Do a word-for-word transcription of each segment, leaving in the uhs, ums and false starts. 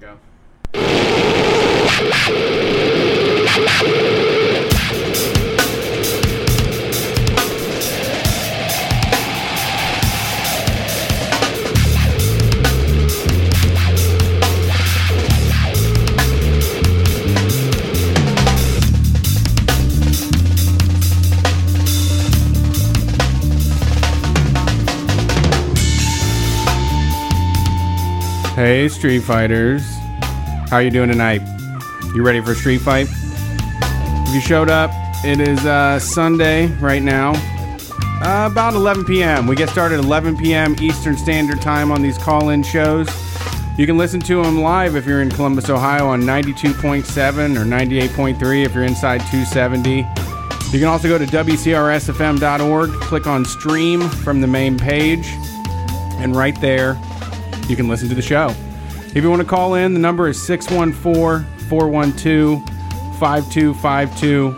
Go. Hey, Street Fighters. How you doing tonight? You ready for a street fight? If you showed up, it is uh, Sunday right now, uh, about eleven p.m. We get started at eleven p.m. Eastern Standard Time on these call-in shows. You can listen to them live if you're in Columbus, Ohio on ninety-two point seven or ninety-eight point three if you're inside two seventy. You can also go to W C R S F M dot org, click on Stream from the main page, and right there, you can listen to the show. If you want to call in, the number is six one four, four one two, five two five two.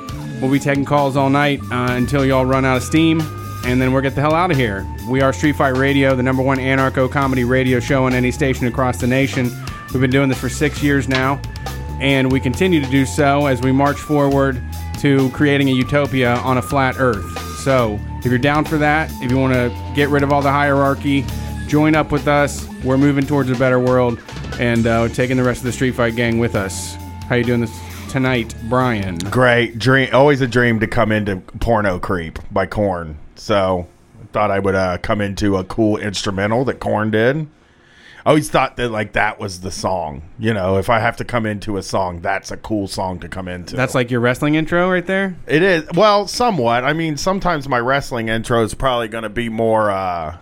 We'll be taking calls all night uh, until y'all run out of steam, and then we'll get the hell out of here. We are Street Fight Radio, the number one anarcho-comedy radio show on any station across the nation. We've been doing this for six years now, and we continue to do so as we march forward to creating a utopia on a flat earth. So if you're down for that, if you want to get rid of all the hierarchy, join up with us. We're moving towards a better world and uh, taking the rest of the Street Fight gang with us. How you doing this tonight, Brian? Great. Dream. Always a dream to come into Porno Creep by Korn. So I thought I would uh, come into a cool instrumental that Korn did. I always thought that like that was the song. You know, if I have to come into a song, that's a cool song to come into. That's like your wrestling intro right there? It is. Well, somewhat. I mean, sometimes my wrestling intro is probably going to be more... Uh,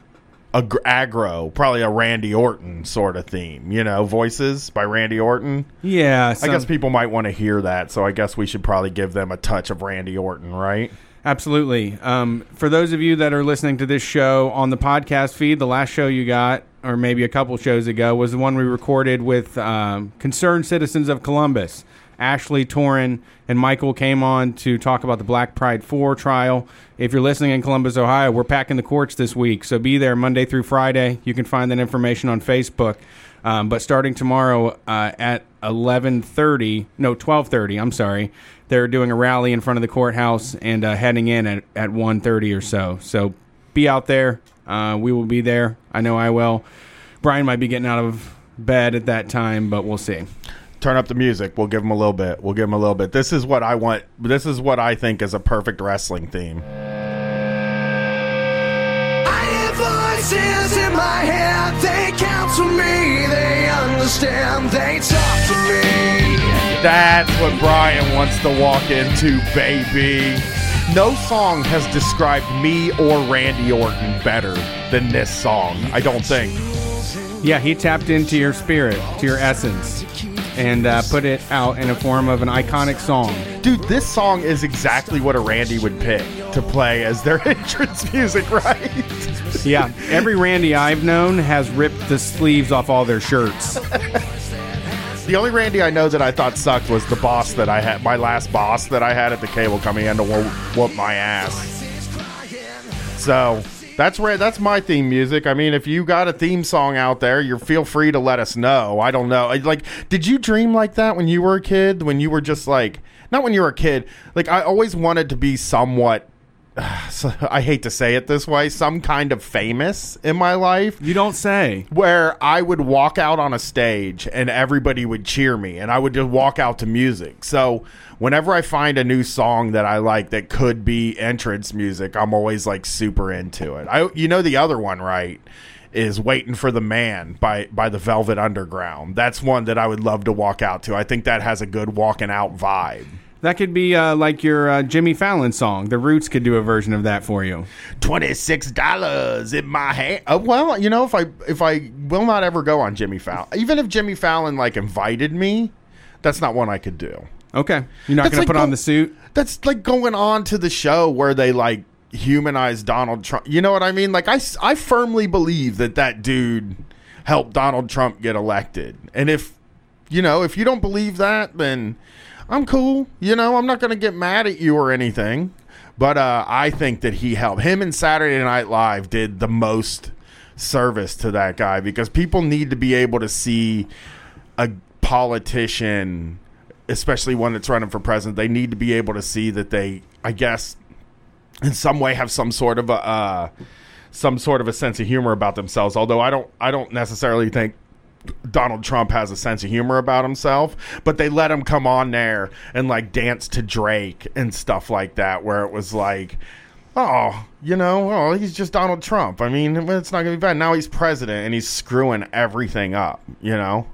Ag- aggro, probably a Randy Orton sort of theme, you know, voices by Randy Orton. Yeah. Some, I guess people might want to hear that, so I guess we should probably give them a touch of Randy Orton, right? Absolutely. Um, for those of you that are listening to this show on the podcast feed, the last show you got, or maybe a couple shows ago, was the one we recorded with um, Concerned Citizens of Columbus. Ashley, Torin, and Michael came on to talk about the Black Pride four trial. If you're listening in Columbus, Ohio, we're packing the courts this week, so be there Monday through Friday. You can find that information on Facebook. Um, but starting tomorrow uh, at eleven thirty, no, twelve thirty, I'm sorry, they're doing a rally in front of the courthouse and uh, heading in at, at one thirty or so. So be out there. Uh, we will be there. I know I will. Brian might be getting out of bed at that time, but we'll see. Turn up the music. We'll give them a little bit. We'll give them a little bit. This is what I want. This is what I think is a perfect wrestling theme. I hear voices in my head. They counsel me. They understand. They talk to me. That's what Brian wants to walk into, baby. No song has described me or Randy Orton better than this song, I don't think. Yeah, he tapped into your spirit, to your essence, and uh, put it out in a form of an iconic song. Dude, this song is exactly what a Randy would pick to play as their entrance music, right? Yeah, every Randy I've known has ripped the sleeves off all their shirts. The only Randy I know that I thought sucked was the boss that I had, my last boss that I had at the cable company, and to whoop my ass. So... That's where that's my theme music. I mean, if you got a theme song out there, you feel free to let us know. I don't know. Like, did you dream like that when you were a kid? When you were just like, not when you were a kid. Like, I always wanted to be somewhat. Uh, so, I hate to say it this way. Some kind of famous in my life. You don't say. Where I would walk out on a stage and everybody would cheer me, and I would just walk out to music. So whenever I find a new song that I like that could be entrance music, I'm always like super into it. I, you know, the other one, right, is Waiting for the Man by, by the Velvet Underground. That's one that I would love to walk out to. I think that has a good walking out vibe. That could be uh, like your uh, Jimmy Fallon song. The Roots could do a version of that for you. twenty-six dollars in my hand. Uh, well, you know, if I if I will not ever go on Jimmy Fallon, even if Jimmy Fallon like invited me, that's not one I could do. Okay. You're not going to put on the suit? That's like going on to the show where they like humanize Donald Trump. You know what I mean? Like I, I firmly believe that that dude helped Donald Trump get elected. And if, you know, if you don't believe that, then I'm cool. You know, I'm not going to get mad at you or anything. But uh, I think that he helped. Him and Saturday Night Live did the most service to that guy because people need to be able to see a politician, especially one that's running for president, they need to be able to see that they, I guess, in some way have some sort of a uh, some sort of a sense of humor about themselves. Although I don't, I don't necessarily think Donald Trump has a sense of humor about himself, but they let him come on there and like dance to Drake and stuff like that, where it was like, oh, you know, oh, he's just Donald Trump. I mean, it's not going to be bad. Now he's president and he's screwing everything up, you know?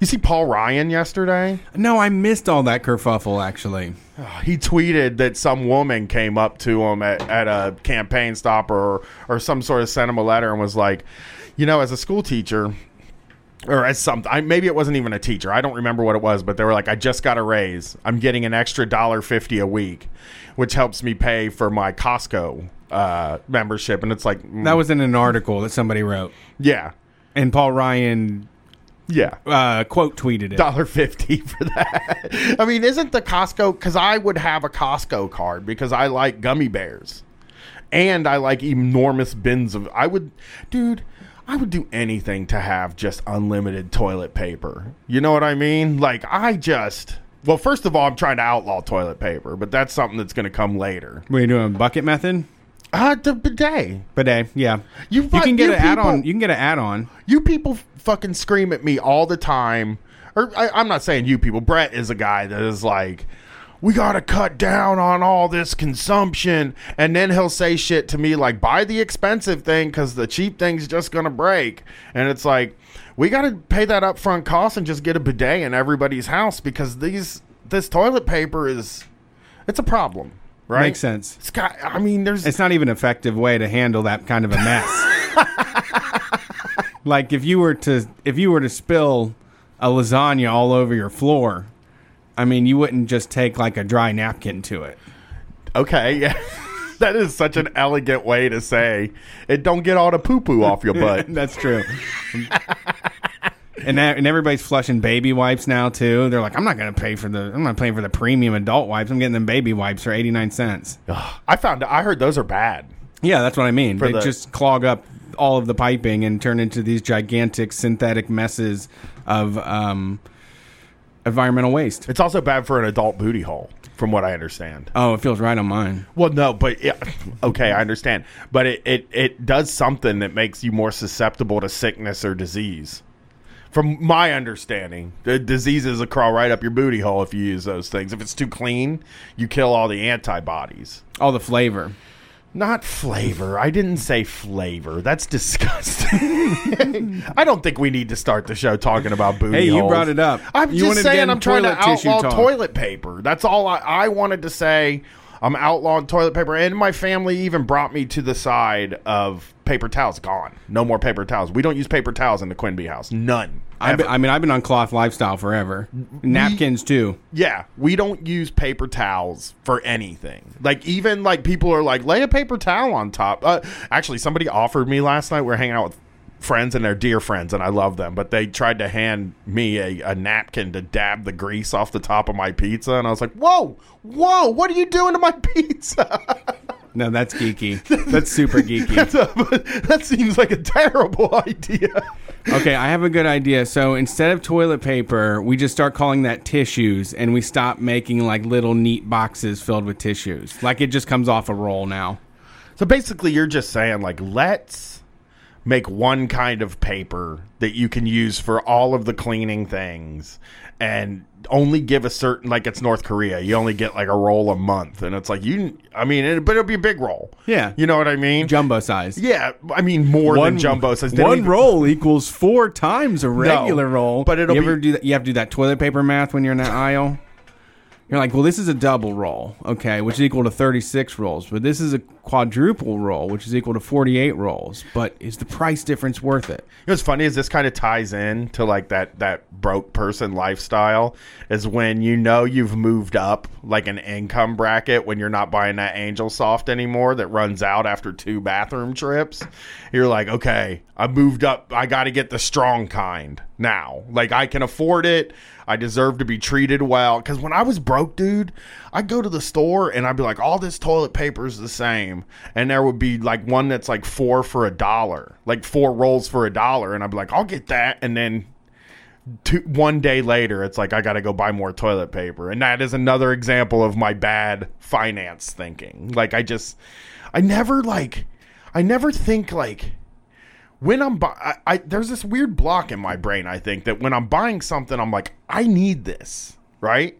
You see Paul Ryan yesterday? No, I missed all that kerfuffle, actually. He tweeted that some woman came up to him at, at a campaign stop or, or some sort of sent him a letter and was like, you know, as a school teacher or as something, maybe it wasn't even a teacher. I don't remember what it was, but they were like, I just got a raise. I'm getting an extra one dollar fifty a week, which helps me pay for my Costco uh, membership. And it's like... Mm. That was in an article that somebody wrote. Yeah. And Paul Ryan... Yeah. Uh, quote tweeted it. one dollar fifty for that. I mean, isn't the Costco... Because I would have a Costco card because I like gummy bears. And I like enormous bins of... I would... Dude, I would do anything to have just unlimited toilet paper. You know what I mean? Like, I just... Well, first of all, I'm trying to outlaw toilet paper, but that's something that's going to come later. What are you doing? Bucket method? Uh, the bidet. Bidet, yeah. You, you can get an people, add-on. You can get an add-on. You people fucking scream at me all the time. Or I, I'm not saying you people. Brett is a guy that is like, we got to cut down on all this consumption. And then he'll say shit to me like, buy the expensive thing because the cheap thing's just going to break. And it's like, we got to pay that upfront cost and just get a bidet in everybody's house because these this toilet paper is, it's a problem. Right? Makes sense. It's got, I mean, there's. It's not even an effective way to handle that kind of a mess. Like if you were to, if you were to spill a lasagna all over your floor, I mean, you wouldn't just take like a dry napkin to it. Okay, yeah, that is such an elegant way to say it. Don't get all the poo poo off your butt. That's true. And that, and everybody's flushing baby wipes now too. They're like, I'm not gonna pay for the, I'm not paying for the premium adult wipes. I'm getting them baby wipes for eighty nine cents. Ugh, I found, I heard those are bad. Yeah, that's what I mean. For they the- just clog up all of the piping and turn into these gigantic synthetic messes of um, environmental waste. It's also bad for an adult booty hole, from what I understand. Oh, it feels right on mine. Well, no, but it, okay, I understand, but it, it it does something that makes you more susceptible to sickness or disease. From my understanding, the diseases will crawl right up your booty hole if you use those things. If it's too clean, you kill all the antibodies. All the flavor. Not flavor. I didn't say flavor. That's disgusting. I don't think we need to start the show talking about booty holes. Hey, you holes. Brought it up. I'm you just saying I'm trying to outlaw talk. Toilet paper. That's all I, I wanted to say. I'm outlawing toilet paper. And my family even brought me to the side of paper towels. Gone. No more paper towels. We don't use paper towels in the Quinby house. None. I've been, I mean, I've been on cloth lifestyle forever. Napkins, we, too. Yeah. We don't use paper towels for anything. Like, even, like, people are like, lay a paper towel on top. Uh, actually, somebody offered me last night. We were hanging out with friends, and they're dear friends, and I love them. But they tried to hand me a, a napkin to dab the grease off the top of my pizza, and I was like, whoa, whoa, what are you doing to my pizza? No, that's geeky. That's super geeky. That's a, that seems like a terrible idea. Okay, I have a good idea. So instead of toilet paper, we just start calling that tissues, and we stop making like little neat boxes filled with tissues. Like it just comes off a roll now. So basically you're just saying like, let's make one kind of paper that you can use for all of the cleaning things and only give a certain, like it's North Korea. You only get like a roll a month. And it's like, you, I mean, it, but it'll be a big roll. Yeah. You know what I mean? Jumbo size. Yeah. I mean, more one, than jumbo size. They one even, roll equals four times a regular no, roll. But it'll you be. Ever do that, you have to do that toilet paper math when you're in that aisle. You're like, well, this is a double roll, okay, which is equal to thirty-six rolls. But this is a quadruple roll, which is equal to forty-eight rolls. But is the price difference worth it? You know what's funny is this kind of ties in to like that, that broke person lifestyle is when you know you've moved up like an income bracket when you're not buying that Angel Soft anymore that runs out after two bathroom trips. You're like, okay, I moved up. I got to get the strong kind now. Like I can afford it. I deserve to be treated well. Because when I was broke, dude, I'd go to the store and I'd be like, all this toilet paper is the same. And there would be like one that's like four for a dollar, like four rolls for a dollar. And I'd be like, I'll get that. And then two, one day later, it's like, I got to go buy more toilet paper. And that is another example of my bad finance thinking. Like, I just, I never like, I never think like when I'm, bu- I, I, there's this weird block in my brain. I think that when I'm buying something, I'm like, I need this. Right.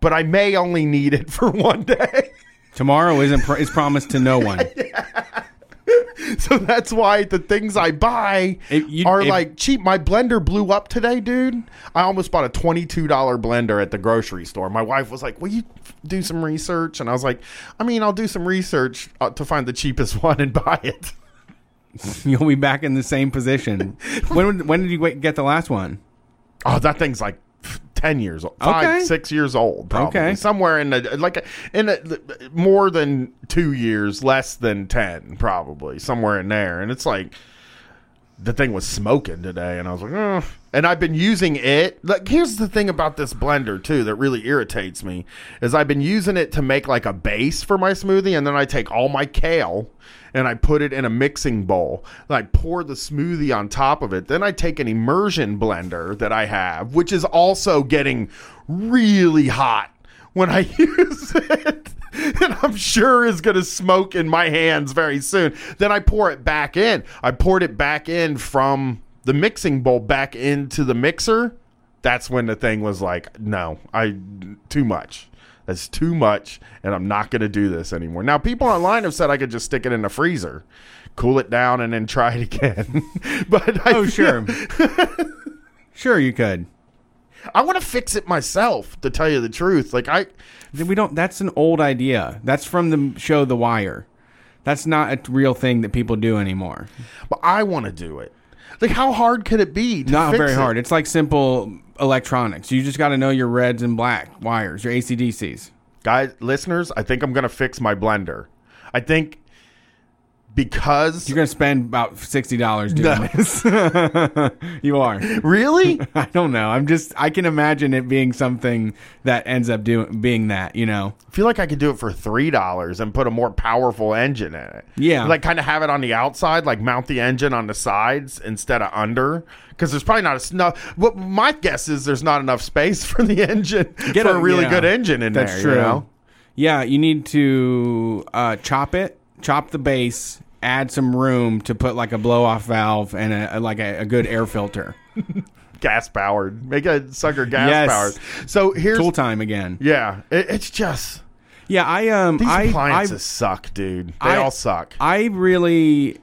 But I may only need it for one day. Tomorrow isn't pr- is promised to no one. Yeah. So that's why the things I buy if you, are if, like cheap. My blender blew up today, dude. I almost bought a twenty-two dollar blender at the grocery store. My wife was like, will you do some research? And I was like, I mean, I'll do some research to find the cheapest one and buy it. You'll be back in the same position. When when did you get the last one? Oh, that thing's like ten years old, five, okay. six years old, probably. Okay. Somewhere in the, like, a, in a, more than two years, less than ten, probably, somewhere in there. And it's like, the thing was smoking today, and I was like, oh. And I've been using it. Like, here's the thing about this blender, too, that really irritates me, is I've been using it to make, like, a base for my smoothie, and then I take all my kale, and I put it in a mixing bowl, and I pour the smoothie on top of it. Then I take an immersion blender that I have, which is also getting really hot when I use it, and I'm sure is going to smoke in my hands very soon. Then I pour it back in. I poured it back in from the mixing bowl back into the mixer. That's when the thing was like, no, I too much. That's too much, and I'm not going to do this anymore. Now, people online have said I could just stick it in the freezer, cool it down, and then try it again. But I, oh, sure. Sure, you could. I want to fix it myself, to tell you the truth. Like I, we don't. That's an old idea. That's from the show The Wire. That's not a real thing that people do anymore. But I want to do it. Like, how hard could it be? To not fix very it? Hard. It's like simple electronics. You just got to know your reds and black wires, your A C D Cs. Guys, listeners, I think I'm going to fix my blender. I think because you're going to spend about sixty dollars doing no. this. You are. Really? I don't know. I'm just, I can imagine it being something that ends up doing being that, you know. I feel like I could do it for three dollars and put a more powerful engine in it. Yeah. Like, kind of have it on the outside, like mount the engine on the sides instead of under. Because there's probably not enough. What my guess is, there's not enough space for the engine. Get for a, a really yeah, good engine in that's there. That's true. You know? Yeah. You need to uh, chop it. Chop the base, add some room to put like a blow-off valve and a, like a, a good air filter. Gas-powered. Make a sucker gas-powered. Yes. So here's... Tool time again. Yeah. It, it's just... Yeah, I... um, These I, appliances I, suck, dude. They I, all suck. I really...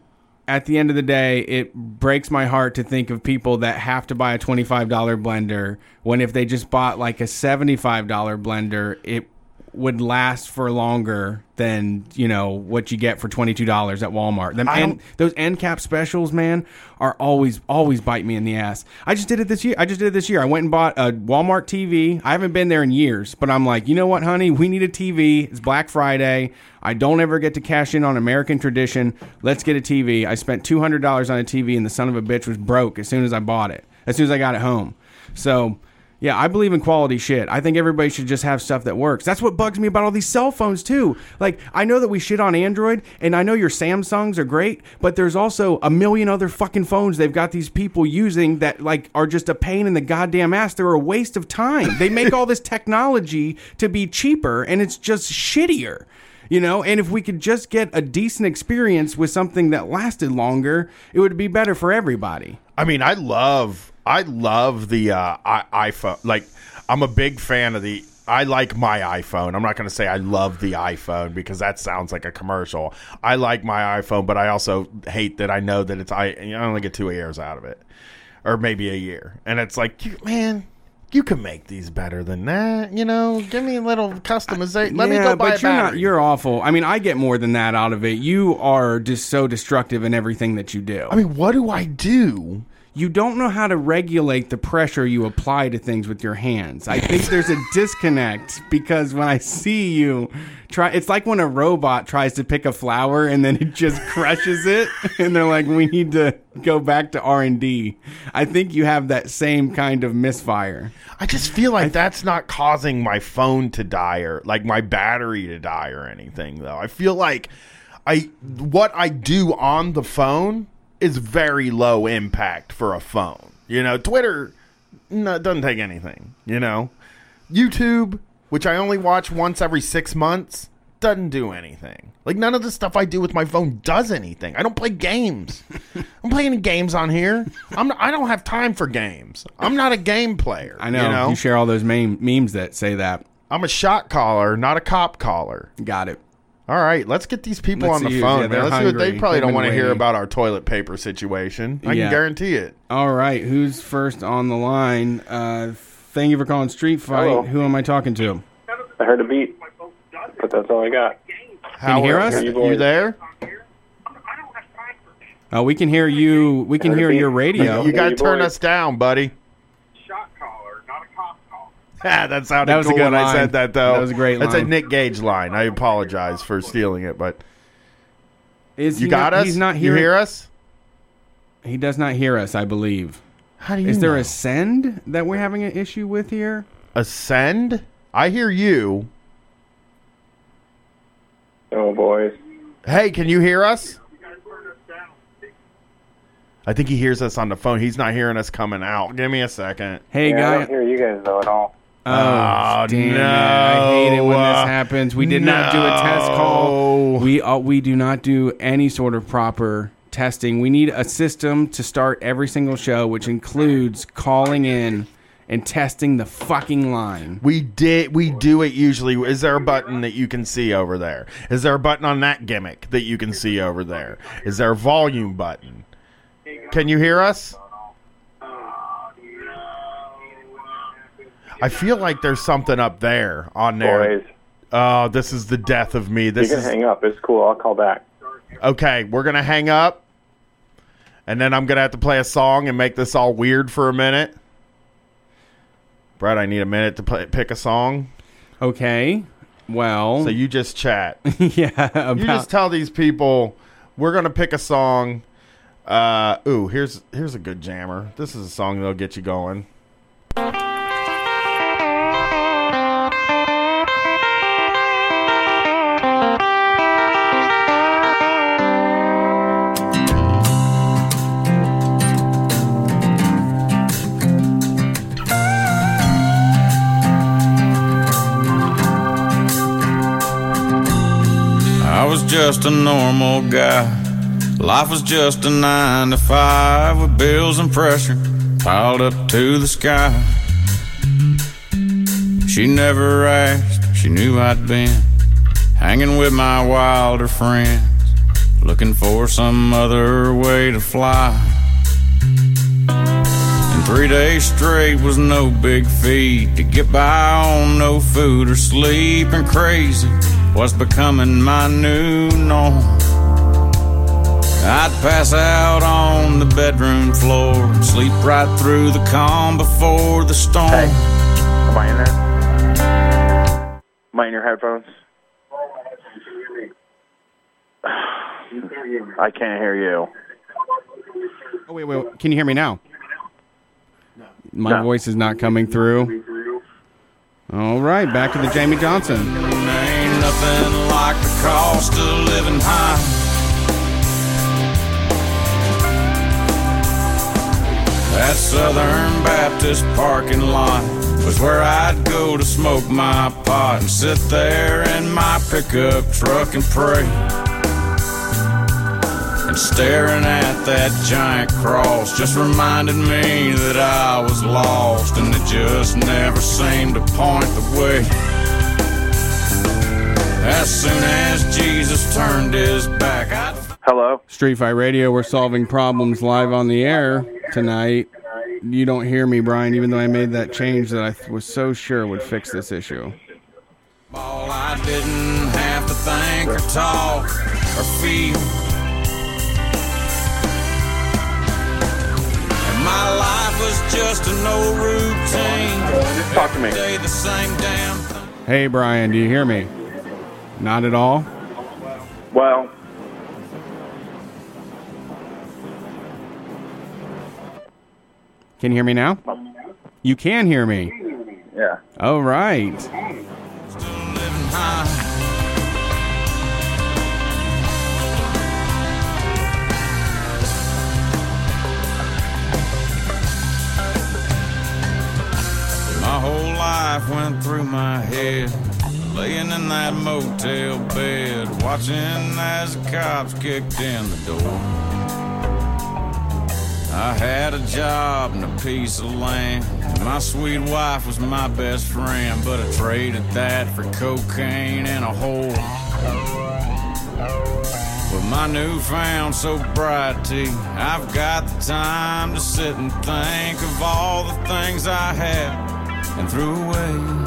At the end of the day, it breaks my heart to think of people that have to buy a twenty-five dollar blender when if they just bought like a seventy-five dollar blender, it... would last for longer than, you know, what you get for twenty-two dollars at Walmart. Them end, those end cap specials, man, are always, always bite me in the ass. I just did it this year. I just did it this year. I went and bought a Walmart T V. I haven't been there in years, but I'm like, you know what, honey? We need a T V. It's Black Friday. I don't ever get to cash in on American tradition. Let's get a T V. I spent two hundred dollars on a T V, and the son of a bitch was broke as soon as I bought it, as soon as I got it home. So... Yeah, I believe in quality shit. I think everybody should just have stuff that works. That's what bugs me about all these cell phones, too. Like, I know that we shit on Android, and I know your Samsungs are great, but there's also a million other fucking phones they've got these people using that, like, are just a pain in the goddamn ass. They're a waste of time. They make all this technology to be cheaper, and it's just shittier. You know, and if we could just get a decent experience with something that lasted longer, it would be better for everybody. I mean, I love... I love the uh, I- iPhone. Like, I'm a big fan of the... I like my iPhone. I'm not going to say I love the iPhone because that sounds like a commercial. I like my iPhone, but I also hate that I know that it's... I, I only get two years out of it. Or maybe a year. And it's like, man... You can make these better than that, you know. Give me a little customization. Let yeah, me go buy but a you're battery. Not, you're awful. I mean, I get more than that out of it. You are just so destructive in everything that you do. I mean, what do I do? You don't know how to regulate the pressure you apply to things with your hands. I think there's a disconnect because when I see you try, it's like when a robot tries to pick a flower and then it just crushes it, and they're like, "We need to." Go back to R and D. I think you have that same kind of misfire. I just feel like th- that's not causing my phone to die or like my battery to die or anything, though. I feel like I what I do on the phone is very low impact for a phone. You know, Twitter no, it doesn't take anything, you know. YouTube, which I only watch once every six months, doesn't do anything. Like, none of the stuff I do with my phone does anything. I don't play games. I'm playing any games on here. I'm I don't have time for games. I'm not a game player. I know. You, know? You share all those meme, memes that say that. I'm a shot caller, not a cop caller. Got it. All right, let's get these people let's on the see, phone. Yeah, man. Let's hungry. see what they probably don't want to hear about our toilet paper situation. I yeah. can guarantee it. All right, who's first on the line? Uh, thank you for calling Street Fight. Hello. Who am I talking to? I heard a beat, but that's all I got. Can you hear us? Are you, you there? Oh, we can hear you. We can hear your radio. You got to turn us down, buddy. Shot caller, not a cop caller. Yeah, that sounded cool when I said that, though. That was a great line. That's a Nick Gage line. I apologize for stealing it, but is you he got not, us? He's not hearing, you hear us? He does not hear us, I believe. How do you? Is know? there a send that we're having an issue with here? A send? I hear you. Oh, boys. Hey, can you hear us? I think he hears us on the phone. He's not hearing us coming out. Give me a second. Hey, yeah, guy. I don't hear you guys, though, at all. Oh, oh damn no. I hate it when this happens. We did no. not do a test call. We uh, we do not do any sort of proper testing. We need a system to start every single show, which includes calling in and testing the fucking line. We did. We do it usually. Is there a button that you can see over there? Is there a button on that gimmick that you can see over there? Is there a volume button? Can you hear us? I feel like there's something up there on there. Boys. Oh, this is the death of me. This you can is... hang up. It's cool. I'll call back. Okay, we're going to hang up, and then I'm going to have to play a song and make this all weird for a minute. Brad, I need a minute to play, pick a song. Okay, well. So you just chat. yeah. About- you just tell these people, we're going to pick a song. Uh, ooh, here's here's a good jammer. This is a song that'll get you going. Just a normal guy. Life was just a nine to five with bills and pressure piled up to the sky. She never asked, she knew I'd been hanging with my wilder friends, looking for some other way to fly. And three days straight was no big feat to get by on no food or sleep, and crazy was becoming my new norm. I'd pass out on the bedroom floor and sleep right through the calm before the storm. Hey, am I in there? Am I in your headphones? I can't hear you. Oh, wait, wait, wait. Can you hear me now? No. My no. voice is not coming through. All right, back to the Jamie Johnson. Nothing like the cost of living high. That Southern Baptist parking lot was where I'd go to smoke my pot and sit there in my pickup truck and pray. And staring at that giant cross just reminded me that I was lost, and it just never seemed to point the way. As soon as Jesus turned his back, I... Hello? Street Fight Radio, we're solving problems live on the air tonight. You don't hear me, Brian, even though I made that change that I th- was so sure would fix this issue. All I didn't have to think or talk or feel. And my life was just an old routine. Just talk to me. The same damn thing. Hey, Brian, do you hear me? Not at all? Well. Can you hear me now? You can hear me. Yeah. All right. Still living high. life went through my head. Laying in that motel bed, watching as the cops kicked in the door. I had a job and a piece of land. My sweet wife was my best friend, but I traded that for cocaine and a hole. With my newfound sobriety, I've got the time to sit and think of all the things I had and threw away.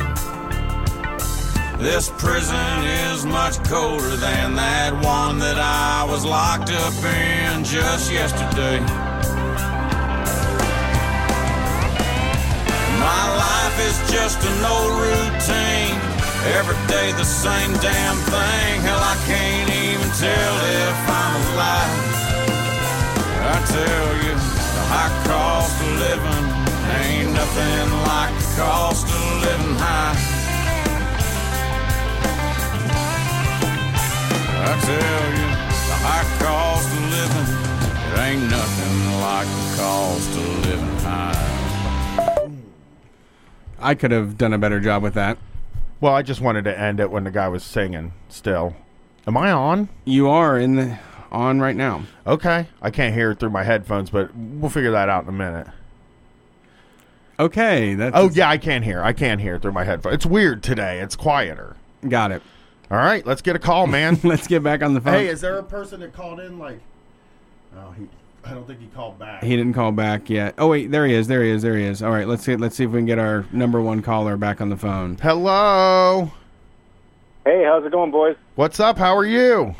This prison is much colder than that one that I was locked up in just yesterday. My life is just an old routine. Every day the same damn thing. Hell, I can't even tell if I'm alive. I tell you, the high cost of living ain't nothing like the cost of living high. I tell you, the high cost of living, it ain't nothing like the cost of living high. I could have done a better job with that. Well, I just wanted to end it when the guy was singing still. Am I on? You are in the, on right now. Okay. I can't hear it through my headphones, but we'll figure that out in a minute. Okay. That's oh, yeah, I can hear. I can hear it through my headphones. It's weird today. It's quieter. Got it. All right. Let's get a call, man. Let's get back on the phone. Hey, is there a person that called in? Like, oh, he, I don't think he called back. He didn't call back yet. Oh, wait. There he is. There he is. There he is. All right. Let's see, let's see if we can get our number one caller back on the phone. Hello. Hey, how's it going, boys? What's up? How are you?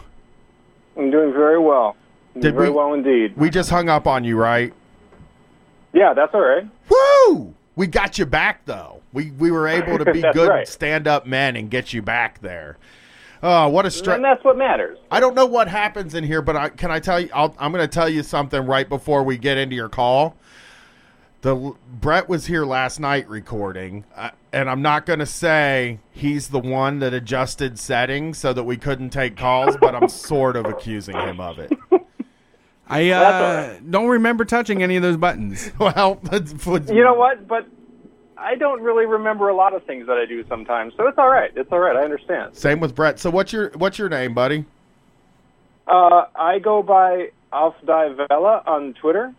I'm doing very well. I'm Did doing very we, well indeed. We just hung up on you, right? Yeah, that's all right. Woo! We got you back, though. We we were able to be good right. stand-up men and get you back there. Oh, what a stress! And that's what matters. I don't know what happens in here, but I, can I tell you? I'll, I'm going to tell you something right before we get into your call. The Brett was here last night recording, uh, and I'm not going to say he's the one that adjusted settings so that we couldn't take calls, but I'm sort of accusing him of it. I uh, don't remember touching any of those buttons. Well, you know what? But. I don't really remember a lot of things that I do sometimes, so it's all right. It's all right. I understand. Same with Brett. So what's your what's your name, buddy? Uh, I go by Auf die Welle on Twitter.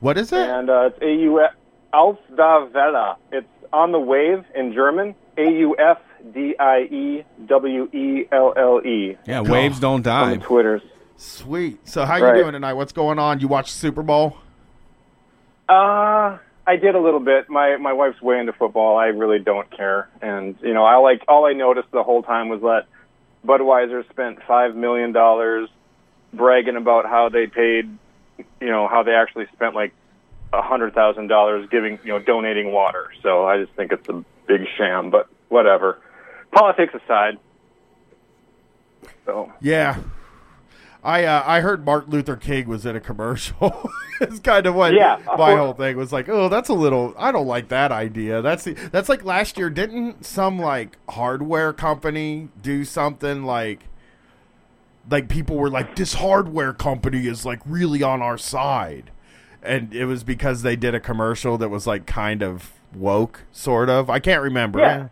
What is it? And uh, it's A U F Auf die Welle. It's on the wave in German. A U F D I E W E L L E. Yeah, waves don't die. On the Twitters. Sweet. So how right. you doing tonight? What's going on? You watch Super Bowl? Uh... I did a little bit. My my wife's way into football. I really don't care. And, you know, I like all I noticed the whole time was that Budweiser spent five million dollars bragging about how they paid, you know, how they actually spent like one hundred thousand dollars giving, you know, donating water. So I just think it's a big sham, but whatever. Politics aside. So. Yeah. I uh, I heard Martin Luther King was in a commercial. It's kind of what yeah, of my course. Whole thing was like, oh, that's a little, I don't like that idea. That's the, that's like last year, didn't some like hardware company do something like, like people were like, this hardware company is like really on our side. And it was because they did a commercial that was like kind of woke, sort of. I can't remember. Yeah.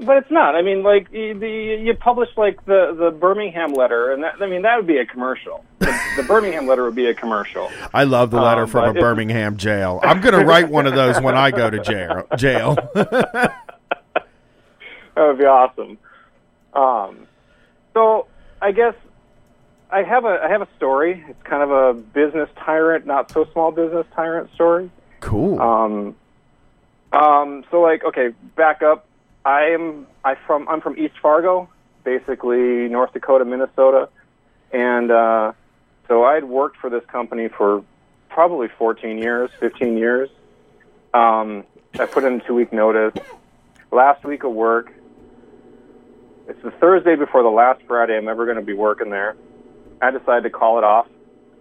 But it's not. I mean, like, you, you publish, like, the, the Birmingham letter, and, that, I mean, that would be a commercial. The, the Birmingham letter would be a commercial. I love the letter um, from a Birmingham jail. I'm going to write one of those when I go to jail. jail. That would be awesome. Um, so I guess I have a I have a story. It's kind of a business tyrant, not so small business tyrant story. Cool. Um. Um. So, like, okay, back up. I'm I from I'm from East Fargo, basically North Dakota, Minnesota, and uh, so I had worked for this company for probably fourteen years, fifteen years. Um, I put in a two-week notice. Last week of work. It's the Thursday before the last Friday I'm ever going to be working there. I decided to call it off,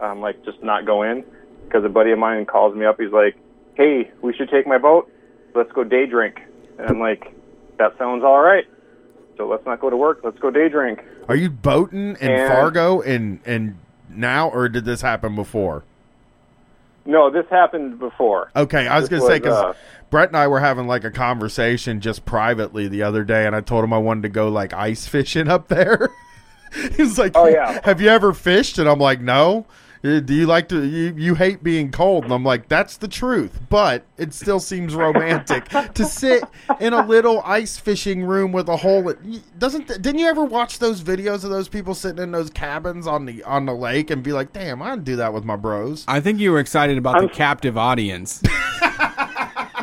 um, like just not go in, because a buddy of mine calls me up. He's like, "Hey, we should take my boat. Let's go day drink." And I'm like. That sounds all right. So let's not go to work. Let's go day drink. Are you boating in and, Fargo and and now, or did this happen before? No, this happened before. Okay, I was going to say, because uh, Brett and I were having like a conversation just privately the other day, and I told him I wanted to go like ice fishing up there. He's like, "Oh yeah, have you ever fished?" And I'm like, "No." Do you like to? You, you hate being cold, and I'm like, that's the truth. But it still seems romantic to sit in a little ice fishing room with a hole. Doesn't didn't you ever watch those videos of those people sitting in those cabins on the on the lake and be like, damn, I'd do that with my bros? I think you were excited about I'm, the captive audience.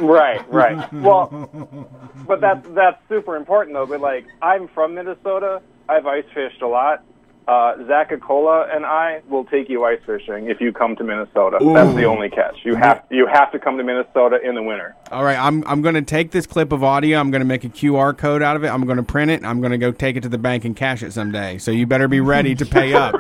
Right, right. Well, but that's that's super important though. But like, I'm from Minnesota. I've ice fished a lot. Uh, Zachacola and I will take you ice fishing if you come to Minnesota. Ooh. That's the only catch. You have you have to come to Minnesota in the winter. All right, I'm I'm going to take this clip of audio. I'm going to make a Q R code out of it. I'm going to print it. And I'm going to go take it to the bank and cash it someday. So you better be ready to pay up.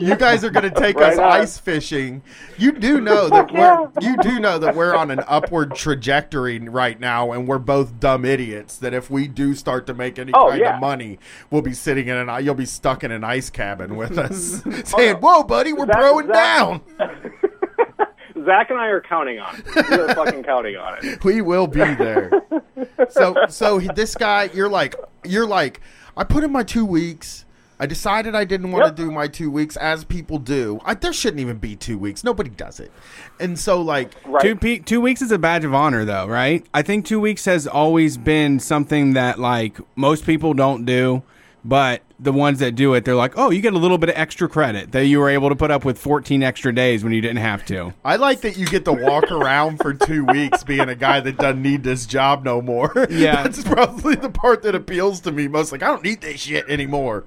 You guys are going to take right us on. Ice fishing. You do know that we're you do know that we're on an upward trajectory right now, and we're both dumb idiots. That if we do start to make any oh, kind yeah. of money, we'll be sitting in an you'll be stuck in an ice cap. With us saying, "Whoa, buddy, we're broing down." Zach and I are counting on it. We're fucking counting on it. We will be there. So, so this guy, you're like, you're like, I put in my two weeks. I decided I didn't want yep. to do my two weeks, as people do. I, there shouldn't even be two weeks. Nobody does it. And so, like, right. two pe- two weeks is a badge of honor, though, right? I think two weeks has always been something that like most people don't do. But the ones that do it, they're like, oh, you get a little bit of extra credit that you were able to put up with fourteen extra days when you didn't have to. I like that you get to walk around for two weeks being a guy that doesn't need this job no more. Yeah. That's probably the part that appeals to me most. Like, I don't need this shit anymore.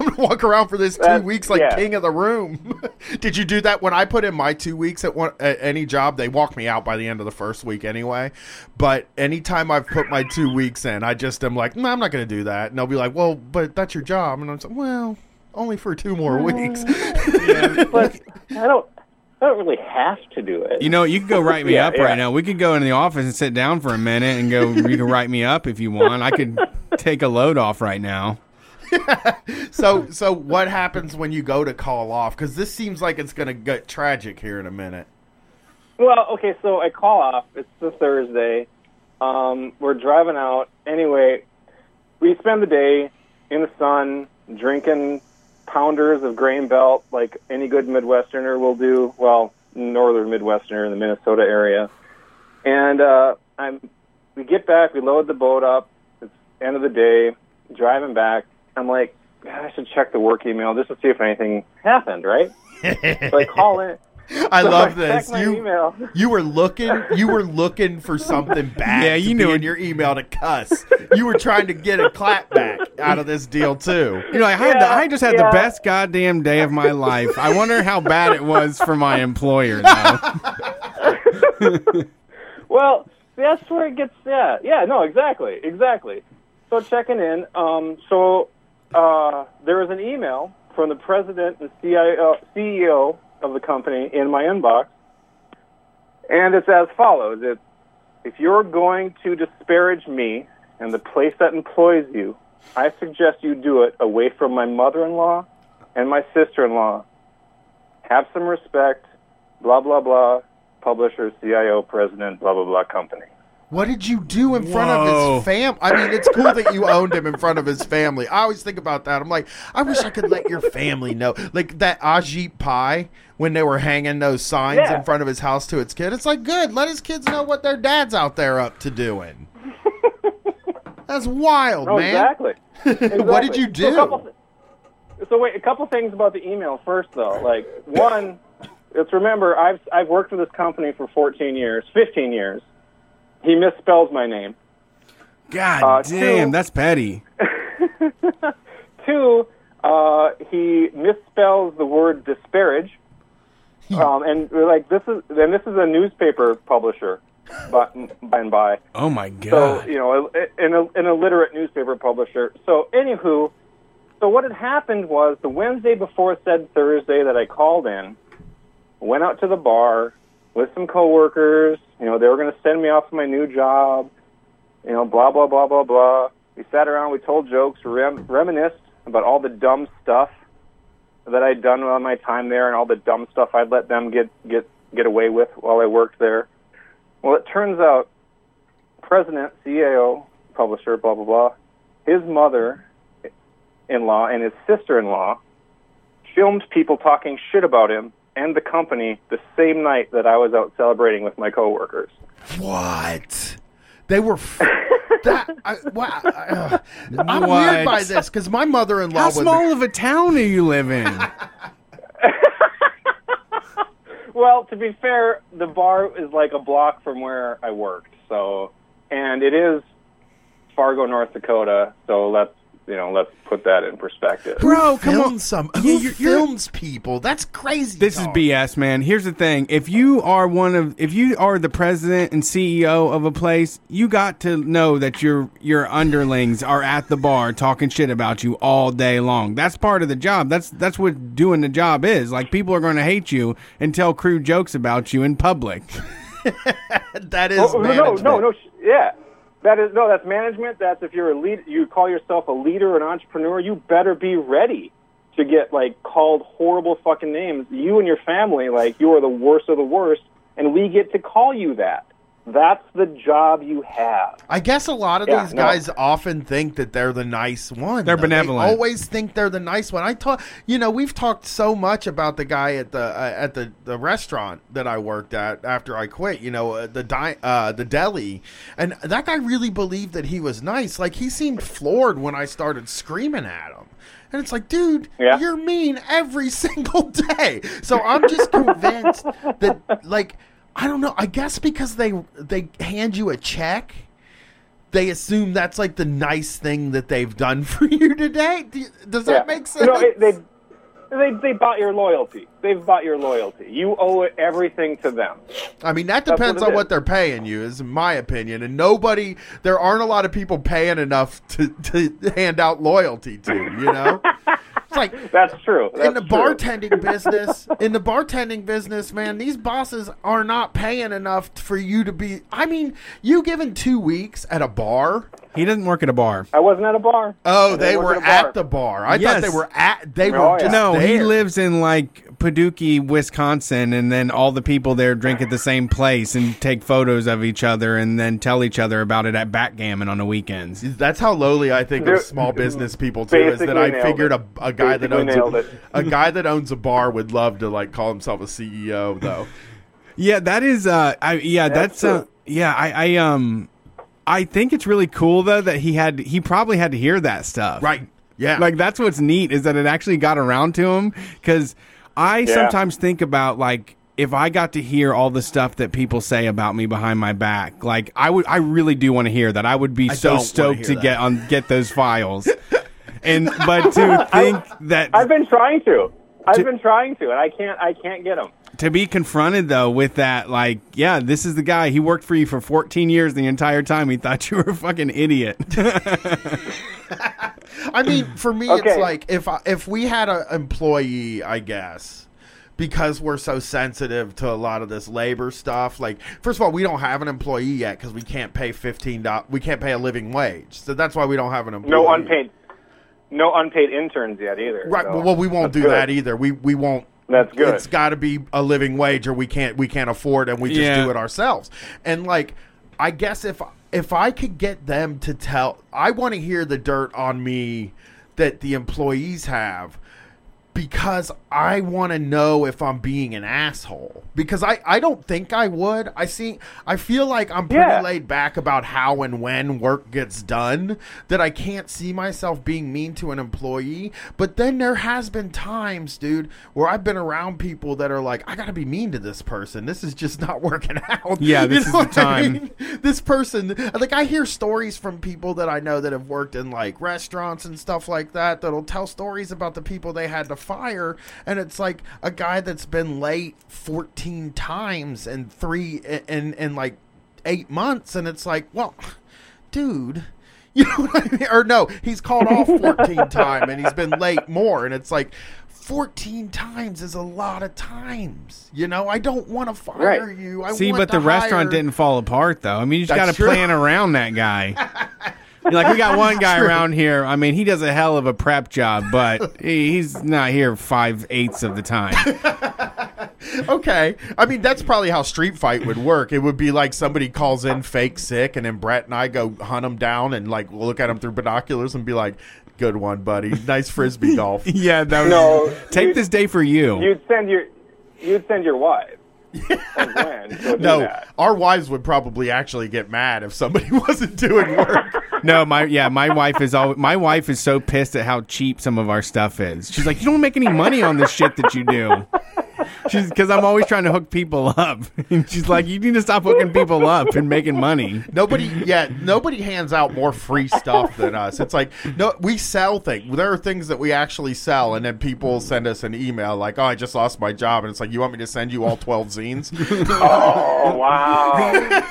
I'm going to walk around for this two That's, weeks like yeah. king of the room. Did you do that when I put in my two weeks at, one, at any job? They walked me out by the end of the first week anyway. But anytime I've put my two weeks in, I just am like, no, nah, I'm not going to do that. And they'll be like, well, but that's your job. And I'm like, well, only for two more weeks. Yeah. But I don't. I don't really have to do it. You know, you can go write me yeah, up yeah. right now. We could go into the office and sit down for a minute and go, you can write me up if you want. I could take a load off right now. so so what happens when you go to call off? Because this seems like it's going to get tragic here in a minute. Well, okay, so I call off. It's the Thursday. Um, we're driving out. Anyway, we spend the day in the sun drinking pounders of Grain Belt like any good Midwesterner will do. Well, northern Midwesterner in the Minnesota area. And uh, I'm, we get back. We load the boat up. It's end of the day. Driving back. I'm like, I should check the work email just to see if anything happened, right? So I call in. I so love I this. You email. you were looking, you were looking for something bad. Yeah, you knew in your email to cuss. You were trying to get a clap back out of this deal too. You know, I had yeah, the, I just had yeah. the best goddamn day of my life. I wonder how bad it was for my employer though. Well, that's where it gets. Yeah, yeah. No, exactly, exactly. So checking in. Um, so. Uh, there was an email from the president and C E O of the company in my inbox, and it's as follows. It's, if you're going to disparage me and the place that employs you, I suggest you do it away from my mother-in-law and my sister-in-law. Have some respect, blah, blah, blah, publisher, C I O, president, blah, blah, blah, company. What did you do in front Whoa. of his family? I mean, it's cool that you owned him in front of his family. I always think about that. I'm like, I wish I could let your family know. Like that Ajit Pai, when they were hanging those signs yeah. in front of his house to its kid. It's like, good, let his kids know what their dad's out there up to doing. That's wild, oh, man. Exactly. exactly. What did you do? So, th- so wait, a couple things about the email first, though. Like, one, it's remember, I've I've worked with this company for fourteen years, fifteen years. He misspells my name. God uh, damn, two, that's petty. Two, uh, he misspells the word disparage. Um, and like this is, and this is a newspaper publisher, by, by and by. Oh my god! So you know, an, an illiterate newspaper publisher. So anywho, so what had happened was the Wednesday before said Thursday that I called in, went out to the bar with some coworkers. You know, they were going to send me off to my new job, you know, blah, blah, blah, blah, blah. We sat around, we told jokes, rem- reminisced about all the dumb stuff that I'd done on my time there and all the dumb stuff I'd let them get, get get away with while I worked there. Well, it turns out, president, C E O, publisher, blah, blah, blah, his mother-in-law and his sister-in-law filmed people talking shit about him and the company the same night that I was out celebrating with my coworkers. What? They were... F- that, I, wow. Uh, I'm what? weird by this, because my mother-in-law... How was small there. of a town do you live in? Well, to be fair, the bar is like a block from where I worked, so... And it is Fargo, North Dakota, so let's, you know, let's put that in perspective. Bro, come on. Some, who yeah, films people? That's crazy. This talk. is B S, man. Here's the thing. If you are one of if you are the president and C E O of a place, you got to know that your your underlings are at the bar talking shit about you all day long. That's part of the job. That's that's what doing the job is. Like, people are going to hate you and tell crude jokes about you in public. That is oh, management. No, no, no. Yeah, that is no. That's management. That's if you're a lead, you call yourself a leader, an entrepreneur. You better be ready to get like called horrible fucking names. You and your family, like you are the worst of the worst, and we get to call you that. That's the job you have. I guess a lot of yeah, these no. guys often think that they're the nice one. They're though. benevolent. They always think they're the nice one. I talk, you know, we've talked so much about the guy at the uh, at the, the restaurant that I worked at after I quit. You know, uh, the di- uh, the deli, and that guy really believed that he was nice. Like, he seemed floored when I started screaming at him. And it's like, dude, yeah. you're mean every single day. So I'm just convinced that, like. I don't know. I guess because they they hand you a check, they assume that's like the nice thing that they've done for you today. Does that yeah. make sense? You know, it, they, they they bought your loyalty. They've bought your loyalty. You owe everything to them. I mean, that depends what on is. what they're paying you, is my opinion. And nobody, there aren't a lot of people paying enough to, to hand out loyalty to, you know? It's like, that's true. That's in the bartending true. business, in the bartending business, man, these bosses are not paying enough for you to be. I mean, you given two weeks at a bar. He doesn't work at a bar. I wasn't at a bar. Oh, they were at, at the bar. I yes. thought they were at. They oh, were. Just yeah. No, there. He lives in like Paducah, Wisconsin, and then all the people there drink at the same place and take photos of each other, and then tell each other about it at backgammon on the weekends. That's how lowly I think They're, of small business people too. Is that I figured a, a guy that owns a, a guy that owns a bar would love to like call himself a C E O though. Yeah, that is. Uh, I yeah, that's. that's uh, yeah, I, I um, I think it's really cool though that he had. He probably had to hear that stuff, right? Yeah, like that's what's neat is that it actually got around to him because. I yeah. sometimes think about, like, if I got to hear all the stuff that people say about me behind my back, like, I would, I really do want to hear that. I would be I so stoked to that. get on get those files. And but to think I, that I've been trying to, I've to, been trying to, and I can't, I can't get them. To be confronted though with that, like, yeah, this is the guy. He worked for you for fourteen years. The entire time, he thought you were a fucking idiot. I mean, for me, okay. it's like if I, if we had an employee, I guess, because we're so sensitive to a lot of this labor stuff. Like, first of all, we don't have an employee yet because we can't pay fifteen dollars. We can't pay a living wage, so that's why we don't have an employee. No unpaid, no unpaid interns yet either. Right. So. Well, we won't that's do good. that either. We we won't. That's good. It's got to be a living wage, or we can't we can't afford, and we just yeah. do it ourselves. And like, I guess if. If I could get them to tell, I want to hear the dirt on me that the employees have because I want to know if I'm being an asshole. Because I, I don't think I would. I see. I feel like I'm pretty yeah. laid back about how and when work gets done, that I can't see myself being mean to an employee. But then there has been times, dude, where I've been around people that are like, I got to be mean to this person. This is just not working out. Yeah, this you know is the time. I mean? This person, like I hear stories from people that I know that have worked in like restaurants and stuff like that that'll tell stories about the people they had to fire, and it's like a guy that's been late fourteen times in three in in like eight months, and it's like, well, dude, you know what I mean? Or no, he's called off fourteen times and he's been late more, and it's like fourteen times is a lot of times, you know. I don't want to fire right. you. I see, want but to the hire... restaurant didn't fall apart though. I mean, you just got to plan around that guy. You're like, we got one guy around here. I mean, he does a hell of a prep job, but he's not here five eighths of the time. Okay. I mean, that's probably how Street Fight would work. It would be like somebody calls in fake sick, and then Brett and I go hunt them down and like look at them through binoculars and be like, good one, buddy. Nice frisbee golf. Yeah. That was, no. Take this day for you. You'd send your, you'd send your wife. No, our wives would probably actually get mad if somebody wasn't doing work. No, my yeah, my wife is all. My wife is so pissed at how cheap some of our stuff is. She's like, you don't make any money on this shit that you do. She's because I'm always trying to hook people up. And she's like, you need to stop hooking people up and making money. Nobody, yeah, nobody hands out more free stuff than us. It's like, no, we sell things. There are things that we actually sell, and then people send us an email like, oh, I just lost my job, and it's like, you want me to send you all twelve zines? Oh wow!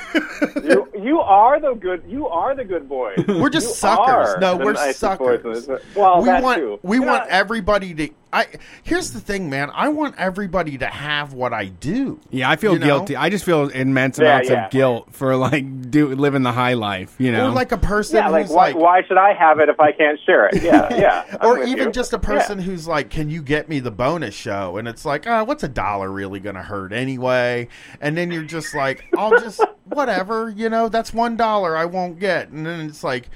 you, you are the good. You are the good boys. We're just you suckers. No, we're suckers. Boys. Well, we that want too. we yeah. want everybody to. I here's the thing, man. I want everybody to have what I do. Yeah, I feel you know? guilty. I just feel immense yeah, amounts yeah. of guilt for like do living the high life, you know. Or like a person yeah, like, who's why, like, why should I have it if I can't share it? Yeah, yeah. Or even you. just a person yeah. who's like, can you get me the bonus show? And it's like, oh, what's a dollar really going to hurt anyway? And then you're just like, I'll just whatever, you know. That's one dollar I won't get, and then it's like.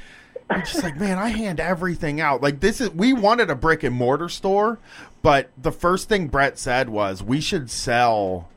I'm just like, man, I hand everything out. Like, this is, we wanted a brick and mortar store, but the first thing Brett said was, we should sell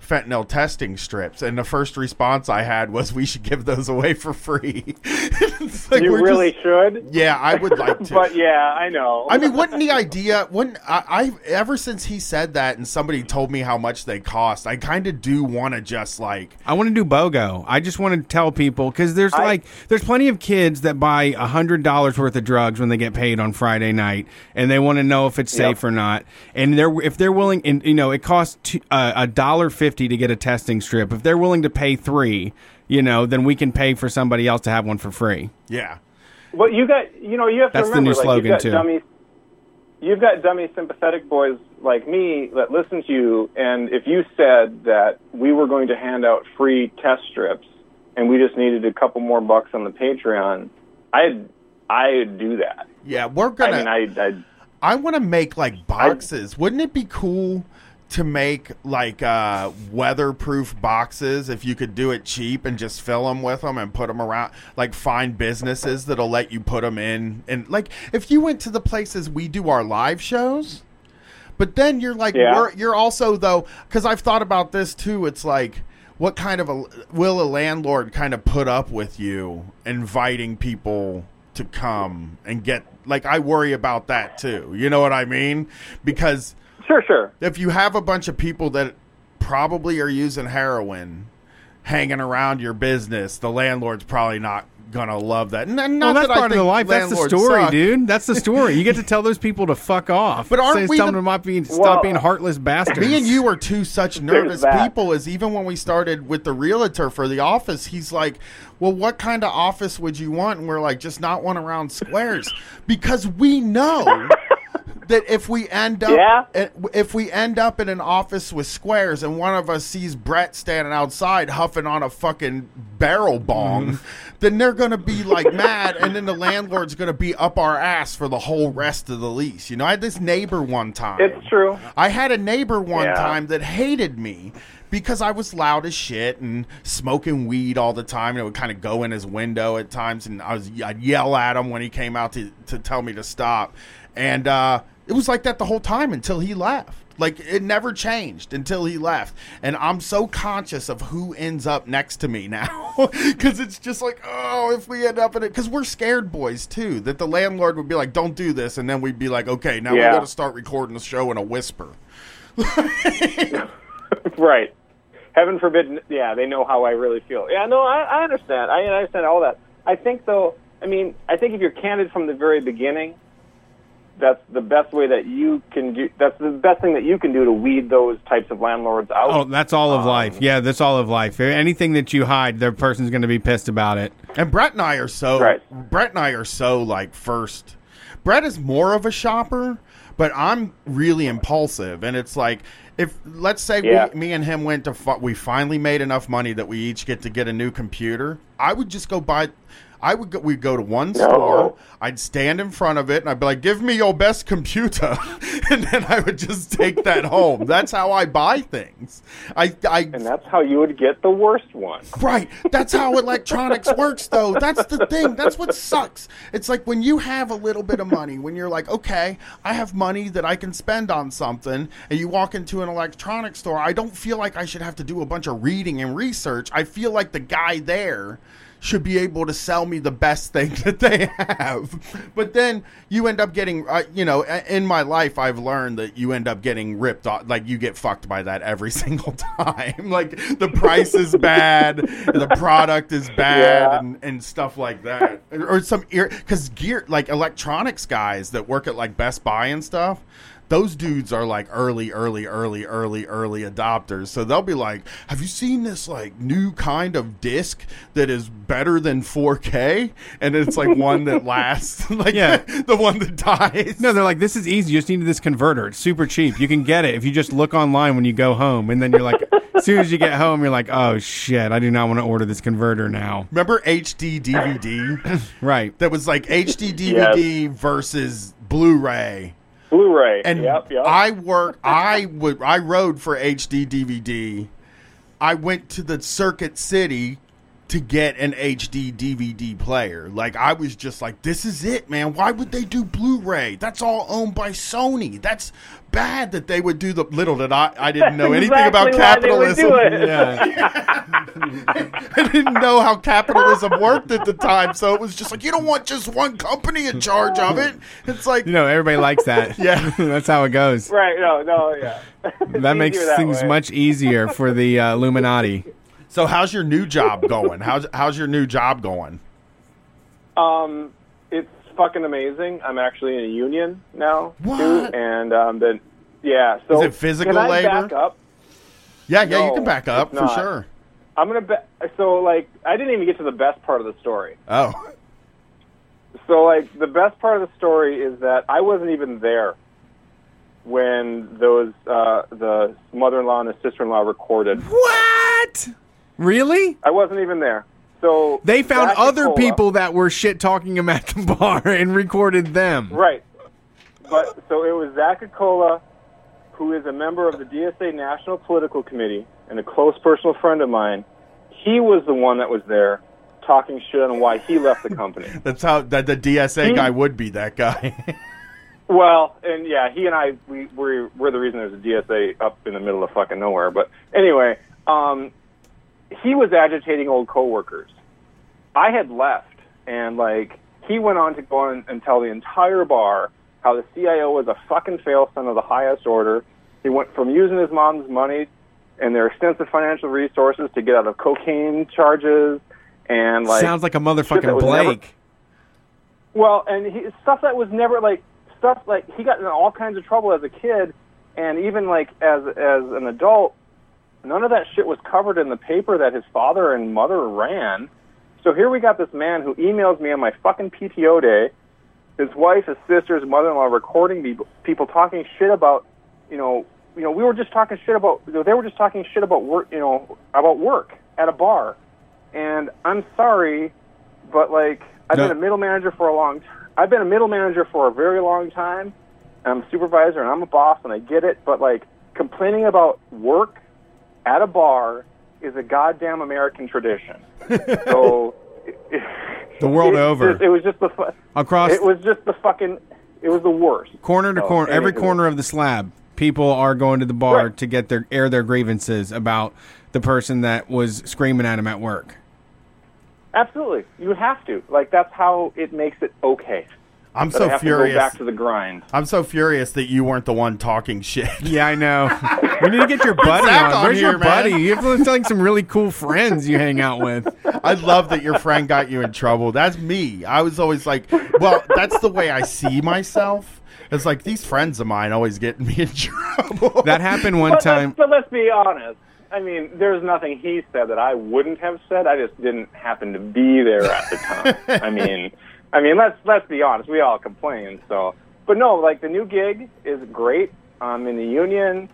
fentanyl testing strips. And the first response I had was, we should give those away for free. It's like, you really just, should? Yeah, I would like to. But yeah, I know. I mean, wouldn't the idea, wouldn't I, I, ever since he said that and somebody told me how much they cost, I kind of do want to just like. I want to do BOGO. I just want to tell people, because there's I, like, there's plenty of kids that buy one hundred dollars worth of drugs when they get paid on Friday night, and they want to know if it's safe yep. or not. And they're if they're willing, and you know, it costs a dollar fifty. To get a testing strip. If they're willing to pay three, you know, then we can pay for somebody else to have one for free. Yeah. Well, you got, you know, you have That's to remember, the new slogan like, you've got too. Dummy, you've got dummy sympathetic boys like me that listen to you, and if you said that we were going to hand out free test strips and we just needed a couple more bucks on the Patreon, I'd, I'd do that. Yeah, we're gonna. I mean, I'd, I'd, I want to make like boxes. I'd, Wouldn't it be cool? To make like uh, weatherproof boxes, if you could do it cheap and just fill them with them and put them around, like find businesses that'll let you put them in, and like if you went to the places we do our live shows, but then you're like yeah. we're, you're also though because I've thought about this too. It's like what kind of a will a landlord kind of put up with you inviting people to come and get like I worry about that too. You know what I mean? Because. Sure, sure. If you have a bunch of people that probably are using heroin hanging around your business, the landlord's probably not going to love that. And not well, that's that part I think of the life. That's the story, suck. dude. That's the story. You get to tell those people to fuck off. But aren't Say we the, not being, well, stop being heartless bastards. Me and you are two such nervous people is even when we started with the realtor for the office, he's like, well, what kind of office would you want? And we're like, just not one around squares. Because we know... That if we end up yeah. if we end up in an office with squares and one of us sees Brett standing outside huffing on a fucking barrel bong, mm. then they're going to be like mad, and then the landlord's going to be up our ass for the whole rest of the lease. You know, I had this neighbor one time. It's true. I had a neighbor one yeah. time that hated me because I was loud as shit and smoking weed all the time, and it would kind of go in his window at times, and I was I'd yell at him when he came out to to tell me to stop. And uh, it was like that the whole time until he left. Like, it never changed until he left. And I'm so conscious of who ends up next to me now. Because it's just like, oh, if we end up in it. Because we're scared boys, too, that the landlord would be like, don't do this. And then we'd be like, okay, now yeah. we got to start recording the show in a whisper. Right. Heaven forbid. Yeah, they know how I really feel. Yeah, no, I, I understand. I, I understand all that. I think, though, I mean, I think if you're candid from the very beginning... That's the best way that you can do. That's the best thing that you can do to weed those types of landlords out. Oh, that's all of um, life. Yeah, that's all of life. Anything that you hide, the person's going to be pissed about it. And Brett and I are so. Right. Brett and I are so like first. Brett is more of a shopper, but I'm really impulsive, and it's like. If let's say yeah. we, me and him went to fu- we finally made enough money that we each get to get a new computer, I would just go buy. I would go, we'd go to one no. store. I'd stand in front of it and I'd be like, "Give me your best computer," and then I would just take that home. That's how I buy things. I, I and that's how you would get the worst one. Right. That's how electronics works, though. That's the thing. That's what sucks. It's like when you have a little bit of money, when you're like, "Okay, I have money that I can spend on something," and you walk into an electronics store. I don't feel like I should have to do a bunch of reading and research. I feel like the guy there should be able to sell me the best thing that they have. But then you end up getting, uh, you know, in my life, I've learned that you end up getting ripped off. Like, you get fucked by that every single time. Like, the price is bad, the product is bad, yeah. and, and stuff like that. Or some, ir- cause gear, like electronics guys that work at like Best Buy and stuff, those dudes are like early, early, early, early, early adopters. So they'll be like, "Have you seen this like new kind of disc that is better than four K?" And it's like one that lasts, like yeah. the one that dies. No, they're like, "This is easy. You just need this converter. It's super cheap. You can get it if you just look online when you go home." And then you're like, as soon as you get home, you're like, "Oh shit, I do not want to order this converter now." Remember H D D V D? Right. That was like H D D V D yes. versus Blu-ray. Blu-ray, and yep, yep. I work. I would. I rode for H D D V D. I went to the Circuit City to get an H D D V D player. Like, I was just like, "This is it, man. Why would they do Blu-ray? That's all owned by Sony. That's bad that they would do the." Little did I, I didn't know anything exactly about capitalism. Yeah. I didn't know how capitalism worked at the time, so it was just like, you don't want just one company in charge of it. It's like, you know, everybody likes that. Yeah, that's how it goes. Right? No, no, yeah. That makes that things way. much easier for the uh, Illuminati. So, how's your new job going? How's how's your new job going? Um, it's fucking amazing. I'm actually in a union now. What? Too, and um, then yeah. So is it physical can I labor? Back up? Yeah, yeah, no, you can back up for not. sure. I'm gonna be- so like I didn't even get to the best part of the story. Oh. So like the best part of the story is that I wasn't even there when those uh, the mother-in-law and the sister-in-law recorded. What? Really? I wasn't even there. So they found Zach other Nicola, people that were shit talking him at the bar and recorded them. Right. But so it was Zach Nicola, who is a member of the D S A National Political Committee and a close personal friend of mine. He was the one that was there talking shit on why he left the company. That's how that the D S A he, guy would be that guy. Well, and yeah, he and I we we're, we're the reason there's a D S A up in the middle of fucking nowhere. But anyway, um he was agitating old coworkers. I had left, and like he went on to go on and tell the entire bar how the C I O was a fucking failson of the highest order. He went from using his mom's money and their extensive financial resources to get out of cocaine charges and like sounds like a motherfucking Blake. Never, well, and he, stuff that was never like stuff like he got in all kinds of trouble as a kid, and even like as as an adult. None of that shit was covered in the paper that his father and mother ran. So here we got this man who emails me on my fucking P T O day. His wife, his sister, his mother-in-law recording me, people talking shit about, you know, you know, we were just talking shit about, you know, they were just talking shit about work, you know, about work at a bar. And I'm sorry, but like I've no. been a middle manager for a long, t- I've been a middle manager for a very long time. I'm a supervisor and I'm a boss and I get it, but like complaining about work at a bar is a goddamn American tradition. So it, it, the world it, over, it, it was just the fu- across. It was just the fucking. It was the worst. Corner to so, corner, every corner of the slab, people are going to the bar right. to get their air their grievances about the person that was screaming at him at work. Absolutely, you have to. Like that's how it makes it okay. I'm but so I have furious. To go back to the grind. I'm so furious that you weren't the one talking shit. Yeah, I know. We need to get your buddy on. on. Where's here, your man? buddy? You have like some really cool friends you hang out with. I love that your friend got you in trouble. That's me. I was always like, well, that's the way I see myself. It's like these friends of mine always get me in trouble. That happened one but time. Let's, but let's be honest. I mean, there's nothing he said that I wouldn't have said. I just didn't happen to be there at the time. I mean... I mean, let's let's be honest. We all complain, so. But no, like the new gig is great. I'm in the union.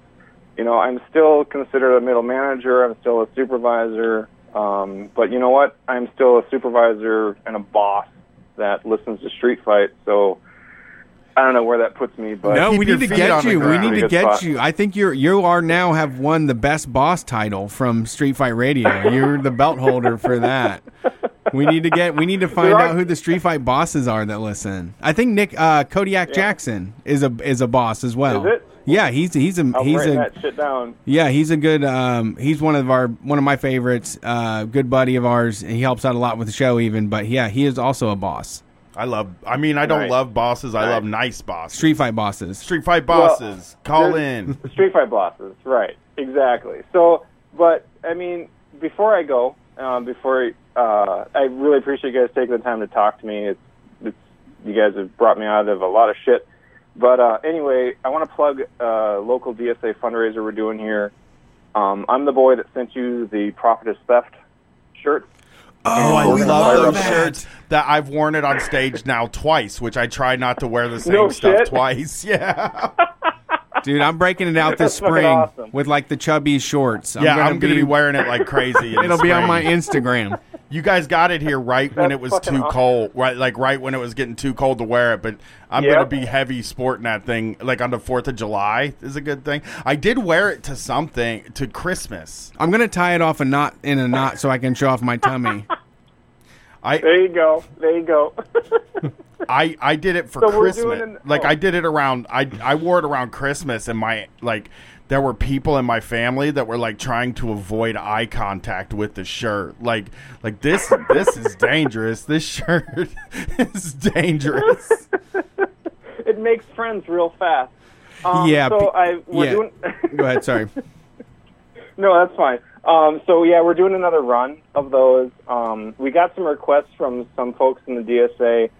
you know, I'm still considered a middle manager. I'm still a supervisor. Um, but you know what? I'm still a supervisor and a boss that listens to Street Fight. So I don't know where that puts me. But no, we need to get you. We need to get you. I think you're you are now have won the best boss title from Street Fight Radio. You're the belt holder for that. We need to get. We need to find out who the Street Fight bosses are that listen. I think Nick uh, Kodiak yeah. Jackson is a is a boss as well. Is it? Yeah, he's he's a I'll he's a that shit down. Yeah, he's a good um, he's one of our one of my favorites, uh, good buddy of ours, and he helps out a lot with the show even, but yeah, he is also a boss. I love I mean, I don't nice. love bosses, I right. love nice bosses. Street Fight bosses. Street Fight bosses. Well, Call in. Street Fight bosses, right. Exactly. So, but I mean, before I go, uh, before uh, I really appreciate you guys taking the time to talk to me. It's, it's you guys have brought me out of a lot of shit. But uh, anyway, I want to plug a uh, local D S A fundraiser we're doing here. Um, I'm the boy that sent you the Prophetess Theft shirt. Oh, I love those shirts. That I've worn it on stage now twice, which I try not to wear the same no stuff shit. twice. Yeah. Dude, I'm breaking it out this spring awesome. with like the chubby shorts. I'm yeah, gonna I'm going to be wearing it like crazy. It'll spring. be on my Instagram. You guys got it here right That's when it was too awesome. cold, right? Like right when it was getting too cold to wear it. But I'm yep. going to be heavy sporting that thing. Like on the fourth of July is a good thing. I did wear it to something, to Christmas. I'm going to tie it off a knot in a knot so I can show off my tummy. I, there you go. There you go. I, I did it for so Christmas. An, like oh. I did it around. I I wore it around Christmas, and my like there were people in my family that were like trying to avoid eye contact with the shirt. Like like this this is dangerous. This shirt is dangerous. It makes friends real fast. Um, yeah. So I we're yeah. doing. Go ahead. Sorry. No, that's fine. Um, so, yeah, we're doing another run of those. Um, we got some requests from some folks in the D S A,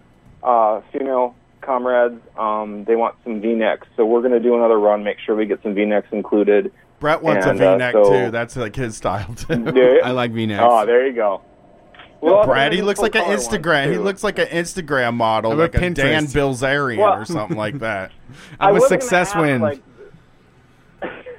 uh, female comrades. Um, they want some V-necks. So we're going to do another run, make sure we get some V-necks included. Brett wants and, a V-neck, uh, so, too. That's like his style, too. I like V-necks. Oh, there you go. Well, Brad, he looks like an Instagram. He looks like an Instagram model, I'm like a, a Dan Bilzerian well, or something like that. I'm I a success win. Like,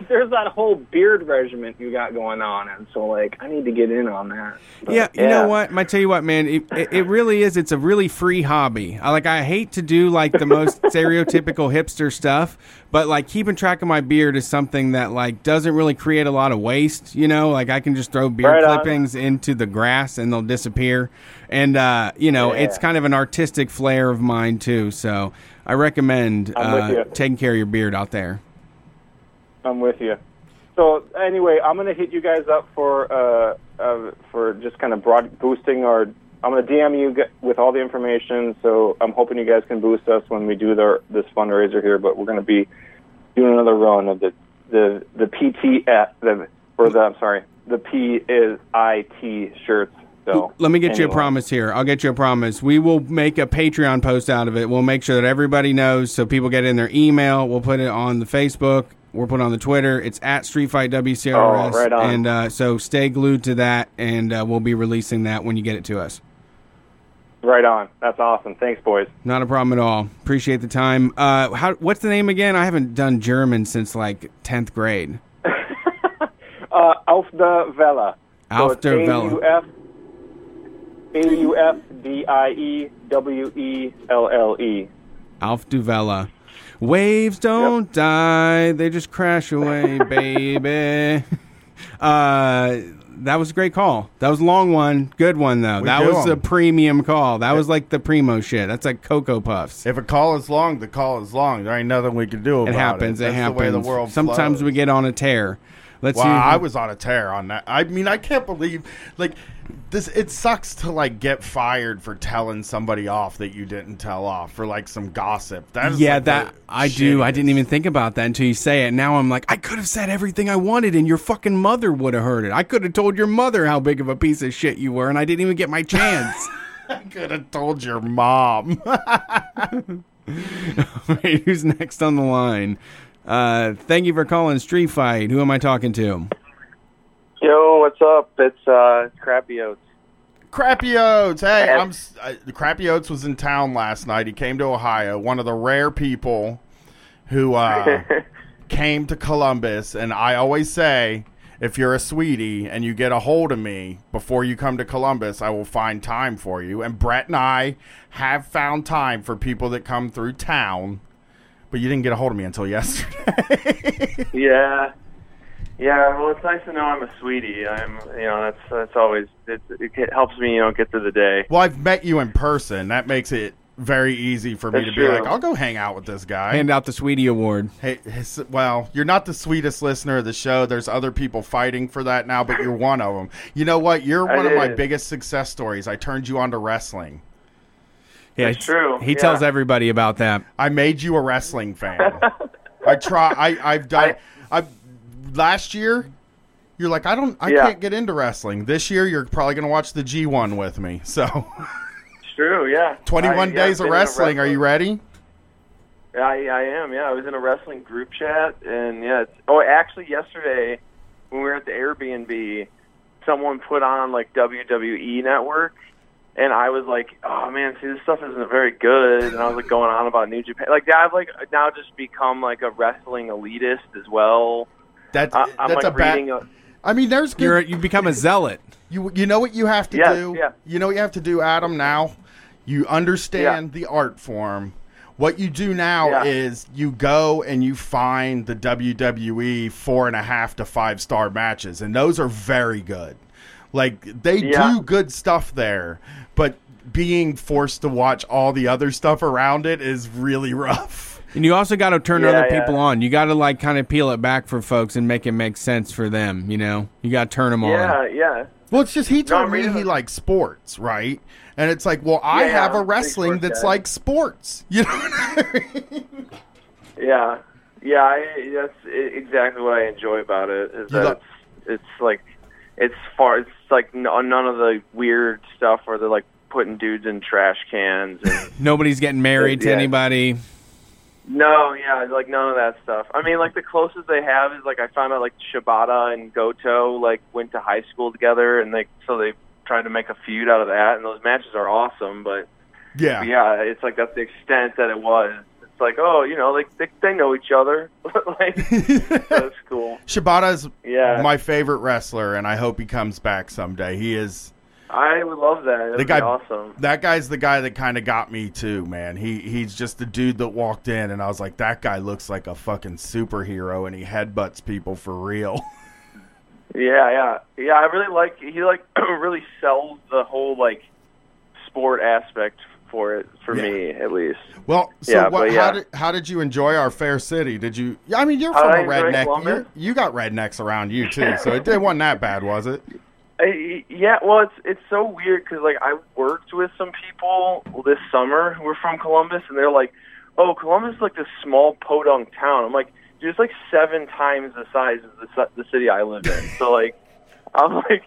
there's that whole beard regiment you got going on, and so like I need to get in on that. But, yeah, you yeah. know what? I tell you what, man, it, it it really is. It's a really free hobby. I like I hate to do like the most stereotypical hipster stuff, but like keeping track of my beard is something that like doesn't really create a lot of waste. You know, like I can just throw beard right clippings on. into the grass and they'll disappear. And uh, you know, yeah. it's kind of an artistic flair of mine too. So I recommend uh, taking care of your beard out there. I'm with you. So anyway, I'm gonna hit you guys up for uh, uh, for just kind of broad boosting our. I'm gonna D M you with all the information. So I'm hoping you guys can boost us when we do the, this fundraiser here. But we're gonna be doing another run of the the the P T F the or the I'm sorry the P is I T shirts. So, Let me get anyway. you a promise here. I'll get you a promise. We will make a Patreon post out of it. We'll make sure that everybody knows so people get it in their email. We'll put it on the Facebook. We're put on the Twitter. It's at Street Fight W C R S. Oh, right on. And uh, so stay glued to that, and uh, we'll be releasing that when you get it to us. Right on. That's awesome. Thanks, boys. Not a problem at all. Appreciate the time. Uh, how, what's the name again? I haven't done German since, like, tenth grade. uh, Auf die Welle. Auf die Welle. A U F D I E W E L L E. Auf die Welle. Waves don't yep. die, they just crash away, baby. Uh, that was a great call. That was a long one. Good one, though. We that was them. a premium call. That yeah. was like the primo shit. That's like Cocoa Puffs. If a call is long, the call is long. There ain't nothing we can do about it. It happens. It, it happens. The way the world Sometimes flows. We get on a tear. Let's wow, see. I was on a tear on that. I mean, I can't believe, like, this. It sucks to, like, get fired for telling somebody off that you didn't tell off for, like, some gossip. That is yeah, like that I do. Is. I didn't even think about that until you say it. Now I'm like, I could have said everything I wanted, and your fucking mother would have heard it. I could have told your mother how big of a piece of shit you were, and I didn't even get my chance. I could have told your mom. Wait, who's next on the line? Uh, thank you for calling Street Fight. Who am I talking to? Yo, what's up? It's uh, Crappy Oats. Crappy Oats. Hey, I'm uh, Crappy Oats was in town last night. He came to Ohio. One of the rare people who uh, came to Columbus, and I always say, if you're a sweetie and you get a hold of me before you come to Columbus, I will find time for you. And Brett and I have found time for people that come through town, but you didn't get a hold of me until yesterday. yeah. Yeah, well, it's nice to know I'm a sweetie. I'm, you know, that's that's always it, it helps me, you know, get through the day. Well, I've met you in person. That makes it very easy for me that's to true. be like, I'll go hang out with this guy. Hand out the sweetie award. Hey, his, well, you're not the sweetest listener of the show. There's other people fighting for that now, but you're one of them. You know what? You're one I of did. my biggest success stories. I turned you on to wrestling. Yeah, it's true. He yeah. tells everybody about that. I made you a wrestling fan. I try. I I've done. I, I've. Last year, you're like, I don't, I yeah. can't get into wrestling. This year, you're probably going to watch the G one with me. So, it's true, yeah. twenty-one I, yeah, days of wrestling. wrestling. Are you ready? Yeah, I, I am. Yeah, I was in a wrestling group chat, and yeah. It's, oh, actually, yesterday when we were at the Airbnb, someone put on like W W E Network, and I was like, oh man, see, this stuff isn't very good. And I was like going on about New Japan. Like, I've like now just become like a wrestling elitist as well. That, I, that's like a bad. A, I mean, there's you're, you become a zealot. You you know what you have to yes, do. Yeah. You know what you have to do, Adam. Now, you understand yeah. the art form. What you do now yeah. is you go and you find the W W E four and a half to five star matches, and those are very good. Like they yeah. do good stuff there, but being forced to watch all the other stuff around it is really rough. And you also got to turn yeah, other people yeah. on. You got to, like, kind of peel it back for folks and make it make sense for them, you know? You got to turn them yeah, on. Yeah, yeah. Well, it's just he told no, me he likes sports, right? And it's like, well, I yeah, have a wrestling that's guy. like sports. You know what I mean? Yeah. Yeah, I, that's exactly what I enjoy about it. Is that it's, it's, like, it's far. It's, like, no, none of the weird stuff where they're, like, putting dudes in trash cans. And nobody's getting married to yeah. anybody. No, yeah, like none of that stuff. I mean, like the closest they have is like I found out like Shibata and Goto like went to high school together, and like so they tried to make a feud out of that, and those matches are awesome. But yeah, but yeah, it's like that's the extent that it was. It's like oh, you know, like they, they know each other. Like that's cool. Shibata's yeah. my favorite wrestler, and I hope he comes back someday. He is. I would love that. That would be awesome. That guy's the guy that kind of got me too, man. He he's just the dude that walked in, and I was like, that guy looks like a fucking superhero, and he headbutts people for real. Yeah, yeah, yeah. I really like he like really sells the whole like sport aspect for it for yeah. me at least. Well, so yeah, what? But, yeah. How did how did you enjoy our fair city? Did you? I mean, you're from I a redneck. You, you got rednecks around you too, so it, it wasn't that bad, was it? I, yeah, well, it's it's so weird because, like, I worked with some people this summer who were from Columbus, and they're like, oh, Columbus is like this small podunk town. I'm like, dude, it's like seven times the size of the, the city I live in. So, like, I'm like,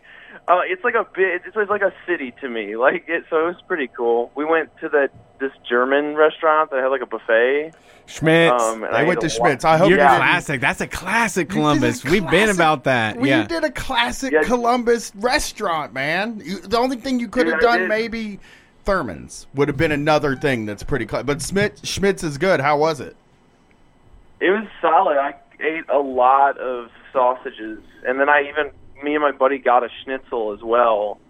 uh, it's like a bit, it's like a city to me. Like, it, so it was pretty cool. We went to the, this German restaurant that had, like, a buffet. Schmitz. Um, I, I went to Schmitz. I hope you're yeah. classic. That's a classic Columbus. A classic, We've been about that. We yeah. did a classic yeah. Columbus restaurant, man. You, the only thing you could have done, maybe Thurman's, would have been another thing that's pretty classic. But Schmitz, Schmitz is good. How was it? It was solid. I ate a lot of sausages. And then I even, me and my buddy got a schnitzel as well.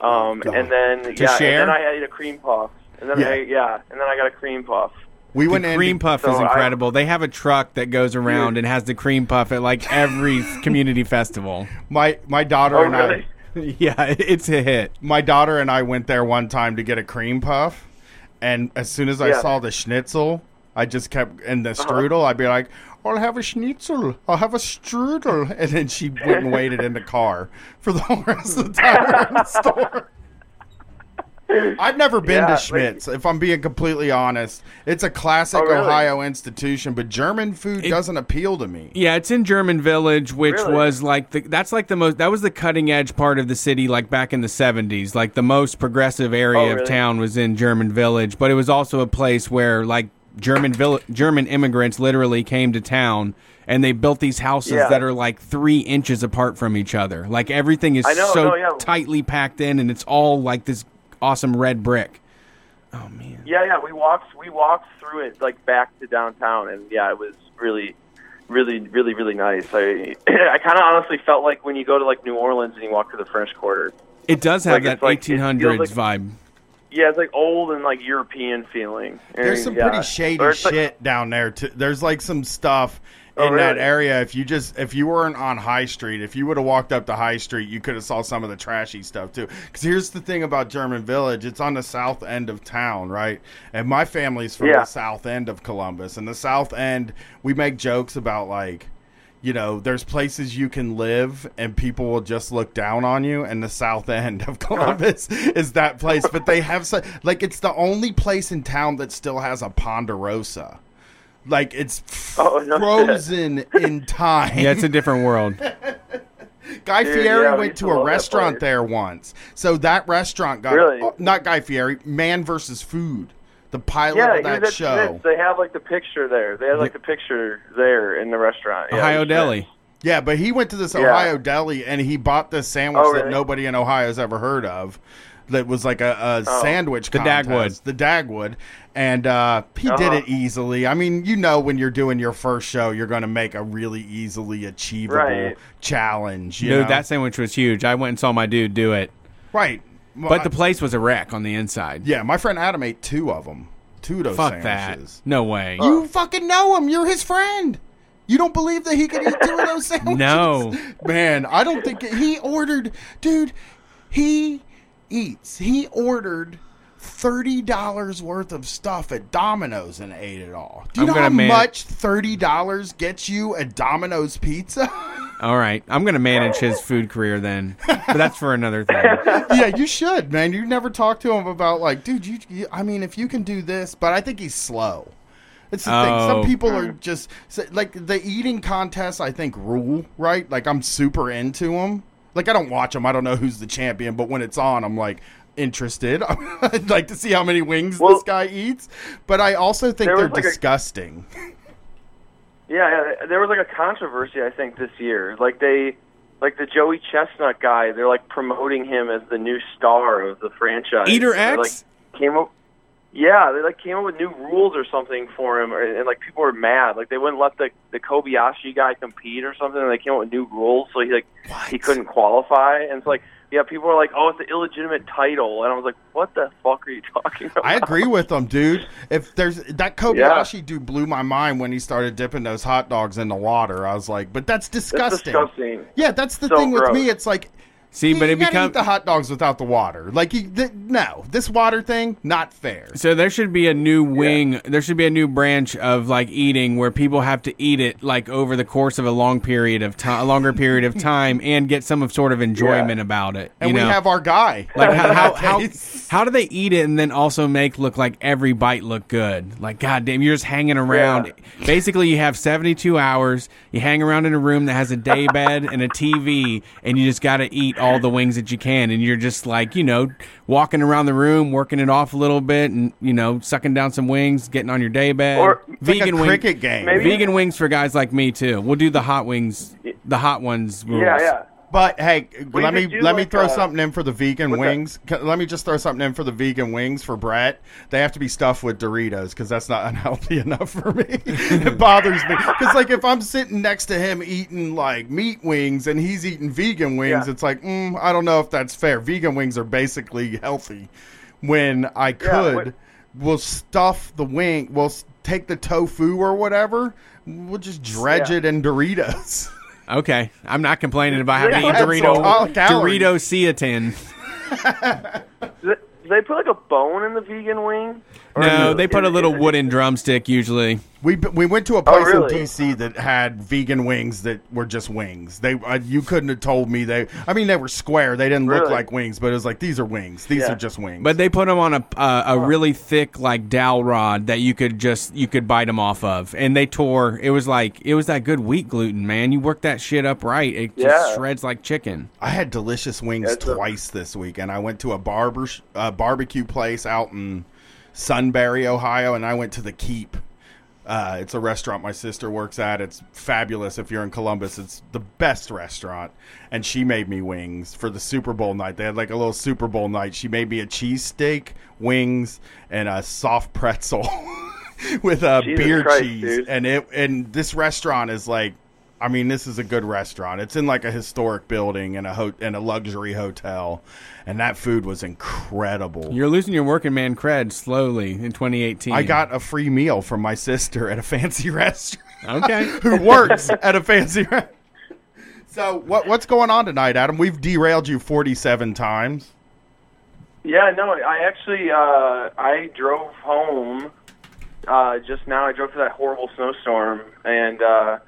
Um, oh, and then, to yeah, share? And then I ate a cream puff. And then yeah. I, yeah, and then I got a cream puff. We the went cream in, puff so is incredible. I, they have a truck that goes around yeah. and has the cream puff at like every community festival. My my daughter oh, and really? I, yeah, it's a hit. My daughter and I went there one time to get a cream puff, and as soon as I yeah. saw the schnitzel, I just kept and the strudel. Uh-huh. I'd be like, I'll have a schnitzel. I'll have a strudel, and then she went and waited in the car for the whole rest of the time in the store. I've never been yeah, to Schmitz, like, if I'm being completely honest. It's a classic oh, really? Ohio institution, but German food it, doesn't appeal to me. Yeah, it's in German Village, which really? was like the, that's like the most that was the cutting edge part of the city like back in the seventies. Like the most progressive area oh, really? of town was in German Village, but it was also a place where like German vill- German immigrants literally came to town, and they built these houses yeah. that are like three inches apart from each other. Like everything is know, so no, yeah. tightly packed in, and it's all like this awesome red brick. Oh man. Yeah, yeah. We walked. We walked through it like back to downtown, and yeah, it was really. really, really, really nice. I I kind of honestly felt like when you go to like New Orleans and you walk through the French Quarter, it does have like that eighteen hundreds like, vibe. Yeah, it's like old and like European feeling. And there's some yeah. pretty shady like, shit down there too. There's like some stuff in oh, really? that area. If you just if you weren't on High Street, if you would have walked up to High Street, you could have saw some of the trashy stuff too. Because here's the thing about German Village: it's on the south end of town, right? And my family's from yeah. the south end of Columbus, and the south end, we make jokes about like, you know, there's places you can live and people will just look down on you, and the south end of Columbus is that place. But they have so, like, it's the only place in town that still has a Ponderosa. Like, it's oh, no frozen in time. Yeah, it's a different world. Guy Dude, Fieri yeah, went to a restaurant there once. So that restaurant got really? uh, not Guy Fieri, Man versus Food. The pilot yeah, of that show. It. They have like the picture there. They have like the picture there in the restaurant. Yeah, Ohio Deli. Yeah, but he went to this Ohio yeah. Deli and he bought this sandwich oh, really? that nobody in Ohio has ever heard of. That was like a, a oh. sandwich contest. The Dagwood. The Dagwood. And uh, he uh-huh. did it easily. I mean, you know when you're doing your first show, you're going to make a really easily achievable right. challenge. You dude, know? That sandwich was huge. I went and saw my dude do it. Right. Well, but the place was a wreck on the inside. Yeah, my friend Adam ate two of them. Two of those Fuck sandwiches. That. No way. You fucking know him. You're his friend. You don't believe that he could eat two of those sandwiches? No. Man, I don't think... It, he ordered... Dude, he eats. He ordered thirty dollars worth of stuff at Domino's and ate it all. Do you I'm know how man- much thirty dollars gets you at Domino's Pizza? All right, I'm going to manage his food career then, but that's for another thing. Yeah, you should, man. You never talk to him about like, dude, you, you. I mean, if you can do this, but I think he's slow. It's the oh. thing. Some people are just like the eating contests. I think rule right. Like I'm super into them. Like I don't watch them. I don't know who's the champion, but when it's on, I'm like interested. I'd like to see how many wings well, this guy eats. But I also think they're like disgusting. A- Yeah, there was like a controversy, I think, this year. Like they, like the Joey Chestnut guy, they're like promoting him as the new star of the franchise. Eater X? Like came up, yeah, they like came up with new rules or something for him, or, and like people were mad. Like they wouldn't let the the Kobayashi guy compete or something, and they came up with new rules, so he like what? he couldn't qualify, and it's like. Yeah, people are like, oh, it's an illegitimate title. And I was like, what the fuck are you talking about? I agree with them, dude. If there's that Kobayashi yeah. dude blew my mind when he started dipping those hot dogs in the water. I was like, but that's disgusting. That's disgusting. Yeah, that's the so thing gross. with me. It's like, see, you, but it becomes the hot dogs without the water. Like, you, th- no, this water thing, not fair. So there should be a new wing. Yeah. There should be a new branch of like eating where people have to eat it like over the course of a long period of time, a longer period of time, and get some of sort of enjoyment yeah. about it. And you we know? have our guy. Like how how, how how do they eat it and then also make look like every bite look good? Like goddamn, you're just hanging around. Yeah. Basically, you have seventy-two hours. You hang around in a room that has a day bed and a T V, and you just got to eat all the wings that you can, and you're just like, you know, walking around the room, working it off a little bit, and you know, sucking down some wings, getting on your daybed. Or vegan like cricket wing, game. Maybe. Vegan wings for guys like me too. We'll do the hot wings, the hot ones. Rules. Yeah, yeah. But hey, we let me let like me throw a, something in for the vegan wings. That? Let me just throw something in for the vegan wings for Brett. They have to be stuffed with Doritos because that's not unhealthy enough for me. It bothers me because like if I'm sitting next to him eating like meat wings and he's eating vegan wings, yeah. it's like mm, I don't know if that's fair. Vegan wings are basically healthy. When I could, yeah, we'll stuff the wing. We'll take the tofu or whatever. We'll just dredge yeah. it in Doritos. Okay, I'm not complaining about having to eat Dorito, Dorito Ciatin. Do they put like a bone in the vegan wing? No, they put a little wooden drumstick usually. We we went to a place oh, really? in D C that had vegan wings that were just wings. They uh, you couldn't have told me they. I mean, they were square. They didn't really? look like wings, but it was like these are wings. These yeah. are just wings. But they put them on a uh, a really thick like dowel rod that you could just you could bite them off of, and they tore. It was like it was that good wheat gluten, man. You work that shit up right. It just yeah. shreds like chicken. I had delicious wings That's twice a- this week, and I went to a barber uh, barbecue place out in Sunbury, Ohio, and I went to the Keep. Uh, it's a restaurant my sister works at. It's fabulous. If you're in Columbus, it's the best restaurant. And she made me wings for the Super Bowl night. They had like a little Super Bowl night. She made me a cheesesteak, wings, and a soft pretzel. with uh, beer Christ, cheese, dude. and it and this restaurant is like, I mean, this is a good restaurant. It's in like a historic building and a ho- and a luxury hotel, and that food was incredible. You're losing your working man cred slowly in twenty eighteen. I got a free meal from my sister at a fancy restaurant. Okay, who works at a fancy restaurant. So what what's going on tonight, Adam? We've derailed you forty-seven times. Yeah, no, I actually, uh, I drove home uh, just now. I drove through that horrible snowstorm, and uh,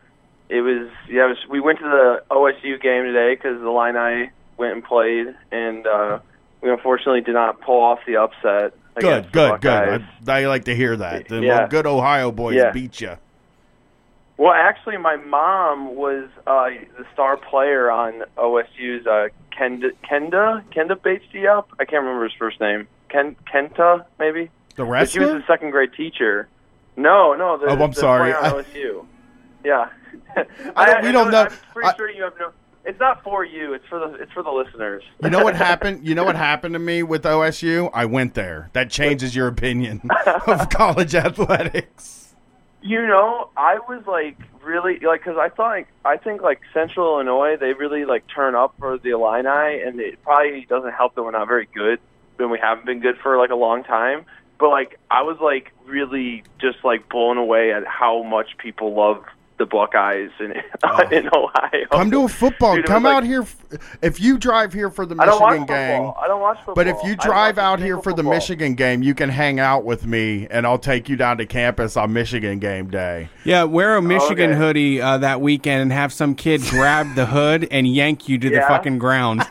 it was, yeah, it was, we went to the O S U game today because the Illini went and played, and uh, we unfortunately did not pull off the upset. Good, good, good. I, I like to hear that. The yeah. good Ohio boys yeah. beat you. Well, actually, my mom was uh, the star player on O S U's uh, Kenda, Kenda, Kenda Bates Diop. I can't remember his first name. Ken, Kenta, maybe. The rest. She was a second grade teacher. No, no. The, oh, I'm the sorry. Player on O S U. I, yeah. I don't, I, we I don't know. I'm pretty I, sure you have no. It's not for you. It's for the. It's for the listeners. You know what happened? You know what happened to me with O S U? I went there. That changes your opinion of college athletics. You know, I was like really like because I thought like, I think like Central Illinois they really like turn up for the Illini, and it probably doesn't help that we're not very good and we haven't been good for like a long time. But like I was like really just like blown away at how much people love the Buckeyes in oh. in Ohio. Come to a football. Dude, come like, out here if you drive here for the Michigan I don't watch game. Football. I don't watch football. But if you drive out here for football. the Michigan game, you can hang out with me, and I'll take you down to campus on Michigan game day. Yeah, wear a Michigan oh, okay. hoodie uh, that weekend and have some kid grab the hood and yank you to yeah. the fucking ground.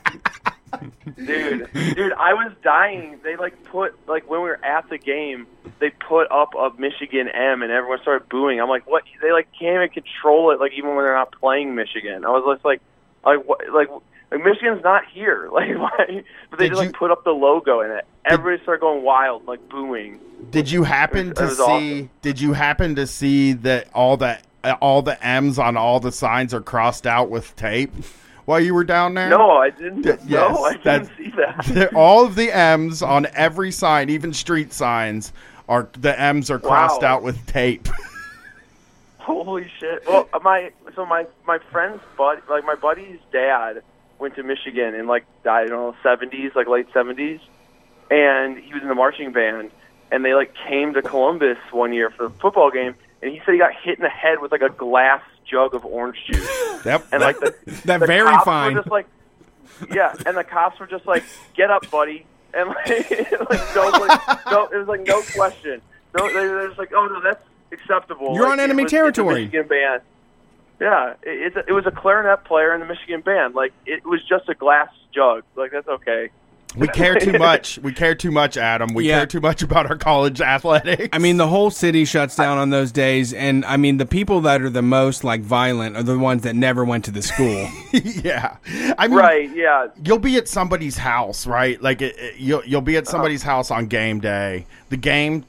Dude, dude, I was dying. They like put like when we were at the game, they put up a Michigan M, and everyone started booing. I'm like, what? They like can't even control it. Like even when they're not playing Michigan, I was just like, like what? Like, like Michigan's not here. Like why? But they did just you, like put up the logo, and everybody did, started going wild, like booing. Did you happen was, to see? Awesome. Did you happen to see that all the all the M's on all the signs are crossed out with tape? While you were down there? No, I didn't. D- yes, no, I didn't see that. All of the M's on every sign, even street signs, are the M's are crossed wow. out with tape. Holy shit! Well, my so my my friend's buddy, like my buddy's dad, went to Michigan in like I don't know seventies, like late seventies, and he was in the marching band, and they like came to Columbus one year for the football game, and he said he got hit in the head with like a glass jug of orange juice. Yep. And like the, that the very fine. Just like, yeah, and the cops were just like, "Get up, buddy!" And like, like, no, like no, it was like no question. No, they were just like, "Oh no, that's acceptable." You're like, on enemy was, territory. Michigan band. Yeah, it, it, it was a clarinet player in the Michigan band. Like it was just a glass jug. Like that's okay. We care too much. We care too much, Adam. We yeah. care too much about our college athletics. I mean, the whole city shuts down on those days, and I mean, the people that are the most like violent are the ones that never went to the school. yeah, I mean, right? Yeah, you'll be at somebody's house, right? Like, it, it, you'll you'll be at somebody's uh-huh. house on game day. The game,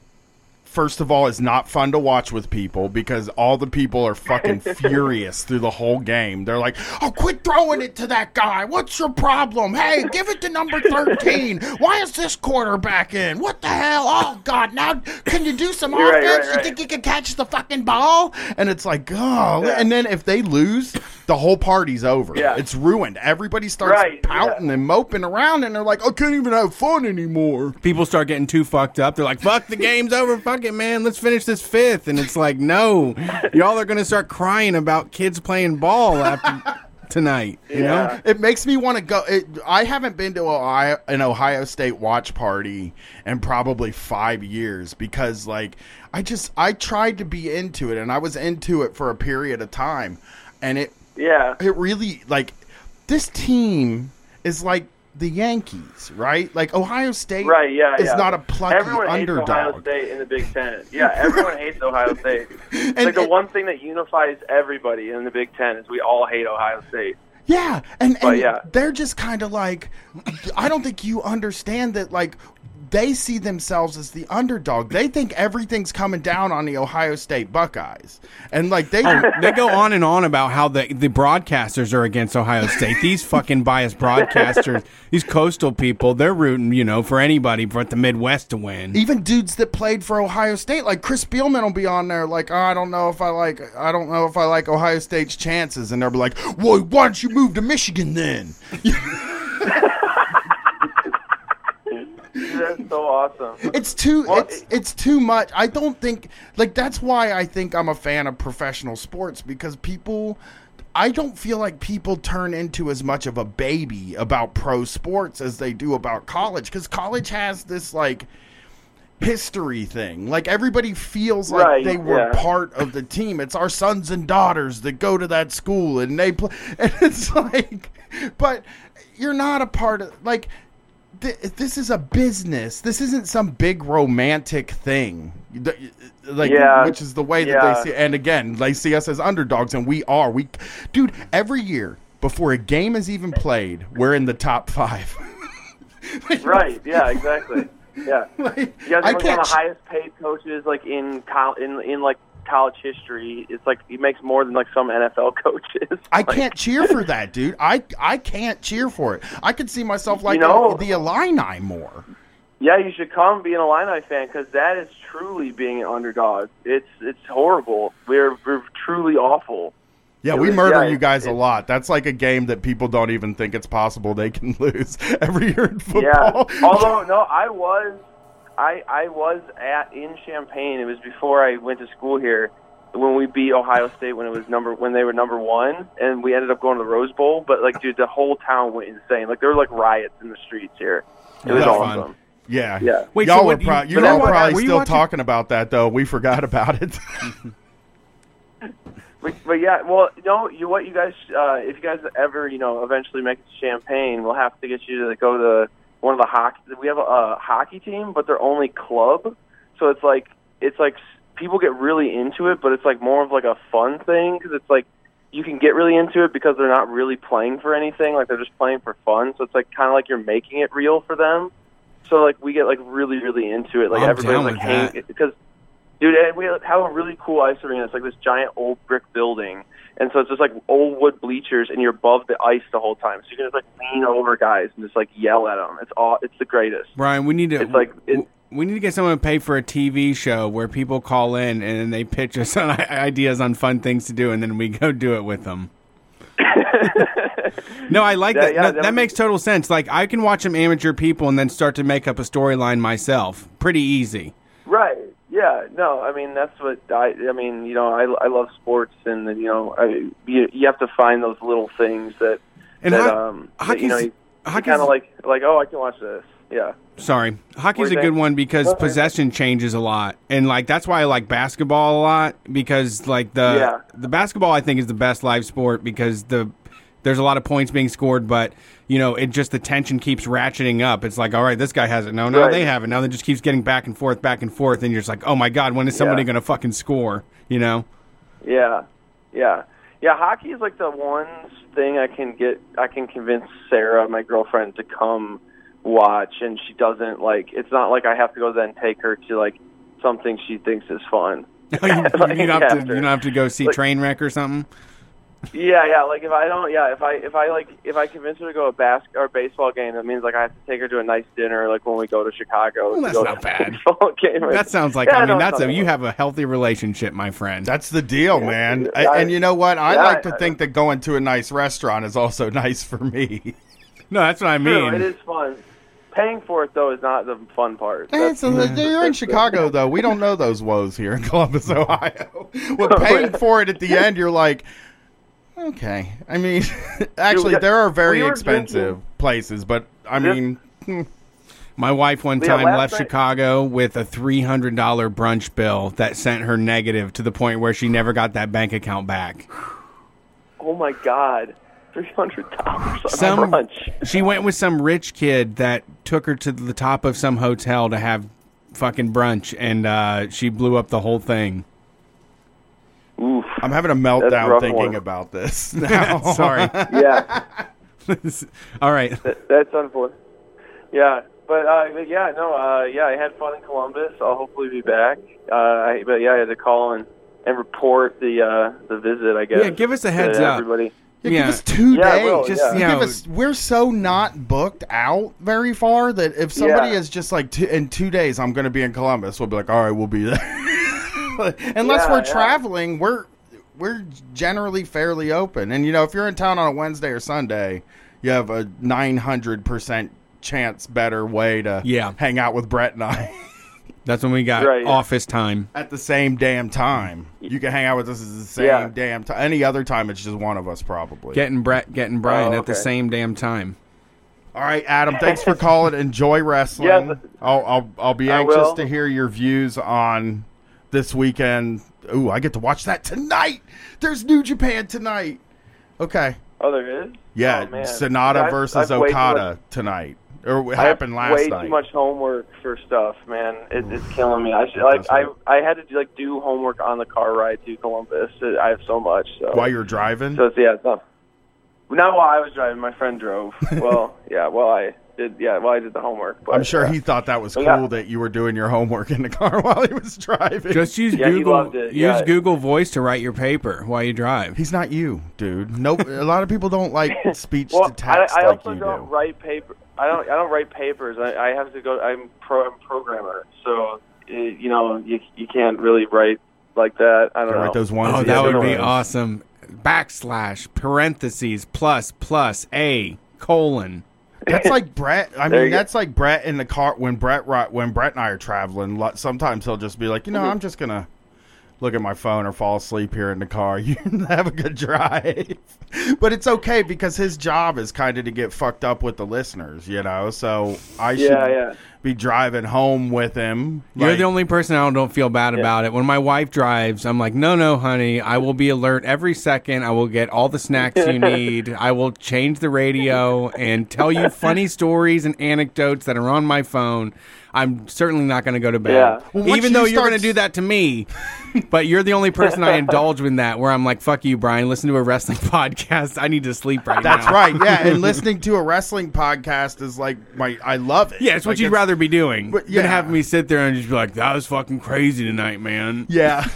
first of all, is not fun to watch with people because all the people are fucking furious through the whole game. They're like, oh, quit throwing it to that guy. What's your problem? Hey, give it to number thirteen. Why is this quarterback in? What the hell? Oh, God. Now, can you do some You're offense? Right, right, right. You think you can catch the fucking ball? And it's like, oh. Yeah. And then if they lose, the whole party's over. Yeah. It's ruined. Everybody starts right, pouting yeah. and moping around, and they're like, I can't even have fun anymore. People start getting too fucked up. They're like, fuck, the game's over. Fuck. It, man, let's finish this fifth, and it's like, no, y'all are gonna start crying about kids playing ball after tonight. You yeah. know, it makes me want to go. It, I haven't been to Ohio, an Ohio State watch party in probably five years because, like, I just I tried to be into it, and I was into it for a period of time, and it yeah, it really like this team is like. The Yankees, right? Like Ohio State right, yeah, is yeah. not a plucky everyone underdog. Everyone hates Ohio State in the Big Ten. Yeah, everyone hates Ohio State. It's and, like the and, one thing that unifies everybody in the Big Ten is we all hate Ohio State. Yeah, and, but, and yeah. they're just kind of like, I don't think you understand that like they see themselves as the underdog. They think everything's coming down on the Ohio State Buckeyes. And like they oh, they go on and on about how the, the broadcasters are against Ohio State. These fucking biased broadcasters, these coastal people, they're rooting, you know, for anybody but the Midwest to win. Even dudes that played for Ohio State, like Chris Spielman will be on there like, oh, I don't know if I like I don't know if I like Ohio State's chances, and they'll be like, well, why don't you move to Michigan then? That's so awesome. It's too well, it's, it's too much. I don't think like that's why I think I'm a fan of professional sports, because people I don't feel like people turn into as much of a baby about pro sports as they do about college, because college has this like history thing. Like everybody feels like right, they were yeah. part of the team. It's our sons and daughters that go to that school and they play. And it's like, but you're not a part of like. This is a business. This isn't some big romantic thing, like yeah. which is the way that yeah. they see. And again, they see us as underdogs, and we are. We, dude, every year before a game is even played, we're in the top five. Like, right? Yeah. Exactly. Yeah. Like, you guys are like one of the highest paid coaches, like in in in like. college history. It's like he makes more than like some N F L coaches. I like, can't cheer for that, dude. I I can't cheer for it. I could see myself like you know, the, the Illini more. Yeah, you should come be an Illini fan, because that is truly being an underdog. It's it's horrible. We're we're truly awful. Yeah, we murder yeah, you guys a lot. That's like a game that people don't even think it's possible they can lose every year in football. Yeah. Although no, I was. I, I was at in Champaign. It was before I went to school here, when we beat Ohio State when it was number when they were number one, and we ended up going to the Rose Bowl. But like, dude, the whole town went insane. Like there were like riots in the streets here. It was awesome. Fun. Yeah, yeah. Wait, y'all so were pro- you, you all probably were still watching? Talking about that though. We forgot about it. but, but yeah, well, you know, you what you guys, uh, if you guys ever you know eventually make it to Champaign, we'll have to get you to like, go to. One of the hockey, we have a, a hockey team, but they're only club. So it's like, it's like people get really into it, but it's like more of like a fun thing. Cause it's like, you can get really into it because they're not really playing for anything. Like they're just playing for fun. So it's like kind of like you're making it real for them. So like we get like really, really into it. Like I'm everybody's like, hanging because dude, and we have a really cool ice arena. It's like this giant old brick building. And so it's just like old wood bleachers, and you're above the ice the whole time. So you can just like lean over guys and just like yell at them. It's all, it's the greatest. Brian, we need to it's like it, we need to get someone to pay for a T V show where people call in and then they pitch us on ideas on fun things to do, and then we go do it with them. No, I like that. That, yeah, no, that, that makes total sense. Like I can watch some amateur people and then start to make up a storyline myself. Pretty easy. Right. Yeah, no, I mean, that's what I, I mean, you know, I, I love sports, and, you know, I, you, you have to find those little things that, and that, ho- um, that you know, you, you kind of like, like, oh, I can watch this, yeah. Sorry. Hockey's a good one because okay. possession changes a lot, and, like, that's why I like basketball a lot, because, like, the yeah. the basketball, I think, is the best live sport because the there's a lot of points being scored, but, you know, it just the tension keeps ratcheting up. It's like, all right, this guy has it. No, no, right. they have it. Now it just keeps getting back and forth, back and forth, and you're just like, oh, my God, when is somebody yeah. going to fucking score, you know? Yeah, yeah. Yeah, hockey is like the one thing I can get – I can convince Sarah, my girlfriend, to come watch, and she doesn't, like – it's not like I have to go then take her to, like, something she thinks is fun. you, like, you, don't have to, you don't have to go see like, Trainwreck or something? Yeah, yeah. Like if I don't, yeah. If I, if I like, if I convince her to go to a bas- or baseball game, that means like I have to take her to a nice dinner, like when we go to Chicago. Well, that's to not bad. Game. That sounds like yeah, I mean no, that's a you have a healthy relationship, my friend. That's the deal, yeah, man. I, and you know what? I yeah, like to I, think that going to a nice restaurant is also nice for me. No, that's what I mean. True, it is fun. Paying for it though is not the fun part. That's, that's, that's, you're in Chicago though. We don't know those woes here in Columbus, Ohio. Well, paying for it at the end, you're like. Okay. I mean, actually, there are very we expensive drinking. places, but I mean, my wife one time yeah, left night. Chicago with a three hundred dollars brunch bill that sent her negative to the point where she never got that bank account back. Oh, my God. three hundred dollars on some, brunch. She went with some rich kid that took her to the top of some hotel to have fucking brunch, and uh, she blew up the whole thing. Oof, I'm having a meltdown thinking one. about this now. Sorry. Yeah. All right. That, that's unfortunate. Yeah. But, uh, but yeah, no, uh, yeah, I had fun in Columbus. I'll hopefully be back. Uh, I, but yeah, I had to call and, and report the uh, the visit, I guess. Yeah, give us a heads up, everybody. Yeah, yeah. Give us two yeah, days. Will, just, yeah. you know, give us, we're so not booked out very far that if somebody yeah. is just like, two, in two days I'm going to be in Columbus, we'll be like, all right, we'll be there. Unless yeah, we're yeah. traveling, we're we're generally fairly open. And, you know, if you're in town on a Wednesday or Sunday, you have a nine hundred percent chance better way to yeah. hang out with Brett and I. That's when we got right, office yeah. time. At the same damn time. You can hang out with us at the same yeah. damn time. Any other time, it's just one of us probably. Getting Brett, getting Brian oh, okay. at the same damn time. All right, Adam, thanks for calling. Enjoy wrestling. Yeah, I'll, I'll, I'll be anxious to hear your views on this weekend. Ooh, I get to watch that tonight. There's New Japan tonight. Okay. Oh, there is? Yeah, oh, Sonata I've, versus I've Okada much, tonight. Or it happened last way night. Way too much homework for stuff, man. It, it's killing me. I should, like I I had to like do homework on the car ride to Columbus. I have so much. So. While you're driving? So yeah, it's not, not while I was driving. My friend drove. Well, yeah. Well, I did. Yeah. Well, I did the homework. But, I'm sure yeah. he thought that was cool yeah. that you were doing your homework in the car while he was driving. Just use yeah, Google. Use yeah. Google Voice to write your paper while you drive. He's not you, dude. Nope. A lot of people don't like speech well, to text I, I like you do. I also don't write paper. I don't. I don't write papers. I, I have to go. I'm pro. I'm a programmer. So it, you know, you you can't really write like that. I don't know. Write those ones. Oh, that would be awesome. Backslash parentheses plus plus a colon. That's like Brett. I mean, that's like Brett in the car when Brett when Brett and I are traveling. Sometimes he'll just be like, you know, mm-hmm. I'm just gonna look at my phone or fall asleep here in the car. You have a good drive. But it's okay because his job is kind of to get fucked up with the listeners, you know? So I yeah, should yeah. be driving home with him. You're like, the only person I don't feel bad yeah. about it. When my wife drives, I'm like, no, no, honey. I will be alert every second. I will get all the snacks you need. I will change the radio and tell you funny stories and anecdotes that are on my phone. I'm certainly not going to go to bed. Yeah. Well, even though you you're going to do that to me, but you're the only person I indulge in that where I'm like, fuck you, Brian. Listen to a wrestling podcast. I need to sleep right That's now. That's right. Yeah. And listening to a wrestling podcast is like, my. I love it. Yeah. It's what like you'd it's, rather be doing but, yeah. than having me sit there and just be like, that was fucking crazy tonight, man. Yeah.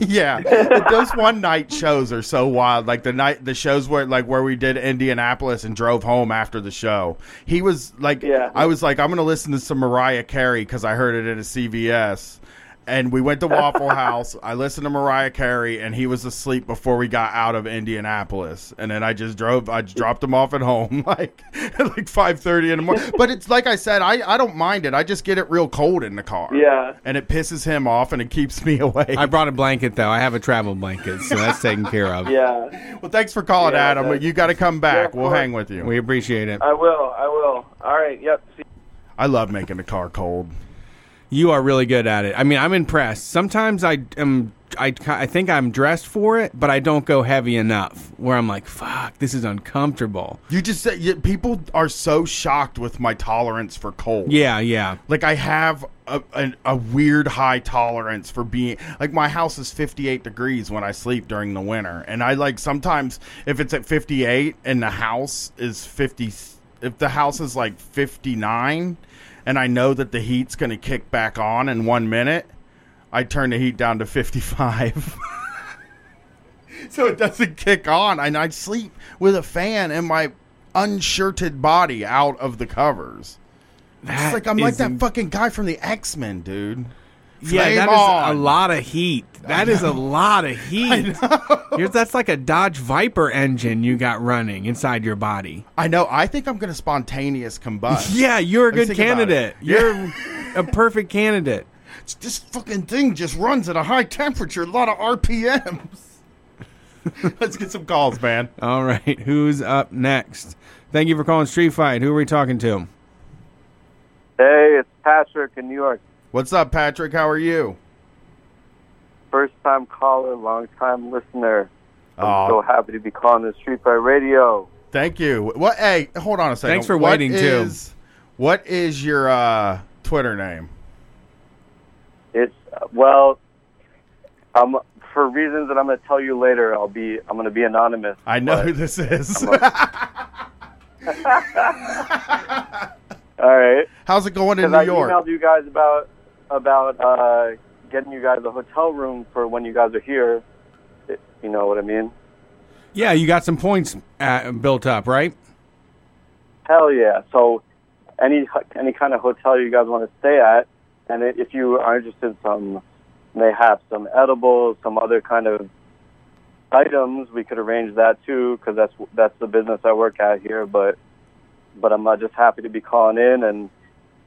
yeah. But those one night shows are so wild. Like the night, the shows where, like, where we did Indianapolis and drove home after the show. He was like, yeah. I was like, I'm going to listen to some Mariah Carey. Carey because I heard it at a C V S, and we went to Waffle House. I listened to Mariah Carey, and he was asleep before we got out of Indianapolis. And then I just drove, I just dropped him off at home like at like five thirty in the morning. But it's like I said, I I don't mind it. I just get it real cold in the car. Yeah, and it pisses him off, and it keeps me awake. I brought a blanket though. I have a travel blanket, so that's taken care of. Yeah. Well, thanks for calling, yeah, Adam. That's... You got to come back. Yeah, we'll course. hang with you. We appreciate it. I will. I will. All right. Yep. See- I love making the car cold. You are really good at it. I mean, I'm impressed. Sometimes I am. I, I think I'm dressed for it, but I don't go heavy enough where I'm like, fuck, this is uncomfortable. You just said you, people are so shocked with my tolerance for cold. Yeah, yeah. Like I have a, a, a weird high tolerance for being like my house is fifty-eight degrees when I sleep during the winter. And I like sometimes if it's at fifty-eight and the house is fifty-six. If the house is like fifty-nine and I know that the heat's going to kick back on in one minute, I turn the heat down to fifty-five. So it doesn't kick on. And I sleep with a fan and my unshirted body out of the covers. That it's like I'm like that fucking guy from the X-Men, dude. Yeah, Flame that on. is a lot of heat. That is a lot of heat. That's like a Dodge Viper engine you got running inside your body. I know. I think I'm going to spontaneous combust. Yeah, you're a good candidate. You're yeah. a perfect candidate. This fucking thing just runs at a high temperature, a lot of R P Ms. Let's get some calls, man. All right. Who's up next? Thank you for calling Street Fight. Who are we talking to? Hey, it's Patrick in New York. What's up, Patrick? How are you? First time caller, long time listener. I'm Aww. so happy to be calling the Street Fight Radio. Thank you. What? Hey, hold on a second. Thanks for what waiting, is, too. What is your uh, Twitter name? It's well, um, for reasons that I'm going to tell you later. I'll be. I'm going to be anonymous. I know who this is. All right. How's it going in New I York? I emailed you guys about about uh, getting you guys a hotel room for when you guys are here. It, you know what I mean? Yeah, you got some points uh, built up, right? Hell yeah! So any any kind of hotel you guys want to stay at, and if you are interested in some, they have some edibles, some other kind of items. We could arrange that too, because that's that's the business I work at here. But but I'm not just happy to be calling in, and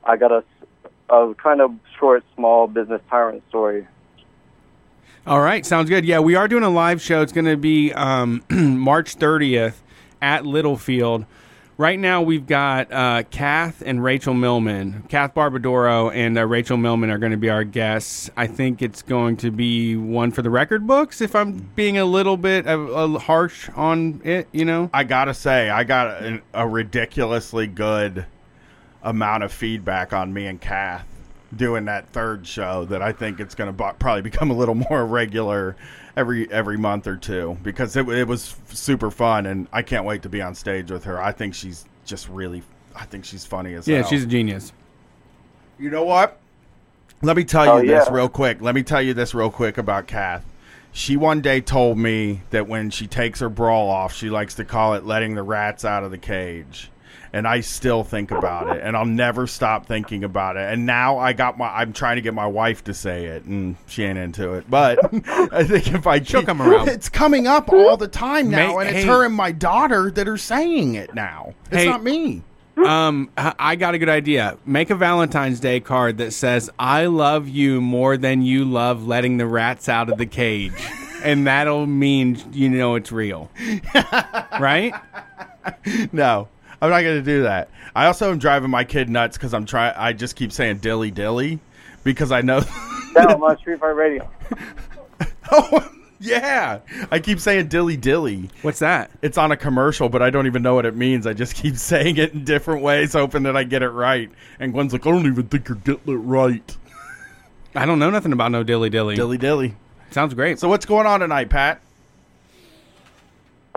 I got a, a kind of short, small business tyrant story. All right, sounds good. Yeah, we are doing a live show. It's going to be um, March thirtieth at Littlefield. Right now we've got uh, Kath and Rachel Millman. Kath Barbadoro and uh, Rachel Millman are going to be our guests. I think it's going to be one for the record books, if I'm being a little bit uh, uh, harsh on it, you know? I got to say, I got a, a ridiculously good amount of feedback on me and Kath doing that third show that I think it's going to b- probably become a little more regular every every month or two, because it, it was super fun, and I can't wait to be on stage with her. I think she's just really, I think she's funny as yeah, hell. Yeah, she's a genius. You know what? Let me tell oh, you this yeah. real quick. Let me tell you this real quick about Kath. She one day told me that when she takes her brawl off, she likes to call it letting the rats out of the cage. And I still think about it, and I'll never stop thinking about it. And now I got my, I'm trying to get my wife to say it, and she ain't into it. But I think if I keep, come around. It's coming up all the time now, Mate, and hey, it's her and my daughter that are saying it now. It's hey, not me. Um, I got a good idea. Make a Valentine's Day card that says, I love you more than you love letting the rats out of the cage. And that'll mean, you know, it's real. Right? No. I'm not going to do that. I also am driving my kid nuts because I'm trying. I just keep saying dilly dilly because I know. Down on Street Fight Radio. Oh, yeah. I keep saying dilly dilly. What's that? It's on a commercial, but I don't even know what it means. I just keep saying it in different ways, hoping that I get it right. And Gwen's like, I don't even think you're getting it right. I don't know nothing about no dilly dilly. Dilly dilly. Sounds great. So what's going on tonight, Pat?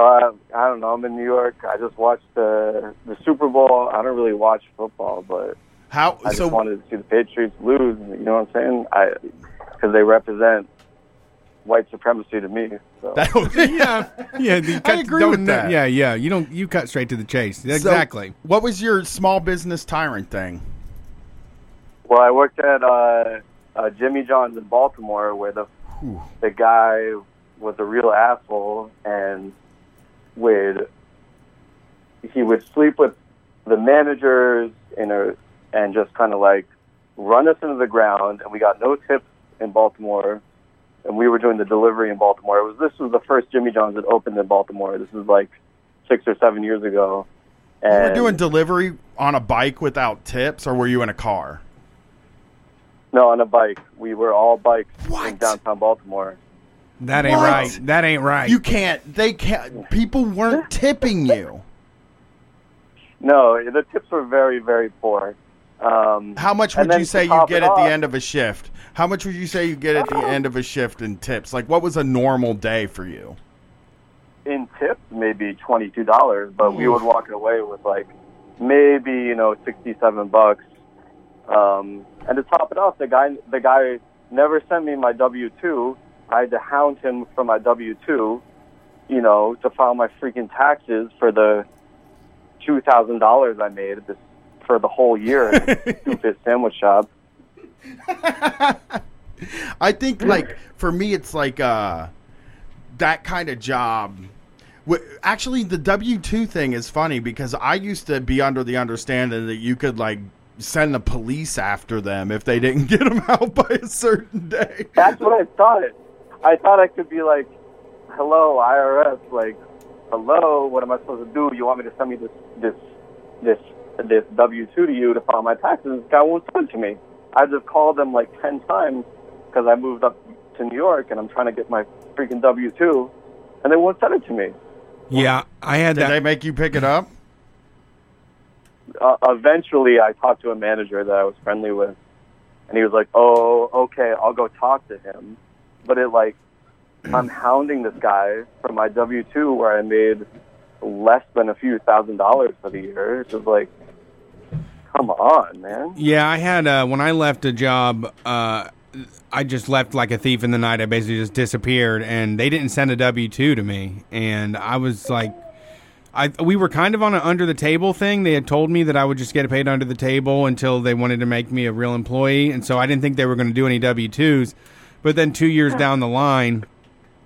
Uh, I don't know. I'm in New York. I just watched the the Super Bowl. I don't really watch football, but How, I just so, wanted to see the Patriots lose. You know what I'm saying? I because they represent white supremacy to me. So. That would, yeah, yeah. The, I agree with that. Yeah, yeah. You don't. You cut straight to the chase. Exactly. So, what was your small business tyrant thing? Well, I worked at uh, uh, Jimmy John's in Baltimore, where the Whew. the guy was a real asshole and. Would he would sleep with the managers in a, and just kind of like run us into the ground, and we got no tips in Baltimore, and we were doing the delivery in Baltimore. It was this was the first Jimmy John's that opened in Baltimore. This was like six or seven years ago. And you were doing delivery on a bike without tips, or were you in a car? No, on a bike. We were all bikes what? in downtown Baltimore. That ain't what? right. That ain't right. You can't. They can't. People weren't tipping you. No, the tips were very, very poor. Um, How much would you say you get at the end of a shift? How much would you say you get at the end of a shift in tips? Like, what was a normal day for you? In tips, maybe twenty-two dollars, but we would walk away with like maybe you know sixty-seven bucks. Um, and to top it off, the guy, the guy never sent me my W two. I had to hound him for my W two, you know, to file my freaking taxes for the two thousand dollars I made this, for the whole year at this stupid sandwich shop. I think, like, for me, it's like uh, that kind of job. Actually, the W two thing is funny because I used to be under the understanding that you could, like, send the police after them if they didn't get them out by a certain day. That's what I thought. I thought I could be like, hello, I R S, like, hello, what am I supposed to do? You want me to send me this this this this W two to you to file my taxes? This guy won't send to me. I just called them like ten times because I moved up to New York and I'm trying to get my freaking W two, and they won't send it to me. Yeah, I had Did that. Did they make you pick it up? Uh, eventually, I talked to a manager that I was friendly with, and he was like, oh, okay, I'll go talk to him. But it like, I'm hounding this guy for my W two where I made less than a few thousand dollars for the year. It's just like, come on, man. Yeah, I had, uh, when I left a job, uh, I just left like a thief in the night. I basically just disappeared, and they didn't send a W two to me. And I was like, I we were kind of on an under-the-table thing. They had told me that I would just get paid under the table until they wanted to make me a real employee. And so I didn't think they were going to do any W twos. But then two years down the line,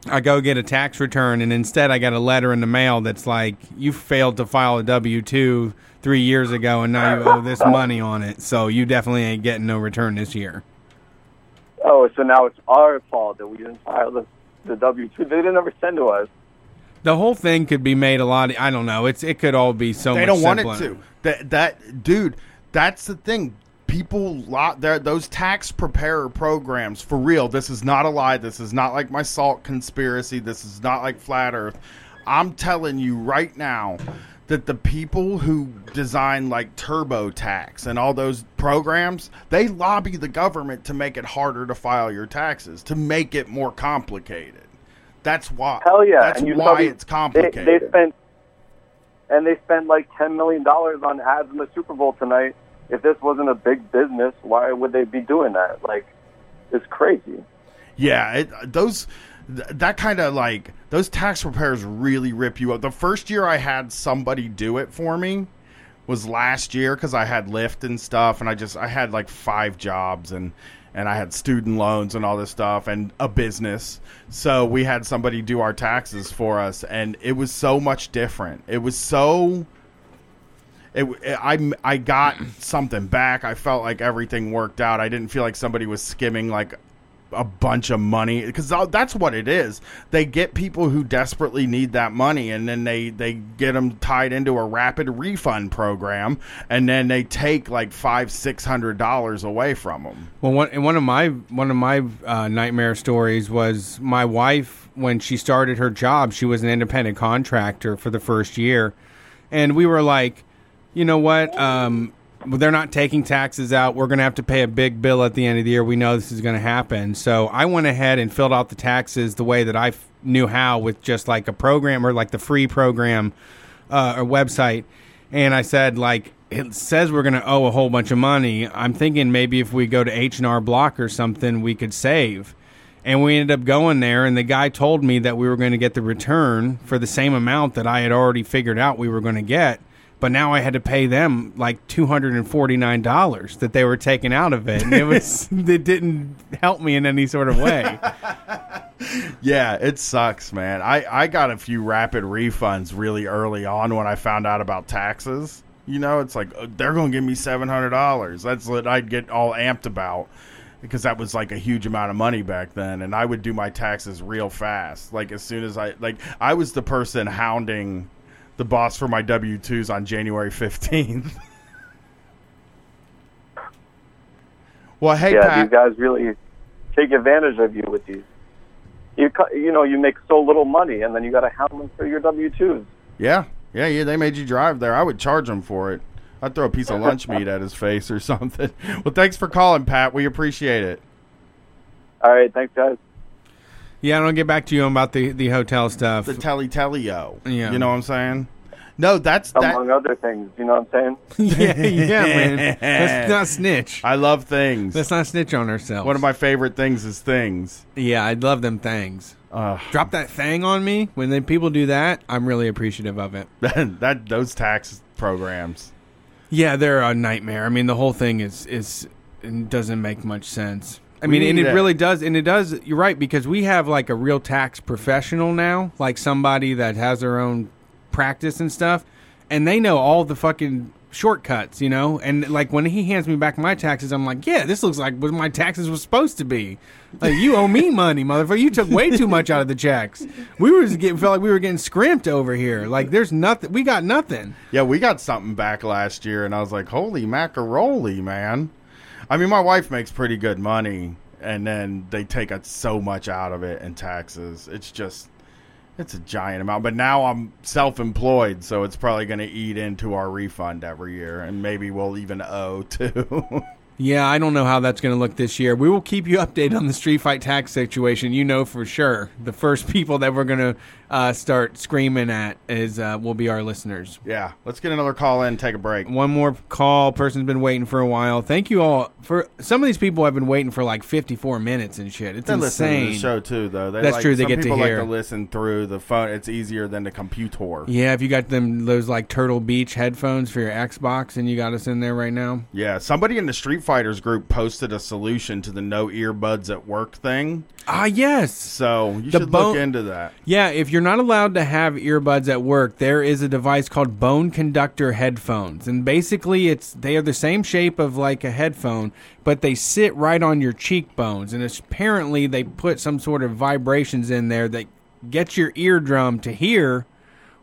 I go get a tax return, and instead I got a letter in the mail that's like, you failed to file a W two three years ago, and now you owe this money on it, so you definitely ain't getting no return this year. Oh, so now it's our fault that we didn't file the, the W two. They didn't ever send to us. The whole thing could be made a lot. I don't know. It's it could all be so. They much don't want simpler. It to. That that dude. That's the thing. People, lot there. Those tax preparer programs, for real. This is not a lie. This is not like my salt conspiracy. This is not like Flat Earth. I'm telling you right now that the people who design like TurboTax and all those programs, they lobby the government to make it harder to file your taxes, to make it more complicated. That's why. Hell yeah. That's why it's complicated. They, they spent, and they spent like ten million dollars on ads in the Super Bowl tonight. If this wasn't a big business, why would they be doing that? Like, it's crazy. Yeah, it, those th- that kind of like, those tax preparers really rip you up. The first year I had somebody do it for me was last year because I had Lyft and stuff, and I just, I had like five jobs, and And I had student loans and all this stuff and a business. So we had somebody do our taxes for us. And it was so much different. It was so... It, it, I, I got something back. I felt like everything worked out. I didn't feel like somebody was skimming like a bunch of money. Because that's what it is. They get people who desperately need that money. And then they, they get them tied into a rapid refund program. And then they take like five, six hundred dollars away from them. Well, one, one of my, one of my uh, nightmare stories was my wife, when she started her job, she was an independent contractor for the first year. And we were like, you know what? Um, they're not taking taxes out. We're going to have to pay a big bill at the end of the year. We know this is going to happen. So I went ahead and filled out the taxes the way that I f- knew how, with just like a program, or like the free program uh, or website. And I said, like, it says we're going to owe a whole bunch of money. I'm thinking maybe if we go to H and R Block or something, we could save. And we ended up going there, and the guy told me that we were going to get the return for the same amount that I had already figured out we were going to get. But now I had to pay them like two hundred forty-nine dollars that they were taking out of it. And it was, it didn't help me in any sort of way. Yeah, it sucks, man. I, I got a few rapid refunds really early on when I found out about taxes. You know, it's like, oh, they're going to give me seven hundred dollars. That's what I'd get all amped about, because that was like a huge amount of money back then. And I would do my taxes real fast. Like as soon as I, like I was the person hounding the boss for my W two's on January fifteenth. Well, hey, yeah, Pat. These guys really take advantage of you with these. You you know, you make so little money, and then you got to hound them for your W two's. Yeah. Yeah, yeah, they made you drive there. I would charge them for it. I'd throw a piece of lunch meat at his face or something. Well, thanks for calling, Pat. We appreciate it. All right. Thanks, guys. Yeah, I'm going to get back to you about the, the hotel stuff. The telly-telly-o. Yeah. You know what I'm saying? No, that's... Among that. Other things, you know what I'm saying? yeah, yeah, man. Let's not snitch. I love things. Let's not snitch on ourselves. One of my favorite things is things. Yeah, I love them things. Uh, Drop that thing on me. When they, people do that, I'm really appreciative of it. that Those tax programs. Yeah, they're a nightmare. I mean, the whole thing is, is doesn't make much sense. I mean, and it that. really does, and it does, you're right, because we have, like, a real tax professional now, like somebody that has their own practice and stuff, and they know all the fucking shortcuts, you know? And, like, when he hands me back my taxes, I'm like, yeah, this looks like what my taxes were supposed to be. Like, you owe me money, motherfucker. You took way too much out of the checks. We were just getting, felt like we were getting scrimped over here. Like, there's nothing, we got nothing. Yeah, we got something back last year, and I was like, holy macaroli, man. I mean, my wife makes pretty good money, and then they take so much out of it in taxes. It's just, it's a giant amount. But now I'm self-employed, so it's probably going to eat into our refund every year, and maybe we'll even owe, too. Yeah, I don't know how that's going to look this year. We will keep you updated on the street fight tax situation. You know for sure the first people that we're going to uh, start screaming at is uh, will be our listeners. Yeah. Let's get another call in, take a break. One more call. Person's been waiting for a while. Thank you all. For some of these people have been waiting for like fifty-four minutes and shit. It's They're insane. They listen to the show too, though. They That's like, true. They get to hear. Some people like to listen through the phone. It's easier than the computer. Yeah, if you got them those like Turtle Beach headphones for your Xbox and you got us in there right now. Yeah. Somebody in the Street Fighters group posted a solution to the no earbuds at work thing. Ah, yes. So you the should bone- look into that. Yeah, if you're not allowed to have earbuds at work, there is a device called bone conductor headphones. And basically, it's they are the same shape of like a headphone, but they sit right on your cheekbones. And apparently, they put some sort of vibrations in there that gets your eardrum to hear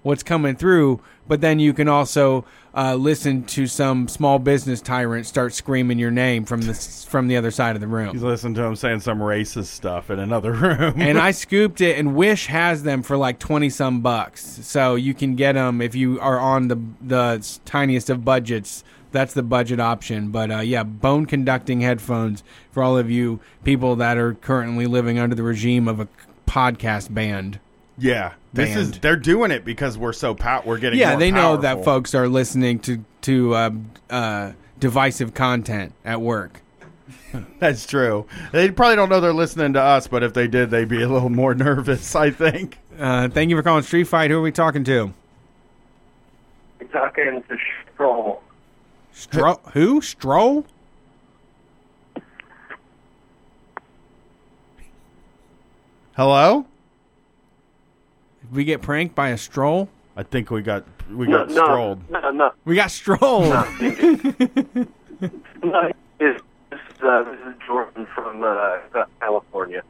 what's coming through, but then you can also uh, listen to some small business tyrant start screaming your name from the from the other side of the room. You listen to him saying some racist stuff in another room. And I scooped it, and Wish has them for like twenty some bucks. So you can get them if you are on the the tiniest of budgets. That's the budget option. But uh, yeah, bone conducting headphones for all of you people that are currently living under the regime of a podcast band. Yeah, this band. Is they're doing it because we're so pow- we're getting yeah. More they powerful. Know that folks are listening to to uh, uh, divisive content at work. That's true. They probably don't know they're listening to us, but if they did, they'd be a little more nervous, I think. Uh, thank you for calling Street Fight. Who are we talking to? We're talking to Stroll. Stroll? Who? Stroll? Hello? We get pranked by a stroll? I think we got we no, got no, strolled. No, no, we got strolled. No, no, it's, it's, uh, this is Jordan from uh, California.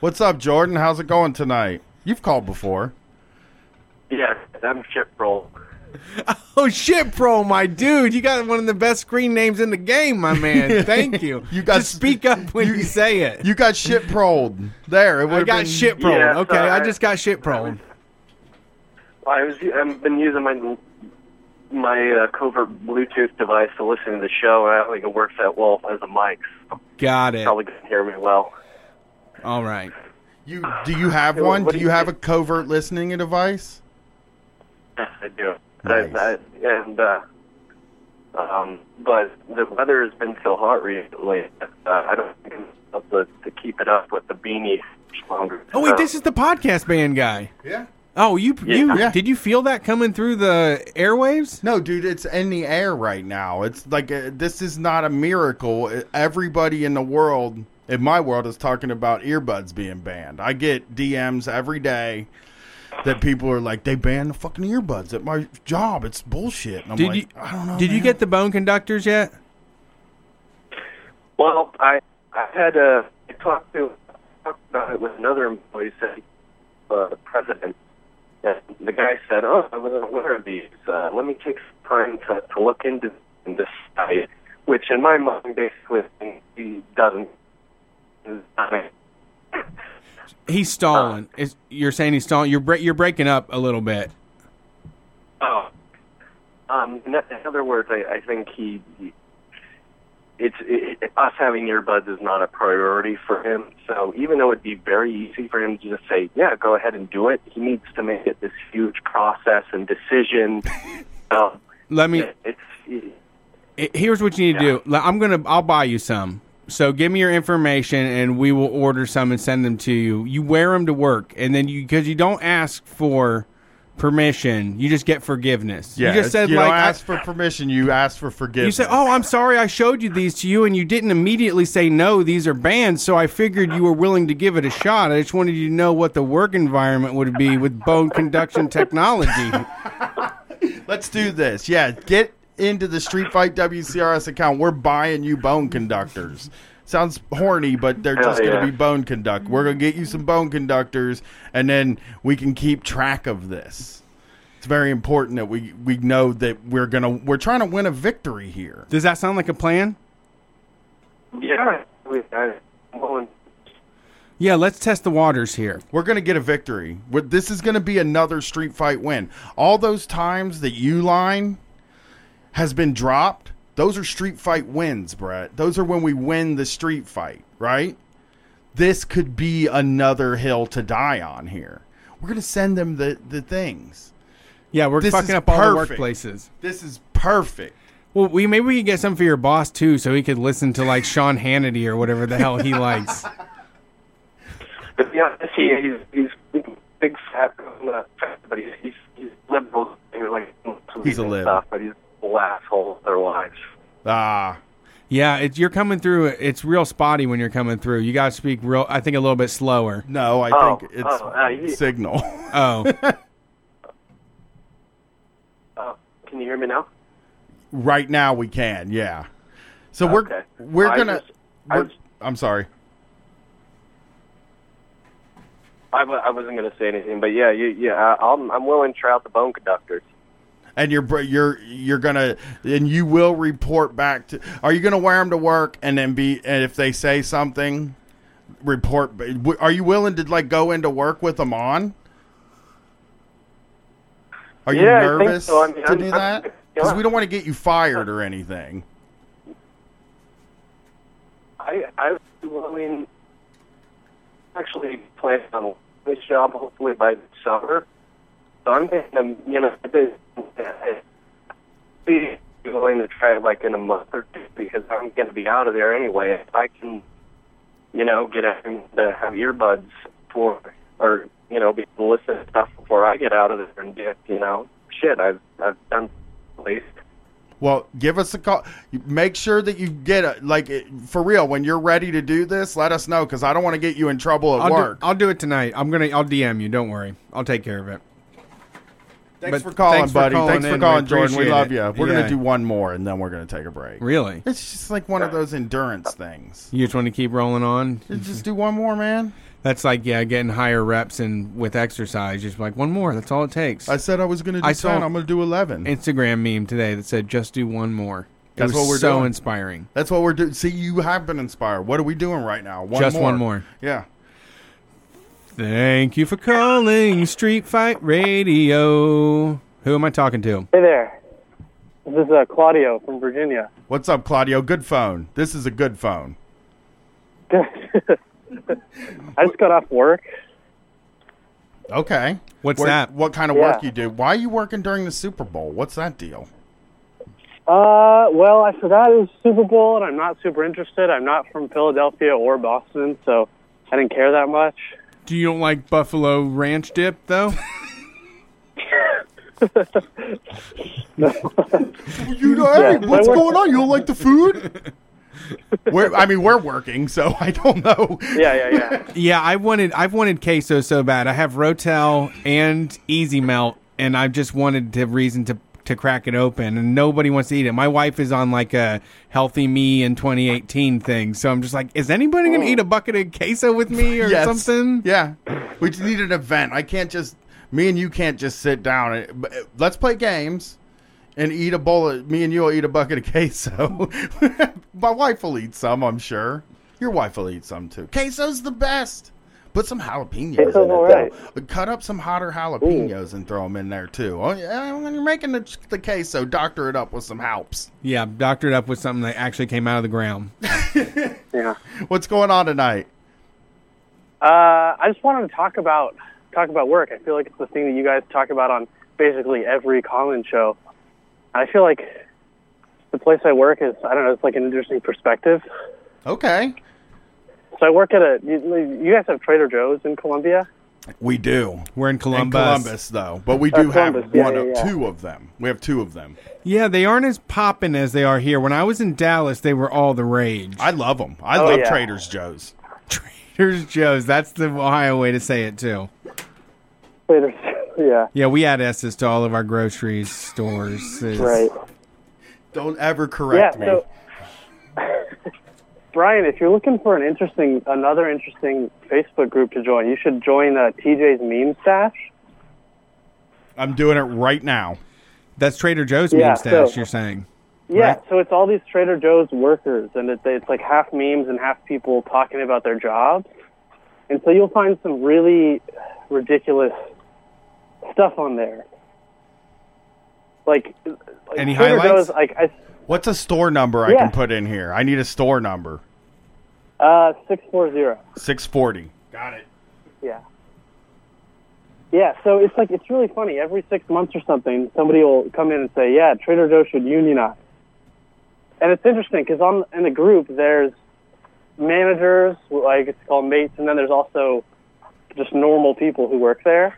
What's up, Jordan? How's it going tonight? You've called before. Yeah, I'm Shiproll. Oh, Shiproll, my dude! You got one of the best screen names in the game, my man. Thank you. You got just speak up when you, you say it. You got Shiprolled. There, it I got been... Shiprolled. Yeah, okay, sorry. I just got Shiprolled. I was, I've been using my my uh, covert Bluetooth device to listen to the show, and I think it works that well as a mic. So got it. Probably couldn't hear me well. All right. You do you have uh, one? Do you, you have a covert listening device? Yes, I do. Nice. I, I, and uh, um, but the weather has been so hot recently. Uh, I don't think I'm able to, to keep it up with the beanie longer. Oh wait, this is the podcast band guy. Yeah. Oh, you, you yeah. Did you feel that coming through the airwaves? No, dude, it's in the air right now. It's like uh, this is not a miracle. Everybody in the world, in my world, is talking about earbuds being banned. I get D Ms every day that people are like, they banned the fucking earbuds at my job. It's bullshit. And I'm did like, you, I don't know. Did man. You get the bone conductors yet? Well, I I had a I talked to I talked about it with another employee. Said uh, the president, and the guy said, "Oh, I wasn't aware of these. Uh, let me take some time to, to look into this site," which in my mind basically he doesn't. I mean, he's stalling. Uh, Is, you're saying he's stalling. You're bre- you're breaking up a little bit. Oh, um. In other words, I, I think he. he it's it, us having earbuds is not a priority for him. So even though it'd be very easy for him to just say, "Yeah, go ahead and do it," he needs to make it this huge process and decision. um, Let me. It, it's. It, it, here's what you need yeah. to do. I'm gonna. I'll buy you some. So give me your information, and we will order some and send them to you. You wear them to work, and then you because you don't ask for permission, you just get forgiveness. Yeah, you just said you like, don't ask I, for permission, you ask for forgiveness. You said, "Oh, I'm sorry, I showed you these to you, and you didn't immediately say no. These are banned, so I figured you were willing to give it a shot. I just wanted you to know what the work environment would be with bone conduction technology." Let's do this. Yeah, get. Into the Street Fight W C R S account. We're buying you bone conductors. Sounds horny, but they're Hell just yeah. going to be bone conduct. We're going to get you some bone conductors, and then we can keep track of this. It's very important that we, we know that we're going to we're trying to win a victory here. Does that sound like a plan? Yeah. Yeah, let's test the waters here. We're going to get a victory. We're, this is going to be another Street Fight win. All those times that you line has been dropped, those are Street Fight wins, Brett. Those are when we win the Street Fight, right? This could be another hill to die on here. We're going to send them the, the things. Yeah, we're this fucking up perfect. all the workplaces. This is perfect. Well, we maybe we could get some for your boss, too, so he could listen to, like, Sean Hannity or whatever the hell he likes. To be honest, he, he's a big fat, but he's, he's, he's liberal. He's, like, he's a lib. But he's a little asshole their lives. Ah. Yeah, it, you're coming through. It's real spotty when you're coming through. You got to speak real, I think, a little bit slower. No, I oh, think it's oh, uh, you, signal. Oh. uh, can you hear me now? Right now we can, yeah. So we're okay. we're well, gonna. I just, we're, I was, I'm sorry. I, w- I wasn't gonna say anything, but yeah, you, yeah, I'm I'm willing to try out the bone conductors. And you're you're you're gonna and you will report back to. Are you gonna wear them to work and then be? And if they say something, report. Are you willing to like go into work with them on? Are you yeah, nervous I think so. I mean, to I'm, do that? I'm, Because we don't want to get you fired or anything. I I willing actually plan on this job hopefully by the summer. So I'm going to, you know, be willing to try it like in a month or two because I'm going to be out of there anyway. If I can, you know, get out and have earbuds for or you know, be listen to stuff before I get out of there and get, you know, shit. I've I've done. Please. Well, give us a call. Make sure that you get it. Like, for real, when you're ready to do this, let us know because I don't want to get you in trouble at I'll work. Do, I'll do it tonight. I'm gonna. I'll D M you. Don't worry. I'll take care of it. Thanks but for calling, thanks buddy. For calling thanks in. for calling, we Jordan. We love it. you. We're yeah. gonna do one more and then we're gonna take a break. Really? It's just like one of those endurance things. You just want to keep rolling on. Just do one more, man. That's like, yeah, getting higher reps and with exercise. Just like, one more. That's all it takes. I said I was going to do ten. I'm going to do eleven. Instagram meme today that said, just do one more. It That's was what we're so doing. inspiring. That's what we're doing. See, you have been inspired. What are we doing right now? One just more. one more. Yeah. Thank you for calling Street Fight Radio. Who am I talking to? Hey there. This is uh, Claudio from Virginia. What's up, Claudio? Good phone. This is a good phone. I just got off work. Okay. What's what, that? What kind of yeah. work you do? Why are you working during the Super Bowl? What's that deal? Uh, well, I forgot it was Super Bowl, and I'm not super interested. I'm not from Philadelphia or Boston, so I didn't care that much. Do you don't like Buffalo Ranch dip, though? No. You know, yeah, what's going on? You don't like the food? We're, I mean, we're working, so I don't know. Yeah, yeah, yeah. yeah, I wanted, I've wanted queso so bad. I have Rotel and Easy Melt, and I just wanted to reason to, to crack it open, and nobody wants to eat it. My wife is on like a healthy me in twenty eighteen thing, so I'm just like, is anybody going to eat a bucket of queso with me or yes. something? Yeah, we just need an event. I can't just, me and you can't just sit down. Let's play games. And eat a bowl of, me and you will eat a bucket of queso. My wife will eat some, I'm sure. Your wife will eat some, too. Queso's the best. Put some jalapenos queso's in it, all right. though. Cut up some hotter jalapenos Ooh. and throw them in there, too. When you're making the, the queso, doctor it up with some halps. Yeah, doctor it up with something that actually came out of the ground. yeah. What's going on tonight? Uh, I just wanted to talk about talk about work. I feel like it's the thing that you guys talk about on basically every call-in show. I feel like the place I work is, I don't know, it's like an interesting perspective. Okay. So I work at a, you, you guys have Trader Joe's in Columbia? We do. We're in Columbus. In Columbus, though. But we do uh, have one yeah, yeah, of, yeah. two of them. We have two of them. Yeah, they aren't as popping as they are here. When I was in Dallas, they were all the rage. I love them. I oh, love yeah. Trader Joe's. Trader Joe's. That's the Ohio way to say it, too. Trader Joe's. Yeah. Yeah, we add S's to all of our grocery stores. It's... Right. Don't ever correct yeah, so... me. Brian, if you're looking for an interesting, another interesting Facebook group to join, you should join uh, T J's Meme Stash. I'm doing it right now. That's Trader Joe's yeah, Meme Stash, so, you're saying. Yeah, right? So it's all these Trader Joe's workers, and it, it's like half memes and half people talking about their jobs. And so you'll find some really ridiculous stuff on there. Like, like any Twitter highlights? Goes, like, I, What's a store number yeah. I can put in here? I need a store number. Uh, six forty. six forty. Got it. Yeah. Yeah, so it's like, it's really funny. Every six months or something, somebody will come in and say, yeah, Trader Joe's should unionize. And it's interesting because on in the group, there's managers, like it's called mates, and then there's also just normal people who work there.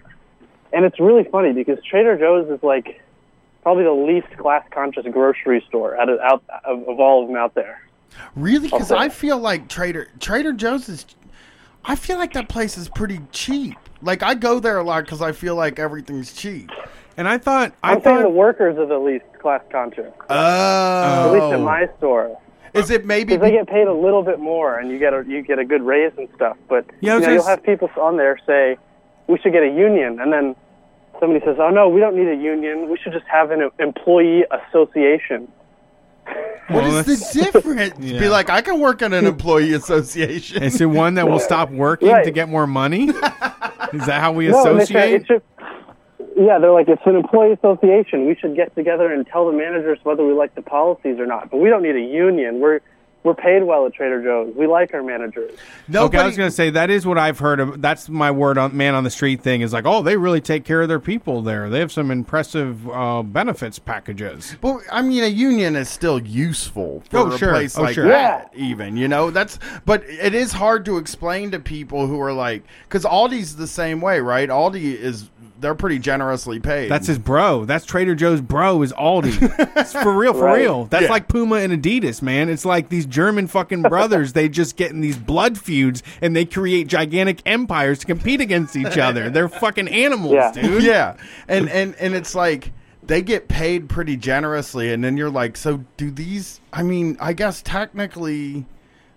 And it's really funny because Trader Joe's is like probably the least class-conscious grocery store out of, out of, of all of them out there. Really? Because I feel like Trader Trader Joe's is... I feel like that place is pretty cheap. Like, I go there a lot because I feel like everything's cheap. And I thought... I I'm thought, saying the workers are the least class-conscious. Oh. At least at my store. Is it maybe... Because they get paid a little bit more, and you get a, you get a good raise and stuff. But yeah, you know, you'll have people on there say, we should get a union. And then somebody says, oh, no, we don't need a union. We should just have an employee association. What well, is the difference? Yeah. Be like, I can work at an employee association. Is it one that will stop working right. to get more money? Is that how we no, associate? They should, should, yeah, they're like, it's an employee association. We should get together and tell the managers whether we like the policies or not. But we don't need a union. We're we're paid well at Trader Joe's. We like our managers. Nobody, okay, I was going to say, that is what I've heard of. That's my word on man on the street thing is like, oh, they really take care of their people there. They have some impressive uh, benefits packages. Well, I mean, a union is still useful for oh, a sure. place oh, like sure. that yeah. even, you know, that's, but it is hard to explain to people who are like, because Aldi's the same way, right? Aldi is, they're pretty generously paid. That's his bro. That's Trader Joe's bro is Aldi. It's for real, for right? real. That's yeah. like Puma and Adidas, man. It's like these German fucking brothers, they just get in these blood feuds and they create gigantic empires to compete against each other. They're fucking animals, yeah. dude. Yeah. And, and and it's like they get paid pretty generously. And then you're like, so do these, I mean, I guess technically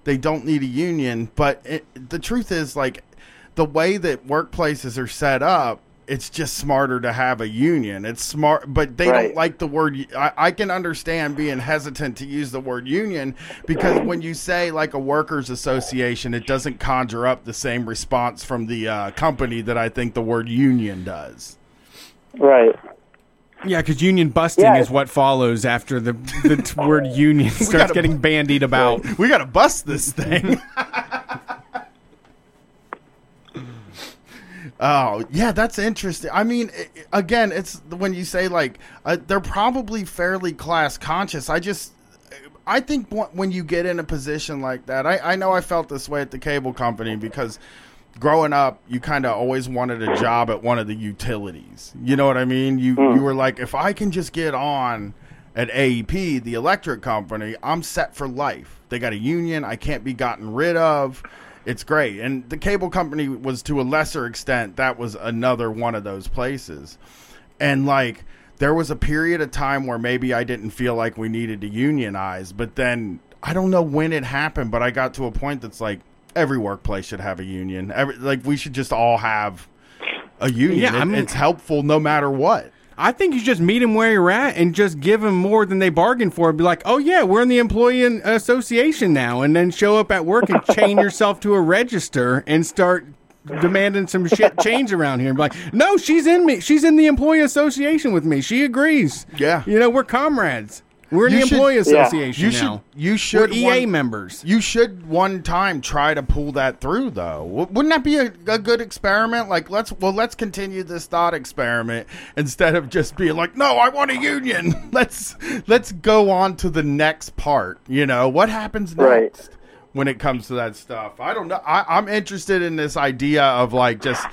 they don't need a union. But it, the truth is, like, the way that workplaces are set up, it's just smarter to have a union. It's smart, but they right. don't like the word. I, I can understand being hesitant to use the word union because when you say like a workers association, it doesn't conjure up the same response from the uh, company that I think the word union does. Right. Yeah, because union busting yeah, is what follows after the, the t- word union starts gotta, getting bandied about. Right. We got to bust this thing. Oh, yeah, that's interesting. I mean, it, again, it's when you say, like, uh, they're probably fairly class conscious. I just, I think when you get in a position like that, I, I know I felt this way at the cable company because growing up, you kind of always wanted a job at one of the utilities. You know what I mean? You, mm. you were like, if I can just get on at A E P, the electric company, I'm set for life. They got a union I can't be gotten rid of. It's great. And the cable company was, to a lesser extent, that was another one of those places. And like, there was a period of time where maybe I didn't feel like we needed to unionize, but then I don't know when it happened, but I got to a point that's like, every workplace should have a union. Every, like, we should just all have a union. Yeah, it, I mean, it's helpful no matter what. I think you just meet them where you're at and just give them more than they bargained for and be like, oh, yeah, we're in the employee association now. And then show up at work and chain yourself to a register and start demanding some shit change around here. And be like, no, she's in me. She's in the employee association with me. She agrees. Yeah. You know, we're comrades. We're in you the should, employee association yeah. you now. Should, you should We're E A one, members. You should one time try to pull that through, though. Wouldn't that be a, a good experiment? Like, let's well, let's continue this thought experiment instead of just being like, no, I want a union. Let's let's go on to the next part. You know, what happens next right. when it comes to that stuff? I don't know. I, I'm interested in this idea of like just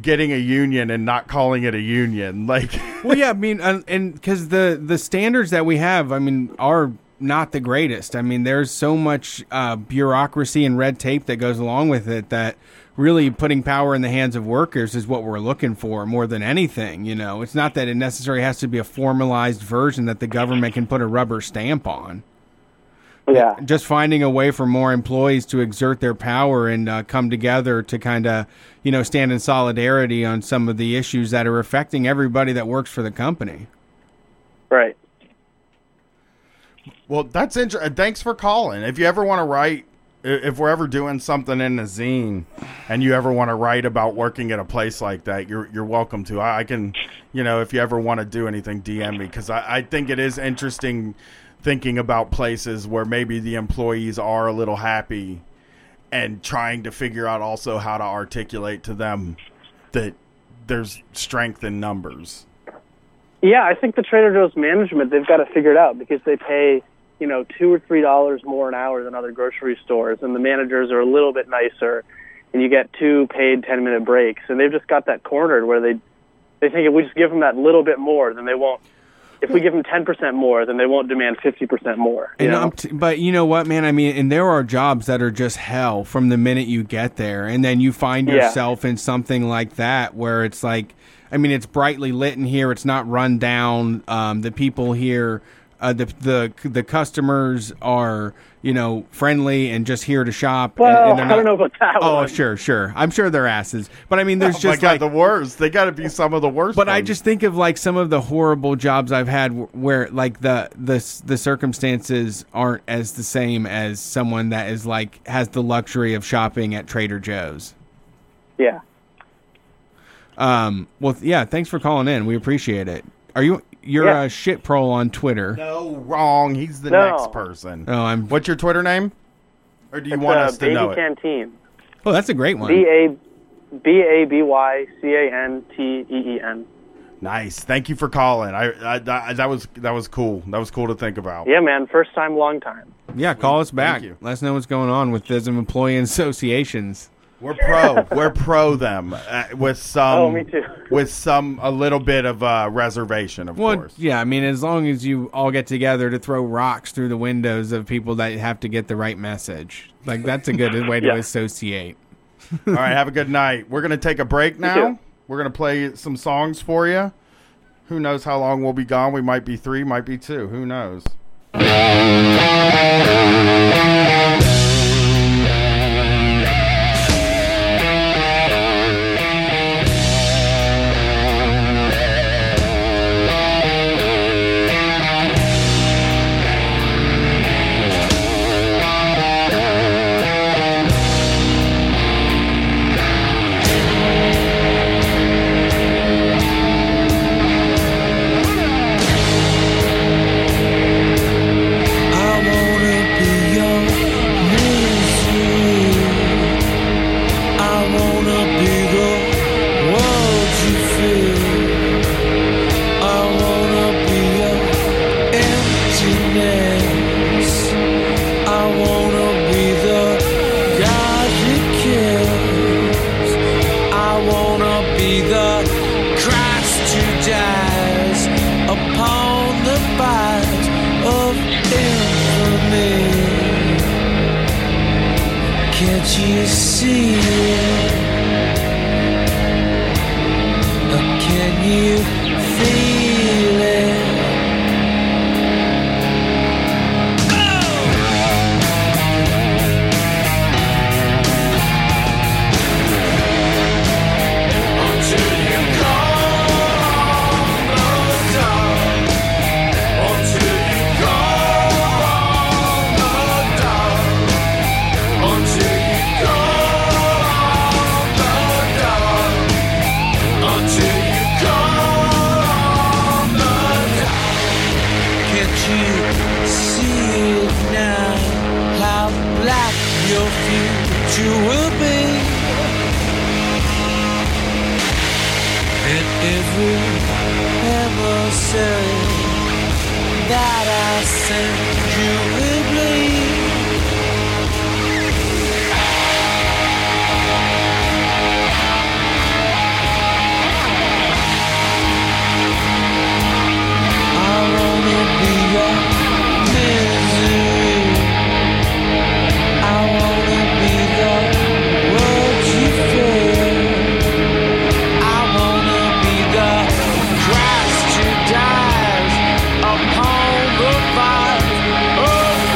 getting a union and not calling it a union, like well yeah I mean and because the the standards that we have I mean are not the greatest. I mean, there's so much uh bureaucracy and red tape that goes along with it that really putting power in the hands of workers is what we're looking for more than anything. You know, it's not that it necessarily has to be a formalized version that the government can put a rubber stamp on. Yeah, just finding a way for more employees to exert their power and uh, come together to kind of, you know, stand in solidarity on some of the issues that are affecting everybody that works for the company. Right. Well, that's interesting. Thanks for calling. If you ever want to write, if we're ever doing something in a zine and you ever want to write about working at a place like that, you're you're welcome to. I, I can, you know, if you ever want to do anything, D M me because I, I think it is interesting thinking about places where maybe the employees are a little happy and trying to figure out also how to articulate to them that there's strength in numbers. Yeah, I think the Trader Joe's management, they've got to figure it out, because they pay, you know, two or three dollars more an hour than other grocery stores, and the managers are a little bit nicer, and you get two paid ten-minute breaks, and they've just got that cornered where they they think if we just give them that little bit more, then they won't. If we give them ten percent more, then they won't demand fifty percent more. You and know? T- but you know what, man? I mean, and there are jobs that are just hell from the minute you get there, and then you find yeah. yourself in something like that where it's like, I mean, it's brightly lit in here. It's not run down. Um, the people here, uh, the the the customers are, you know, friendly and just here to shop. Well, and, and not, I don't know about that oh, one. Oh, sure, sure. I'm sure they're asses. But I mean, there's oh just my God, like the worst. They got to be some of the worst. But ones. I just think of like some of the horrible jobs I've had where like the the the circumstances aren't as the same as someone that is like has the luxury of shopping at Trader Joe's. Yeah. Um, well, yeah, thanks for calling in. We appreciate it. Are you, you're yeah. a shit pro on Twitter. No, wrong. He's the no. next person. Oh, I'm, what's your Twitter name? Or do you it's want us to know Canteen. It? Baby Canteen. Oh, that's a great one. B A B A B Y C A N T E E N. Nice. Thank you for calling. I, I, I, that was, that was cool. That was cool to think about. Yeah, man. First time, long time. Yeah. Call us back. Thank you. Let us know what's going on with those employee associations. We're pro. We're pro them uh, with some. Oh, me too. With some, a little bit of uh, reservation, of well, course. Yeah, I mean, as long as you all get together to throw rocks through the windows of people that have to get the right message, like that's a good way yeah. to associate. All right, have a good night. We're gonna take a break now. We're gonna play some songs for you. Who knows how long we'll be gone? We might be three, might be two. Who knows? Upon the fire of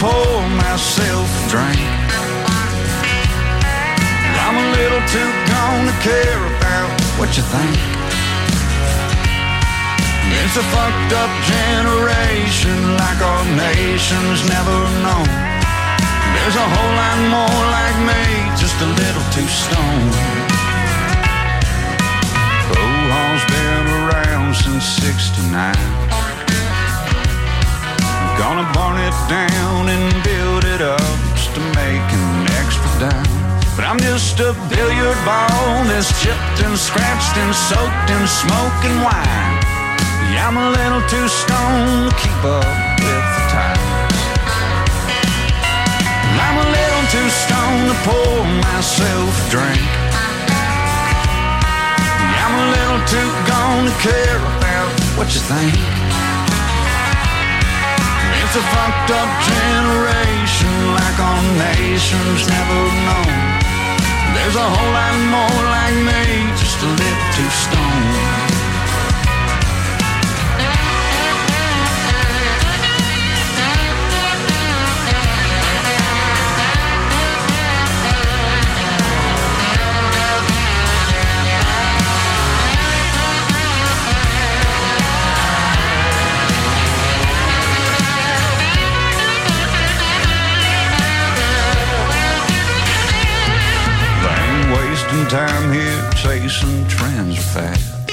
pour myself a drink. I'm a little too gone to care about what you think. It's a fucked up generation like our nation's never known. There's a whole lot more like me, just a little too stoned. Kohl's been around since sixty-nine. Gonna burn it down and build it up just to make an extra dime. But I'm just a billiard ball that's chipped and scratched and soaked in smoke and wine. Yeah, I'm a little too stoned to keep up with the times. I'm a little too stoned to pour myself a drink. Yeah, I'm a little too gone to care about what you think. It's a fucked up generation like our nation's never known. There's a whole lot more like me, just a little too stoned. Time here chasing trends are fast.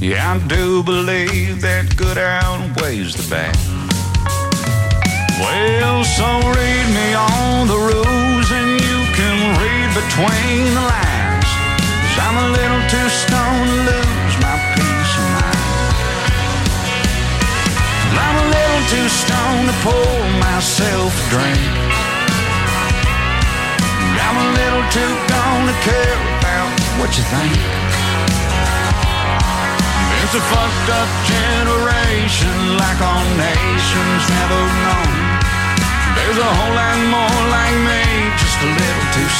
Yeah, I do believe that good outweighs the bad. Well, so read me on the rules and you can read between the lines, 'cause I'm a little too stoned to lose my peace of mind. I'm a little too stoned to pour myself a drink. I'm a little too gone to care about what you think. It's a fucked up generation like our nation's never known. There's a whole lot more like me, just a little too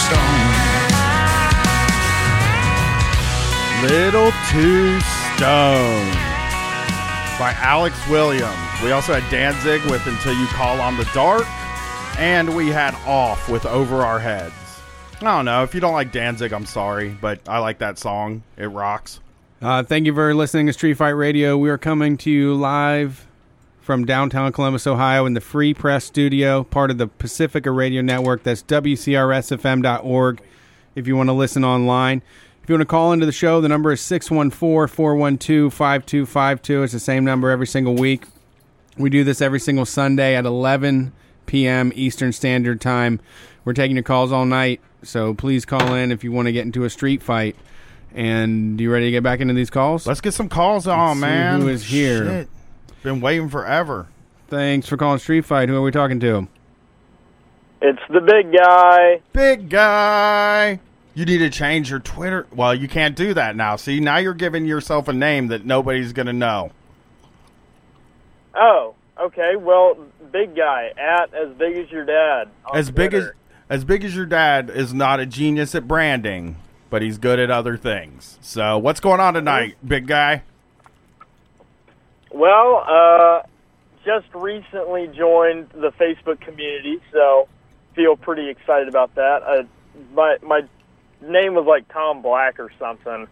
stoned. Little Too Stoned by Alex Williams. We also had Danzig with Until You Call on the Dark, and we had Off with Over Our Heads. I don't know. If you don't like Danzig, I'm sorry, but I like that song. It rocks. Uh, thank you for listening to Street Fight Radio. We are coming to you live from downtown Columbus, Ohio, in the Free Press Studio, part of the Pacifica Radio Network. That's W C R S F M dot org if you want to listen online. If you want to call into the show, the number is six one four, four one two, five two five two. It's the same number every single week. We do this every single Sunday at eleven p.m. Eastern Standard Time. We're taking your calls all night, so please call in if you want to get into a street fight. And you ready to get back into these calls? Let's get some calls on, Let's man. Who is here? Shit. Been waiting forever. Thanks for calling Street Fight. Who are we talking to? It's the big guy. Big guy. You need to change your Twitter. Well, you can't do that now. See, now you're giving yourself a name that nobody's going to know. Oh, okay. Well, big guy, at as big as your dad. As Twitter. big as... As big as your dad is not a genius at branding, but he's good at other things. So what's going on tonight, big guy? Well, uh, just recently joined the Facebook community, so feel pretty excited about that. Uh, my, my name was like Tom Black or something,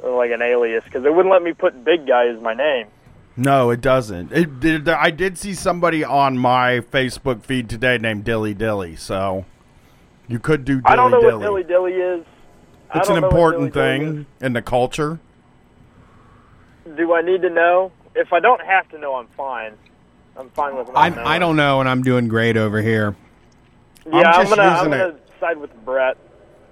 or like an alias, because they wouldn't let me put big guy as my name. No, it doesn't. It, it, I did see somebody on my Facebook feed today named Dilly Dilly, so... You could do Dilly Dilly. I don't know Dilly. What Dilly Dilly is. It's an important thing in the culture. Do I need to know? If I don't have to know, I'm fine. I'm fine with it. I don't know, and I'm doing great over here. Yeah, I'm, I'm gonna, I'm gonna side with Brett.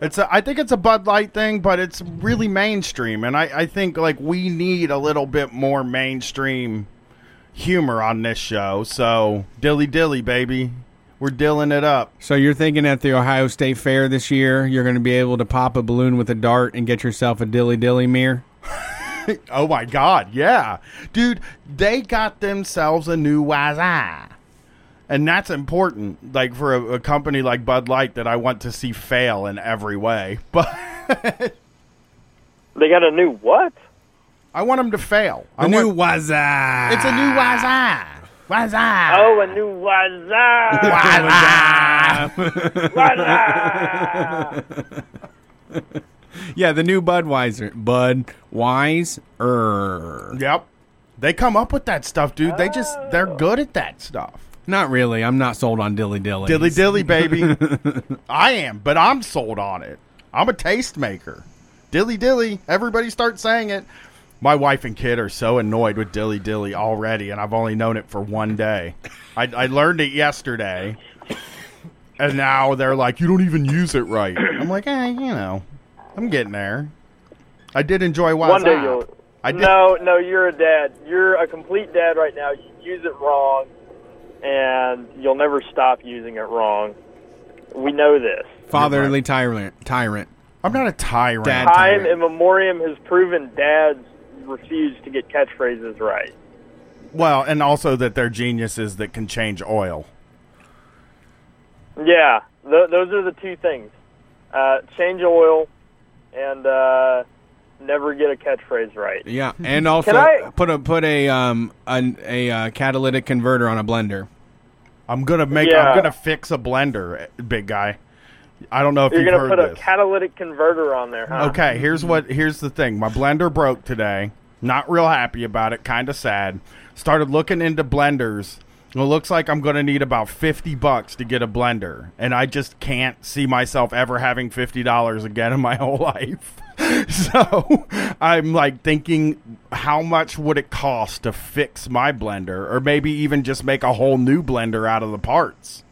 It's a, I think it's a Bud Light thing, but it's really mainstream, and I, I think like we need a little bit more mainstream humor on this show. So Dilly Dilly, baby. We're dilling it up. So you're thinking at the Ohio State Fair this year, you're going to be able to pop a balloon with a dart and get yourself a Dilly Dilly mirror? Oh, my God, yeah. Dude, they got themselves a new wise eye. And that's important, like, for a, a company like Bud Light that I want to see fail in every way. But they got a new what? I want them to fail. A new wise eye. It's a new wise eye. What's up? Oh, a new what's up? What's up? What's up? Yeah, the new Budweiser. Budweiser. Yep. They come up with that stuff, dude. Oh. They just, they're good at that stuff. Not really. I'm not sold on Dilly Dilly. Dilly Dilly, baby. I am, but I'm sold on it. I'm a taste maker. Dilly Dilly. Everybody start saying it. My wife and kid are so annoyed with Dilly Dilly already, and I've only known it for one day. I, I learned it yesterday, and now they're like, you don't even use it right. I'm like, eh, you know, I'm getting there. I did enjoy What's Up. I did. No, no, you're a dad. You're a complete dad right now. You use it wrong, and you'll never stop using it wrong. We know this. Fatherly tyrant. Tyrant. I'm not a tyrant. Dad Time tyrant. In memoriam has proven dads refuse to get catchphrases right. Well, and also that they're geniuses that can change oil. Yeah, th- those are the two things. Uh, change oil and uh, never get a catchphrase right. Yeah, and also I- put a put a um a, a uh, catalytic converter on a blender. I'm gonna make. Yeah. I'm gonna fix a blender, big guy. I don't know if you're you've heard this. You're going to put a catalytic converter on there, huh? Okay, here's what. Here's the thing. My blender broke today. Not real happy about it. Kind of sad. Started looking into blenders. It looks like I'm going to need about fifty bucks to get a blender. And I just can't see myself ever having fifty dollars again in my whole life. So I'm like thinking, how much would it cost to fix my blender? Or maybe even just make a whole new blender out of the parts.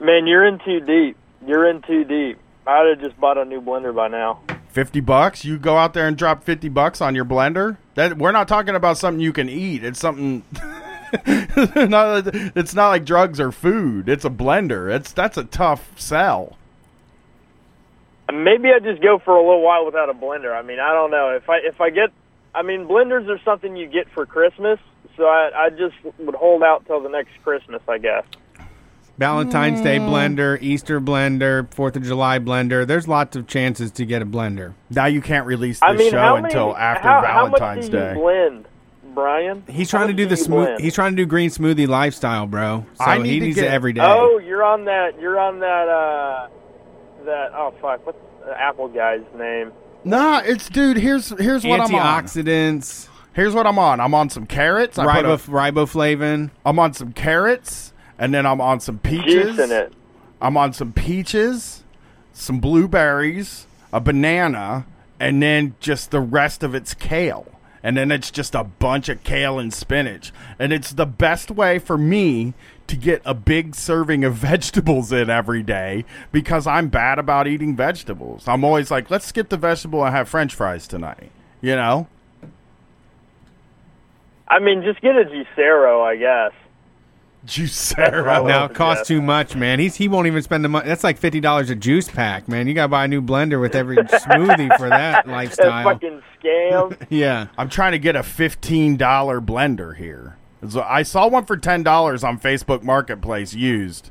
Man, you're in too deep. You're in too deep. I'd have just bought a new blender by now. Fifty bucks? You go out there and drop fifty bucks on your blender? That we're not talking about something you can eat. It's something. not, it's not like drugs or food. It's a blender. It's that's a tough sell. Maybe I just go for a little while without a blender. I mean, I don't know if I if I get. I mean, blenders are something you get for Christmas, so I I just would hold out till the next Christmas, I guess. Valentine's Day blender, Easter blender, Fourth of July blender. There's lots of chances to get a blender. Now you can't release the I mean, show many, until after how, Valentine's Day. How much do you blend, Brian? He's trying to do the smooth. He's trying to do green smoothie lifestyle, bro. So I need he to needs get, it every day. Oh, you're on that. You're on that. Uh, that. Oh fuck! What's the Apple guy's name? Nah, it's dude. Here's here's what I'm on. Antioxidants. Here's what I'm on. I'm on some carrots. I Ribo, put a, riboflavin. I'm on some carrots. And then I'm on some peaches. Juice in it. I'm on some peaches, some blueberries, a banana, and then just the rest of it's kale. And then it's just a bunch of kale and spinach. And it's the best way for me to get a big serving of vegetables in every day because I'm bad about eating vegetables. I'm always like, let's skip the vegetable and have French fries tonight, you know? I mean, just get a Juicero, I guess. Juicero. Now it costs too much, man. He's he won't even spend the money. That's like fifty dollars a juice pack, man. You gotta buy a new blender with every smoothie for that lifestyle. That fucking scam. Yeah, I'm trying to get a fifteen dollar blender here. So I saw one for ten dollars on Facebook Marketplace used.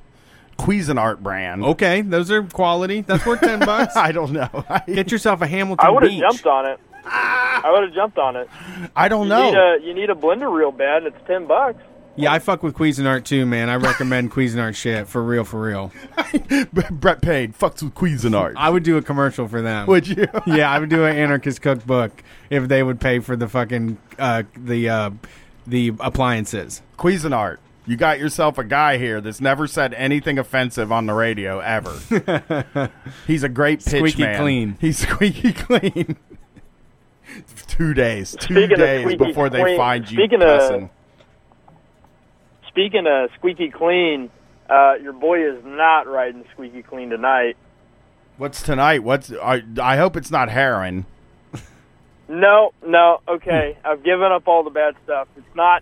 Cuisinart brand. Okay, those are quality. That's worth ten bucks. I don't know. Get yourself a Hamilton. I would have jumped on it. Ah! I would have jumped on it. I don't you know. Need a, you need a blender real bad, and it's ten bucks. Yeah, I fuck with Cuisinart, too, man. I recommend Cuisinart shit. For real, for real. Brett Payne fucks with Cuisinart. I would do a commercial for them. Would you? Yeah, I would do an anarchist cookbook if they would pay for the fucking, uh, the, uh, the appliances. Cuisinart, you got yourself a guy here that's never said anything offensive on the radio, ever. He's a great pitch squeaky man. Clean. He's squeaky clean. Two days. Two speaking days before clean, they find you cussing. Of- Speaking of squeaky clean, uh, your boy is not riding squeaky clean tonight. What's tonight? What's I, I hope it's not heroin. No, no, okay. I've given up all the bad stuff. It's not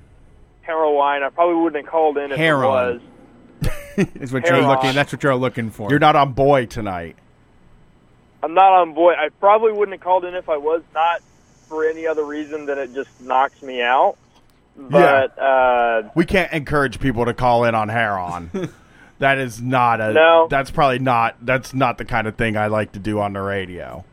heroin. I probably wouldn't have called in if heroin. It was. Is what you're looking, that's what you're looking for. You're not on boy tonight. I'm not on boy. I probably wouldn't have called in if I was, not for any other reason than it just knocks me out. But yeah. uh, we can't encourage people to call in on heroin. That is not a. No. That's probably not. That's not the kind of thing I like to do on the radio.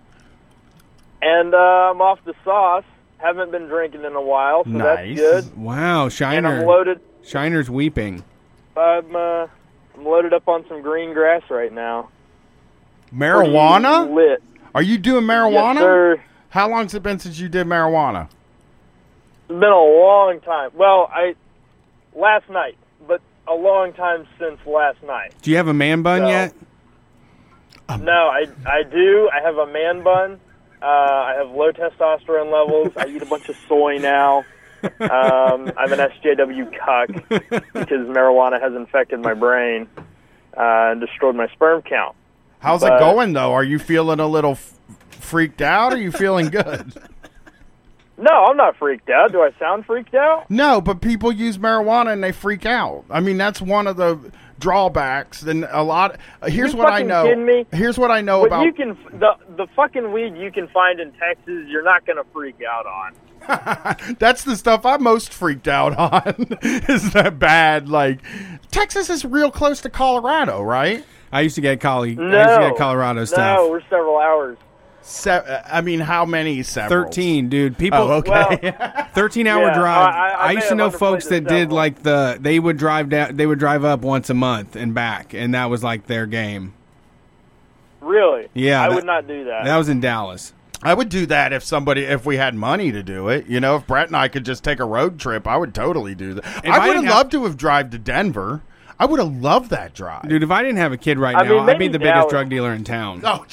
And uh, I'm off the sauce. Haven't been drinking in a while, so nice. That's good. Wow, Shiner. And I'm loaded. Shiner's weeping. I'm, uh, I'm loaded up on some green grass right now. Marijuana? Lit. Are you doing marijuana? Yes, sir. How long's it been since you did marijuana? It's been a long time. Well, I last night, but a long time since last night. Do you have a man bun so, yet? No, I, I do. I have a man bun. Uh, I have low testosterone levels. I eat a bunch of soy now. Um, I'm an S J W cuck because marijuana has infected my brain uh, and destroyed my sperm count. How's but, it going, though? Are you feeling a little f- freaked out or are you feeling good? No, I'm not freaked out. Do I sound freaked out? No, but people use marijuana and they freak out. I mean, that's one of the drawbacks. Then a lot. Uh, here's you what I know. Kidding me? Here's what I know what about you can the the fucking weed you can find in Texas. You're not gonna freak out on. That's the stuff I'm most freaked out on. Is that bad? Like Texas is real close to Colorado, right? I used to get Cali. No, I used to get Colorado stuff. No, we're several hours. Se- I mean, how many? Several? thirteen, dude. People. Oh, okay. Well, thirteen-hour yeah, drive. I, I, I used to know folks that did several. Like the. They would drive down. They would drive up once a month and back, and that was like their game. Really? Yeah. I that, would not do that. That was in Dallas. I would do that if somebody, if we had money to do it. You know, if Brett and I could just take a road trip, I would totally do that. If I would have loved to have drive to Denver. I would have loved that drive, dude. If I didn't have a kid right I now, mean, I'd be the Dallas. biggest drug dealer in town. Oh.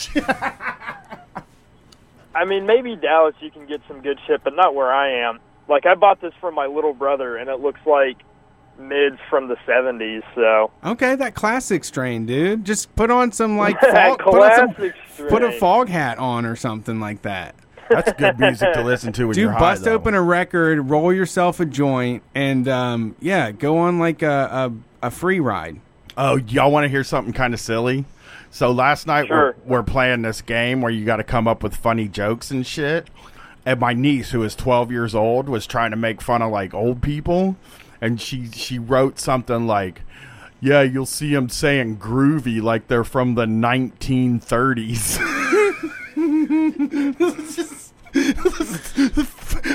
I mean, maybe Dallas you can get some good shit, but not where I am. Like, I bought this from my little brother, and it looks like mids from the seventies, so. Okay, that classic strain, dude. Just put on some, like, fog, put, on some, put a fog hat on or something like that. That's good music to listen to when dude, you're high, bust though. Open a record, roll yourself a joint, and, um, yeah, go on, like, a, a, a free ride. Oh, y'all want to hear something kind of silly? So last night sure. we're, we're playing this game where you got to come up with funny jokes and shit. And my niece, who is twelve years old, was trying to make fun of like old people. And she, she wrote something like, yeah, you'll see them saying groovy like they're from the nineteen thirties.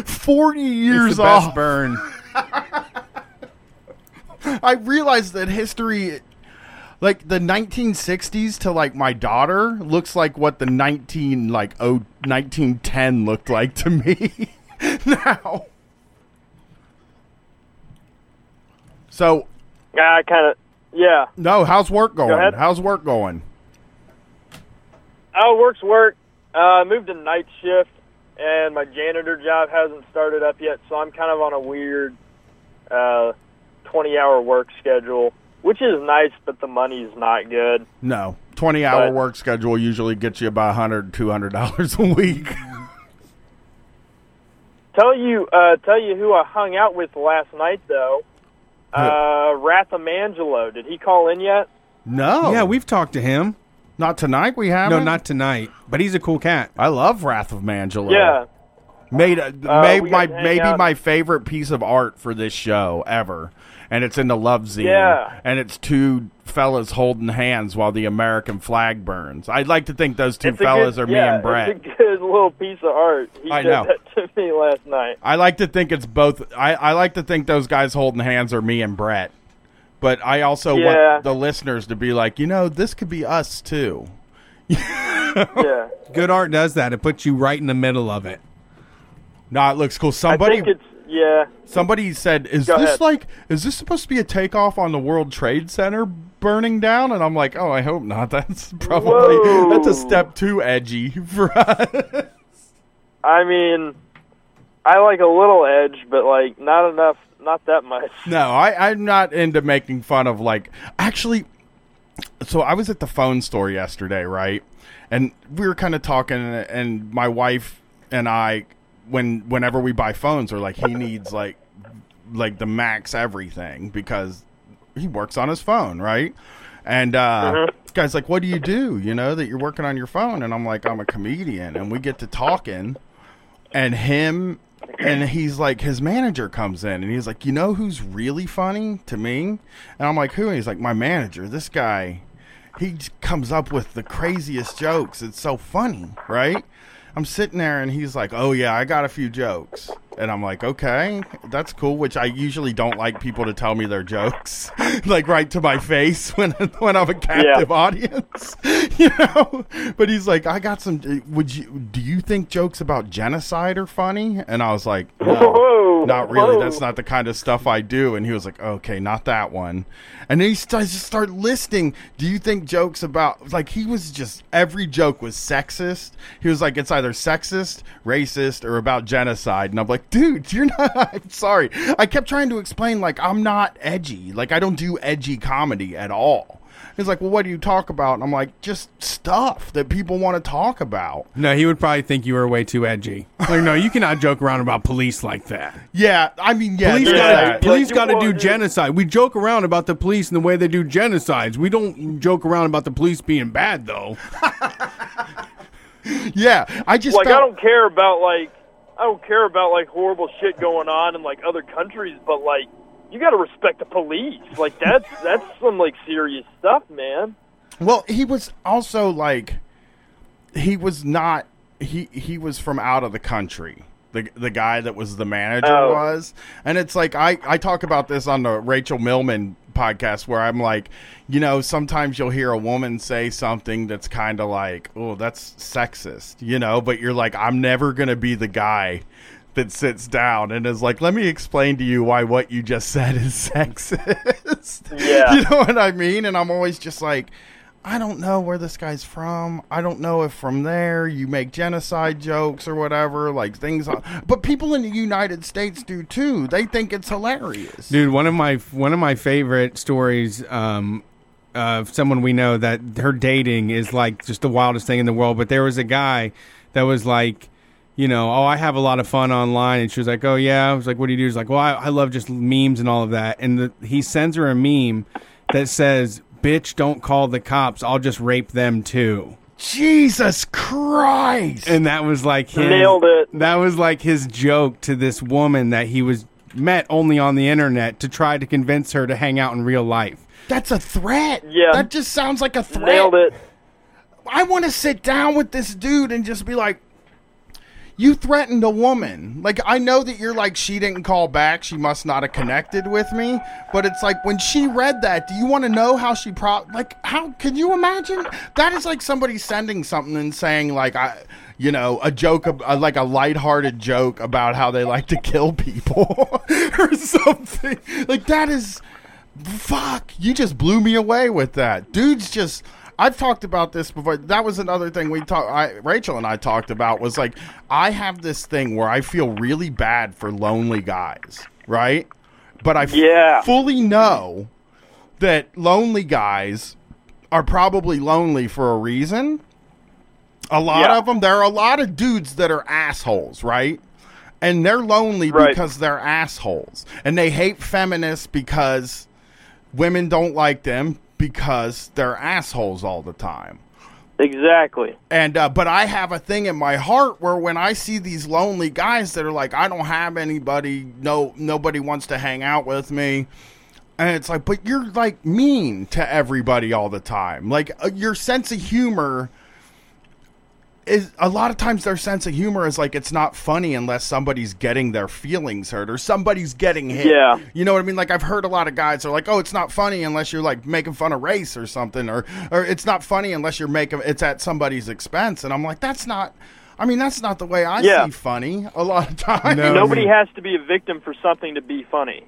forty years it's the off. Best burn. I realized that history... Like the nineteen sixties to like my daughter looks like what the nineteen like oh nineteen ten looked like to me now. So yeah, I kind of yeah. No, how's work going? Go how's work going? Oh, work's work. Uh, I moved to night shift, and my janitor job hasn't started up yet, so I'm kind of on a weird uh, twenty-hour work schedule. Which is nice, but the money's not good. No. twenty-hour work schedule usually gets you about one hundred dollars, two hundred dollars a week. tell you uh, tell you who I hung out with last night, though. Uh, Rathamangelo. Did he call in yet? No. Yeah, we've talked to him. Not tonight we haven't? No, not tonight. But he's a cool cat. I love Rathamangelo. Yeah. Made a, uh, may, my, maybe out. my favorite piece of art for this show ever. And it's in the Love Zine. Yeah. And it's two fellas holding hands while the American flag burns. I'd like to think those two it's fellas good, are yeah, me and Brett. It's a good little piece of art. He I did know. that to me last night. I like to think it's both. I, I like to think those guys holding hands are me and Brett. But I also yeah. want the listeners to be like, you know, this could be us too. yeah. Good art does that. It puts you right in the middle of it. No, it looks cool. Somebody. I think it's Yeah. Somebody said, "Is Go this ahead. like? Is this supposed to be a takeoff on the World Trade Center burning down?" And I'm like, "Oh, I hope not. That's probably Whoa. that's a step too edgy for us." I mean, I like a little edge, but like not enough, not that much. No, I, I'm not into making fun of like actually. So I was at the phone store yesterday, right? And we were kind of talking, and my wife and I. When whenever we buy phones, we're like, he needs like like the max everything because he works on his phone, right? And uh, mm-hmm. the guy's like, what do you do, you know, that you're working on your phone? And I'm like, I'm a comedian. And we get to talking and him and he's like, his manager comes in and he's like, you know who's really funny to me? And I'm like, who? And he's like, my manager. This guy, he comes up with the craziest jokes. It's so funny, right? I'm sitting there and he's like, oh yeah, I got a few jokes. And I'm like, okay, that's cool, which I usually don't like people to tell me their jokes, like right to my face when when I'm a captive yeah. audience, you know? But he's like, I got some, would you, do you think jokes about genocide are funny? And I was like, no, whoa, not really. Whoa. That's not the kind of stuff I do. And he was like, okay, not that one. And then he starts to start listing, do you think jokes about, like he was just, every joke was sexist. He was like, it's either sexist, racist, or about genocide. And I'm like, dude, you're not, I'm sorry. I kept trying to explain, like, I'm not edgy. Like, I don't do edgy comedy at all. He's like, well, what do you talk about? And I'm like, just stuff that people want to talk about. No, he would probably think you were way too edgy. Like, no, you cannot joke around about police like that. Yeah, I mean, yeah. Police yeah, got yeah. like, to do genocide. We joke around about the police and the way they do genocides. We don't joke around about the police being bad, though. yeah, I just Like, found- I don't care about, like, I don't care about, like, horrible shit going on in, like, other countries, but, like, you got to respect the police. Like, that's that's some, like, serious stuff, man. Well, he was also, like, he was not, he, he was from out of the country. The the guy that was the manager oh. was. And it's like, I, I talk about this on the Rachel Millman podcast where I'm like, you know, sometimes you'll hear a woman say something that's kind of like, oh, that's sexist, you know, but you're like, I'm never going to be the guy that sits down and is like, let me explain to you why what you just said is sexist. Yeah. You know what I mean? And I'm always just like, I don't know where this guy's from. I don't know if from there you make genocide jokes or whatever, like things. But people in the United States do too. They think it's hilarious. Dude, one of my one of my favorite stories um, of someone we know that her dating is like just the wildest thing in the world. But there was a guy that was like, you know, oh, I have a lot of fun online. And she was like, oh, yeah. I was like, what do you do? He's like, well, I, I love just memes and all of that. And the, he sends her a meme that says, bitch, don't call the cops. I'll just rape them too. Jesus Christ. And that was like his, nailed it. That was like his joke to this woman that he was met only on the internet to try to convince her to hang out in real life. That's a threat. Yeah. That just sounds like a threat. Nailed it. I want to sit down with this dude and just be like, you threatened a woman. Like, I know that you're like, she didn't call back. She must not have connected with me. But it's like, when she read that, do you want to know how she pro... Like, how... Can you imagine? That is like somebody sending something and saying, like, I... you know, a joke, uh, like a lighthearted joke about how they like to kill people or something. Like, that is... Fuck. You just blew me away with that. Dude's just... I've talked about this before. That was another thing we talked. I, Rachel and I talked about was like, I have this thing where I feel really bad for lonely guys, right? But I yeah. f- fully know that lonely guys are probably lonely for a reason. A lot yeah. of them. There are a lot of dudes that are assholes, right? And they're lonely right. because they're assholes, and they hate feminists because women don't like them. Because they're assholes all the time. Exactly. And uh, but I have a thing in my heart where when I see these lonely guys that are like, I don't have anybody, no, nobody wants to hang out with me. And it's like, but you're like mean to everybody all the time. Like uh, your sense of humor is a lot of times their sense of humor is like, it's not funny unless somebody's getting their feelings hurt or somebody's getting hit. Yeah. You know what I mean? Like I've heard a lot of guys are like, oh, it's not funny unless you're like making fun of race or something, or, or it's not funny unless you're making, it's at somebody's expense. And I'm like, that's not, I mean, that's not the way I yeah. see funny a lot of times. No. Nobody has to be a victim for something to be funny.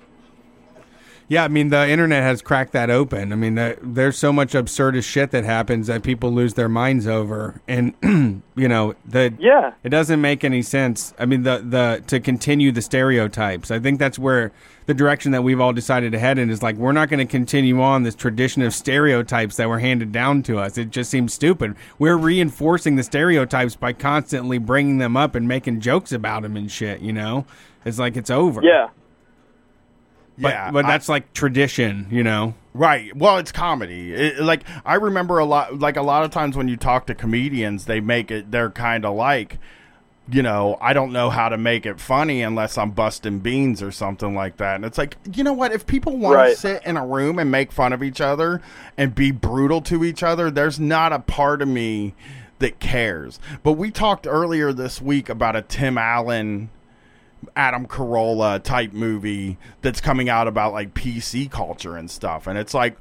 Yeah, I mean, the internet has cracked that open. I mean, the, there's so much absurdist shit that happens that people lose their minds over. And, you know, the, yeah. it doesn't make any sense. I mean, the the to continue the stereotypes. I think that's where the direction that we've all decided to head in is like, we're not going to continue on this tradition of stereotypes that were handed down to us. It just seems stupid. We're reinforcing the stereotypes by constantly bringing them up and making jokes about them and shit, you know? It's like it's over. Yeah. But, yeah, but that's I, like tradition, you know? Right. Well, it's comedy. It, like, I remember a lot, like a lot of times when you talk to comedians, they make it, they're kind of like, you know, I don't know how to make it funny unless I'm busting beans or something like that. And it's like, you know what? If people want right. to sit in a room and make fun of each other and be brutal to each other, there's not a part of me that cares. But we talked earlier this week about a Tim Allen, Adam Carolla type movie that's coming out about like P C culture and stuff. And it's like,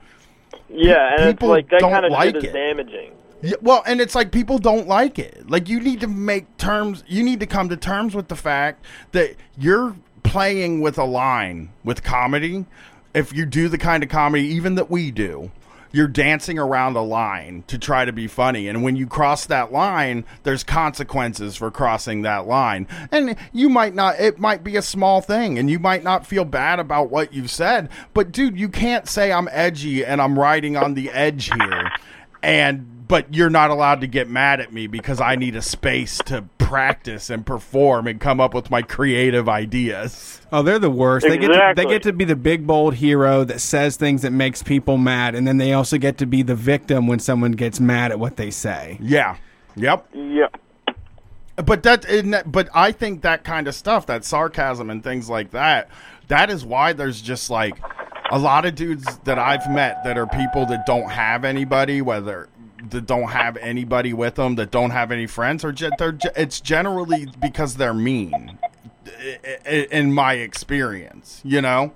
yeah, and it's like that kind of shit is damaging. Yeah, well, and it's like people don't like it. Like you need to make terms. You need to come to terms with the fact that you're playing with a line with comedy. If you do the kind of comedy even that we do, you're dancing around a line to try to be funny. And when you cross that line, there's consequences for crossing that line. And you might not, it might be a small thing and you might not feel bad about what you've said, but dude, you can't say I'm edgy and I'm riding on the edge here. And, but you're not allowed to get mad at me because I need a space to practice and perform and come up with my creative ideas. Oh, they're the worst. Exactly. They get to, they get to be the big, bold hero that says things that makes people mad, and then they also get to be the victim when someone gets mad at what they say. Yeah. Yep. Yep. But that, but I think that kind of stuff, that sarcasm and things like that, that is why there's just like a lot of dudes that I've met that are people that don't have anybody, whether that don't have anybody with them, that don't have any friends, or just, they're, it's generally because they're mean in my experience, you know?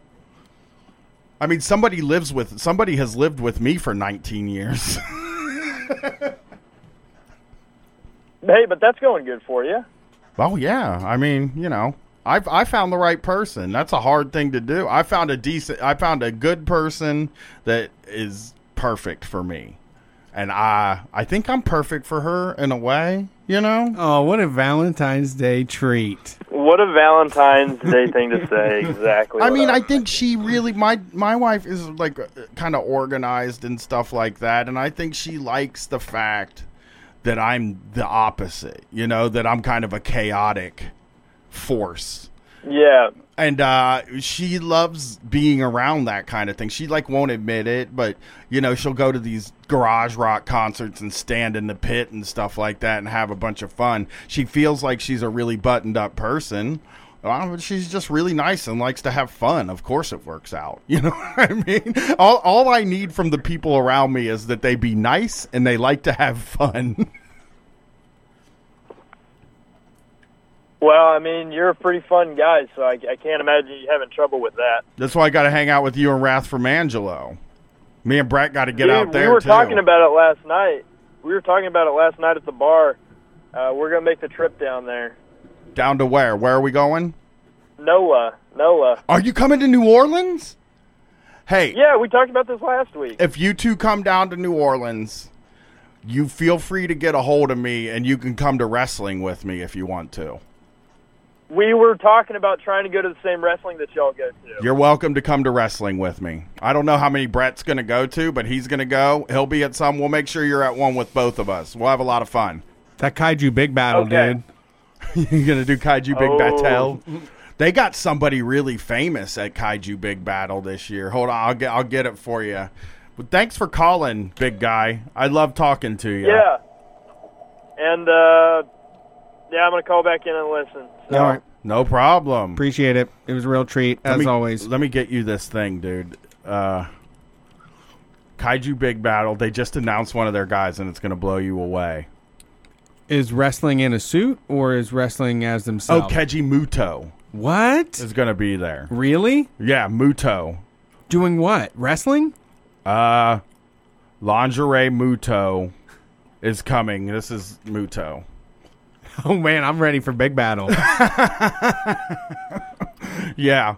I mean, somebody lives with, somebody has lived with me for nineteen years. Hey, but that's going good for you. Oh yeah. I mean, you know, I've, I found the right person. That's a hard thing to do. I found a decent, I found a good person that is perfect for me. And I, I think I'm perfect for her in a way, you know? Oh, what a Valentine's Day treat. What a Valentine's Day thing to say, exactly. I mean, I, I think she really, my my wife is like kind of organized and stuff like that. And I think she likes the fact that I'm the opposite, you know, that I'm kind of a chaotic force. Yeah. And uh, she loves being around that kind of thing. She, like, won't admit it, but, you know, she'll go to these garage rock concerts and stand in the pit and stuff like that and have a bunch of fun. She feels like she's a really buttoned-up person. Well, she's just really nice and likes to have fun. Of course it works out. You know what I mean? All, all I need from the people around me is that they be nice and they like to have fun. Well, I mean, you're a pretty fun guy, so I, I can't imagine you having trouble with that. That's why I got to hang out with you and Wrath from Angelo. Me and Brett got to get Dude, out there, too. We were too. talking about it last night. We were talking about it last night at the bar. Uh, we're going to make the trip down there. Down to where? Where are we going? Noah. Noah. Are you coming to New Orleans? Hey. Yeah, we talked about this last week. If you two come down to New Orleans, you feel free to get a hold of me, and you can come to wrestling with me if you want to. We were talking about trying to go to the same wrestling that y'all go to. You're welcome to come to wrestling with me. I don't know how many Brett's going to go to, but he's going to go. He'll be at some. We'll make sure you're at one with both of us. We'll have a lot of fun. That Kaiju Big Battle, okay. Dude. You're going to do Kaiju Big oh. Battle? They got somebody really famous at Kaiju Big Battle this year. Hold on. I'll get, I'll get it for you. But thanks for calling, big guy. I love talking to you. Yeah. And, uh... yeah, I'm going to call back in and listen. So. All right. No problem. Appreciate it. It was a real treat, as let me, always. Let me get you this thing, dude. Uh, Kaiju Big Battle. They just announced one of their guys, and it's going to blow you away. Is wrestling in a suit, or is wrestling as themselves? Oh, Keiji Muto. What? Is going to be there. Really? Yeah, Muto. Doing what? Wrestling? Uh, Lingerie Muto is coming. This is Muto. Oh, man, I'm ready for Big Battle. Yeah.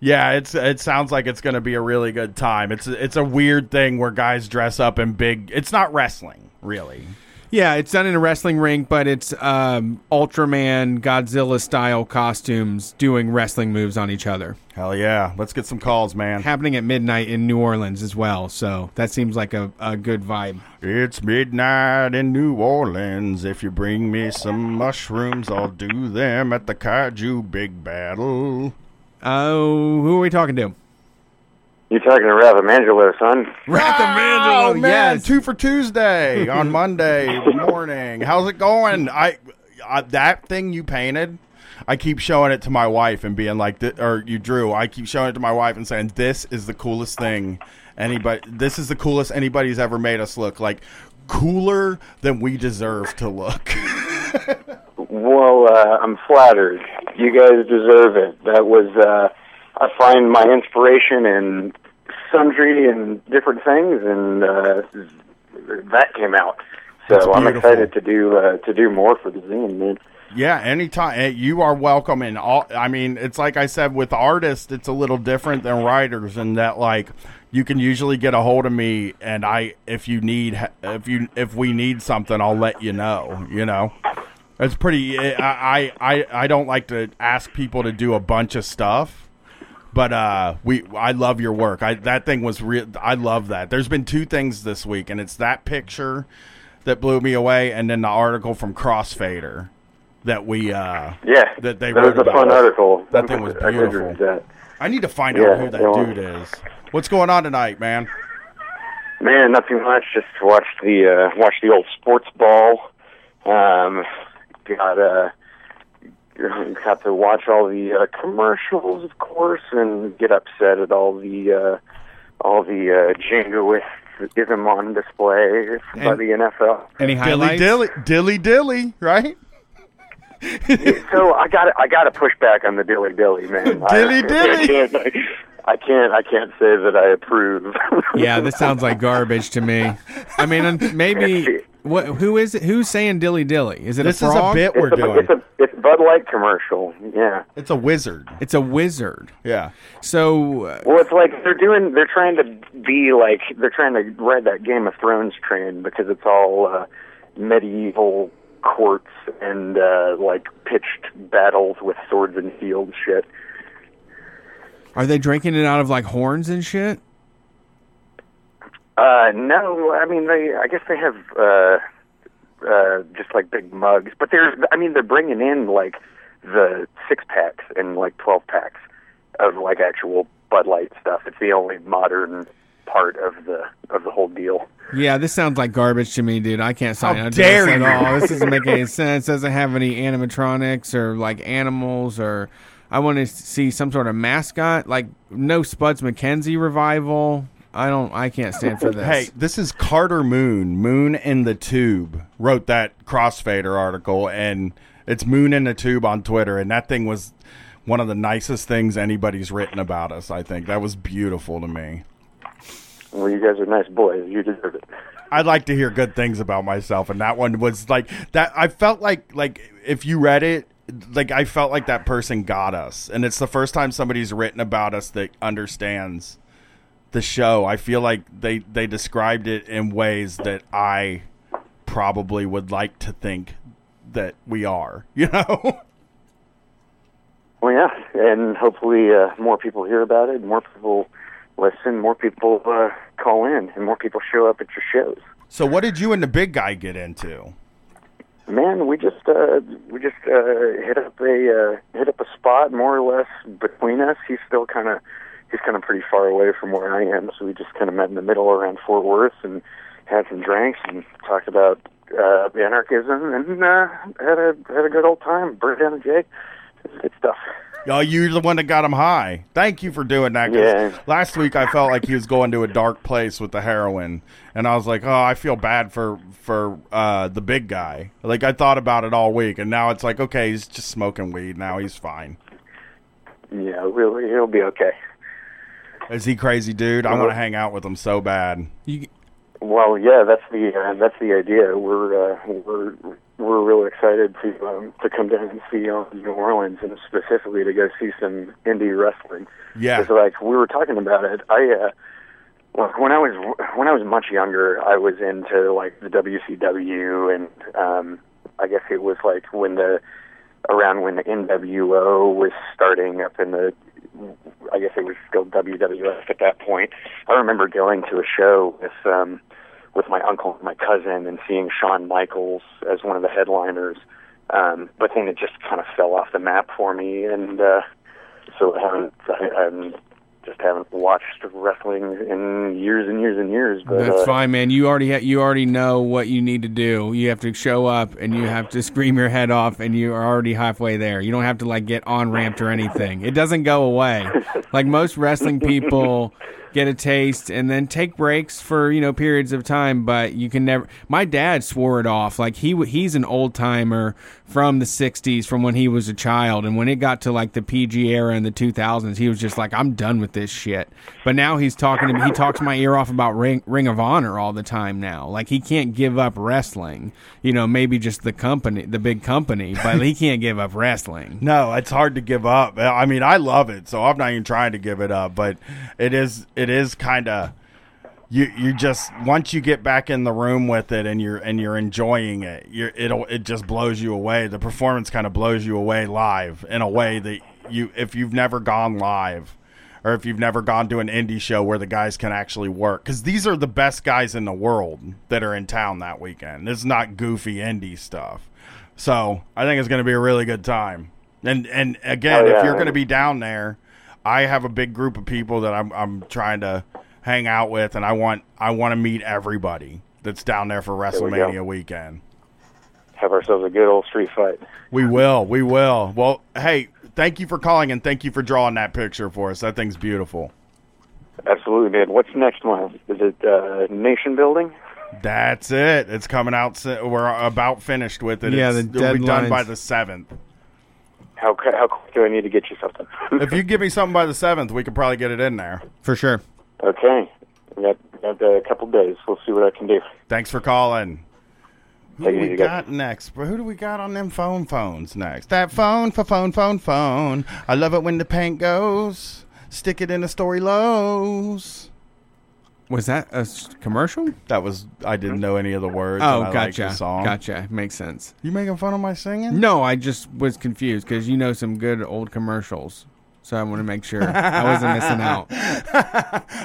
Yeah, it's it sounds like it's going to be a really good time. It's, it's a weird thing where guys dress up in big... It's not wrestling, really. Yeah, it's done in a wrestling ring, but it's um, Ultraman, Godzilla-style costumes doing wrestling moves on each other. Hell yeah. Let's get some calls, man. Happening at midnight in New Orleans as well, so that seems like a, a good vibe. It's midnight in New Orleans. If you bring me some mushrooms, I'll do them at the Kaiju Big Battle. Oh, uh, who are we talking to? You're talking to Wrath of Angelo, son. Wrath of Angelo, oh, man. Yes. Two for Tuesday on Monday morning. How's it going? I, I that thing you painted, I keep showing it to my wife and being like, th- or you drew, I keep showing it to my wife and saying, this is the coolest thing anybody, this is the coolest anybody's ever made us look. Like, cooler than we deserve to look. Well, uh, I'm flattered. You guys deserve it. That was, uh, I find my inspiration in sundry and different things, and uh, that came out. So I'm excited to do uh, to do more for the zine, man. Yeah, anytime. You are welcome. And all, I mean, it's like I said, with artists, it's a little different than writers in that, like, you can usually get a hold of me, and I, if you need, if you, if we need something, I'll let you know. You know, it's pretty. I, I, I don't like to ask people to do a bunch of stuff. But uh, we, I love your work. I that thing was real. I love that. There's been two things this week, and it's that picture that blew me away, and then the article from Crossfader that we uh, yeah that they that wrote was a fun us. article. That thing was beautiful. I, I need to find yeah, out who that yeah. dude is. What's going on tonight, man? Man, not too much. Just watched the uh, watch the old sports ball. Um, got a. Uh, Got to watch all the uh, commercials, of course, and get upset at all the uh, all the uh, jingoism on display by and the N F L. Any highlights? Dilly dilly, dilly, dilly right? So I got I got to push back on the dilly dilly, man. dilly I, dilly. I can't, I can't I can't say that I approve. Yeah, this sounds like garbage to me. I mean, maybe. What? Who is it? Who's saying dilly dilly? Is it this a frog? This is a bit we're it's a, doing. It's a it's Bud Light commercial. Yeah. It's a wizard. It's a wizard. Yeah. So. Uh, well, it's like they're doing. They're trying to be like they're trying to ride that Game of Thrones trend because it's all uh, medieval courts and uh, like pitched battles with swords and shields shit. Are they drinking it out of like horns and shit? Uh, no, I mean, they, I guess they have, uh, uh, just like big mugs, but there's, I mean, they're bringing in like the six packs and like twelve packs of like actual Bud Light stuff. It's the only modern part of the, of the whole deal. Yeah. This sounds like garbage to me, dude. I can't sign up to this at all. This doesn't make any sense. It doesn't have any animatronics or like animals, or I want to see some sort of mascot, like no Spuds McKenzie revival. I don't. I can't stand for this. Hey, this is Carter Moon. Moon in the Tube wrote that Crossfader article, and it's Moon in the Tube on Twitter. And that thing was one of the nicest things anybody's written about us. I think that was beautiful to me. Well, you guys are nice boys. You deserve it. I'd like to hear good things about myself, and that one was like that. I felt like like if you read it, like I felt like that person got us, and it's the first time somebody's written about us that understands the show. I feel like they they described it in ways that I probably would like to think that we are, you know. Well, yeah, and hopefully uh, more people hear about it, more people listen, more people uh, call in, and more people show up at your shows. So, what did you and the big guy get into? Man, we just uh, we just uh, hit up a uh, hit up a spot more or less between us. He's still kind of. He's kind of pretty far away from where I am, so we just kind of met in the middle around Fort Worth and had some drinks and talked about uh, anarchism and uh, had a had a good old time. Burned down a jig, good stuff. Oh, you're the one that got him high. Thank you for doing that. Yeah. Last week I felt like he was going to a dark place with the heroin, and I was like, oh, I feel bad for for uh, the big guy. Like I thought about it all week, and now it's like, okay, he's just smoking weed now. He's fine. Yeah, really, he'll be okay. Is he crazy, dude? I want to hang out with him so bad. You... Well, yeah, that's the uh, that's the idea. We're uh, we're we're really excited to um, to come down and see uh, New Orleans, and specifically to go see some indie wrestling. Yeah, because like we were talking about it. I uh, look, when I was when I was much younger, I was into like the W C W, and um, I guess it was like when the around when the N W O was starting up in the. I guess it was still W W F at that point. I remember going to a show with um, with my uncle and my cousin and seeing Shawn Michaels as one of the headliners, um, but then it just kind of fell off the map for me, and uh, so I haven't, I, I just haven't watched wrestling in years and years and years. But, That's uh, fine, man. You already ha- you already know what you need to do. You have to show up, and you have to scream your head off, and you are already halfway there. You don't have to like get on ramped or anything. It doesn't go away. Like most wrestling people get a taste, and then take breaks for, you know, periods of time. But you can never. My dad swore it off. Like he he's an old timer from the sixties, from when he was a child, and when it got to like the P G era in the two thousands, he was just like, "I'm done with this shit." But now he's talking to me. He talks my ear off about Ring Ring of Honor all the time now. Like he can't give up wrestling. You know, maybe just the company, the big company, but he can't give up wrestling. No, it's hard to give up. I mean, I love it, so I'm not even trying to give it up. But it is it is kind of. You you just once you get back in the room with it and you're and you're enjoying it, you're, it'll it just blows you away. The performance kind of blows you away live in a way that you if you've never gone live, or if you've never gone to an indie show where the guys can actually work, because these are the best guys in the world that are in town that weekend. It's not goofy indie stuff, so I think it's going to be a really good time. And and again, oh, yeah. if you're going to be down there, I have a big group of people that I'm I'm trying to. hang out with, and I want I want to meet everybody that's down there for WrestleMania there we weekend. Have ourselves a good old street fight. We will, we will. Well, hey, thank you for calling, and thank you for drawing that picture for us. That thing's beautiful. Absolutely, man. What's next month? Is it uh, nation building? That's it. It's coming out. We're about finished with it. Yeah, it's, the it'll be done by the seventh. How how quick do I need to get you something? If you give me something by the seventh, we could probably get it in there for sure. Okay, we got, got a couple days. We'll see what I can do. Thanks for calling. Who Take do we got go. next? Who do we got on them phone phones next? That phone for phone, phone, phone. I love it when the paint goes. Stick it in the story lows. Was that a commercial? That was, I didn't know any of the words. Oh, and I gotcha. Liked the song. Gotcha. Makes sense. You making fun of my singing? No, I just was confused because you know some good old commercials. So I want to make sure I wasn't missing out.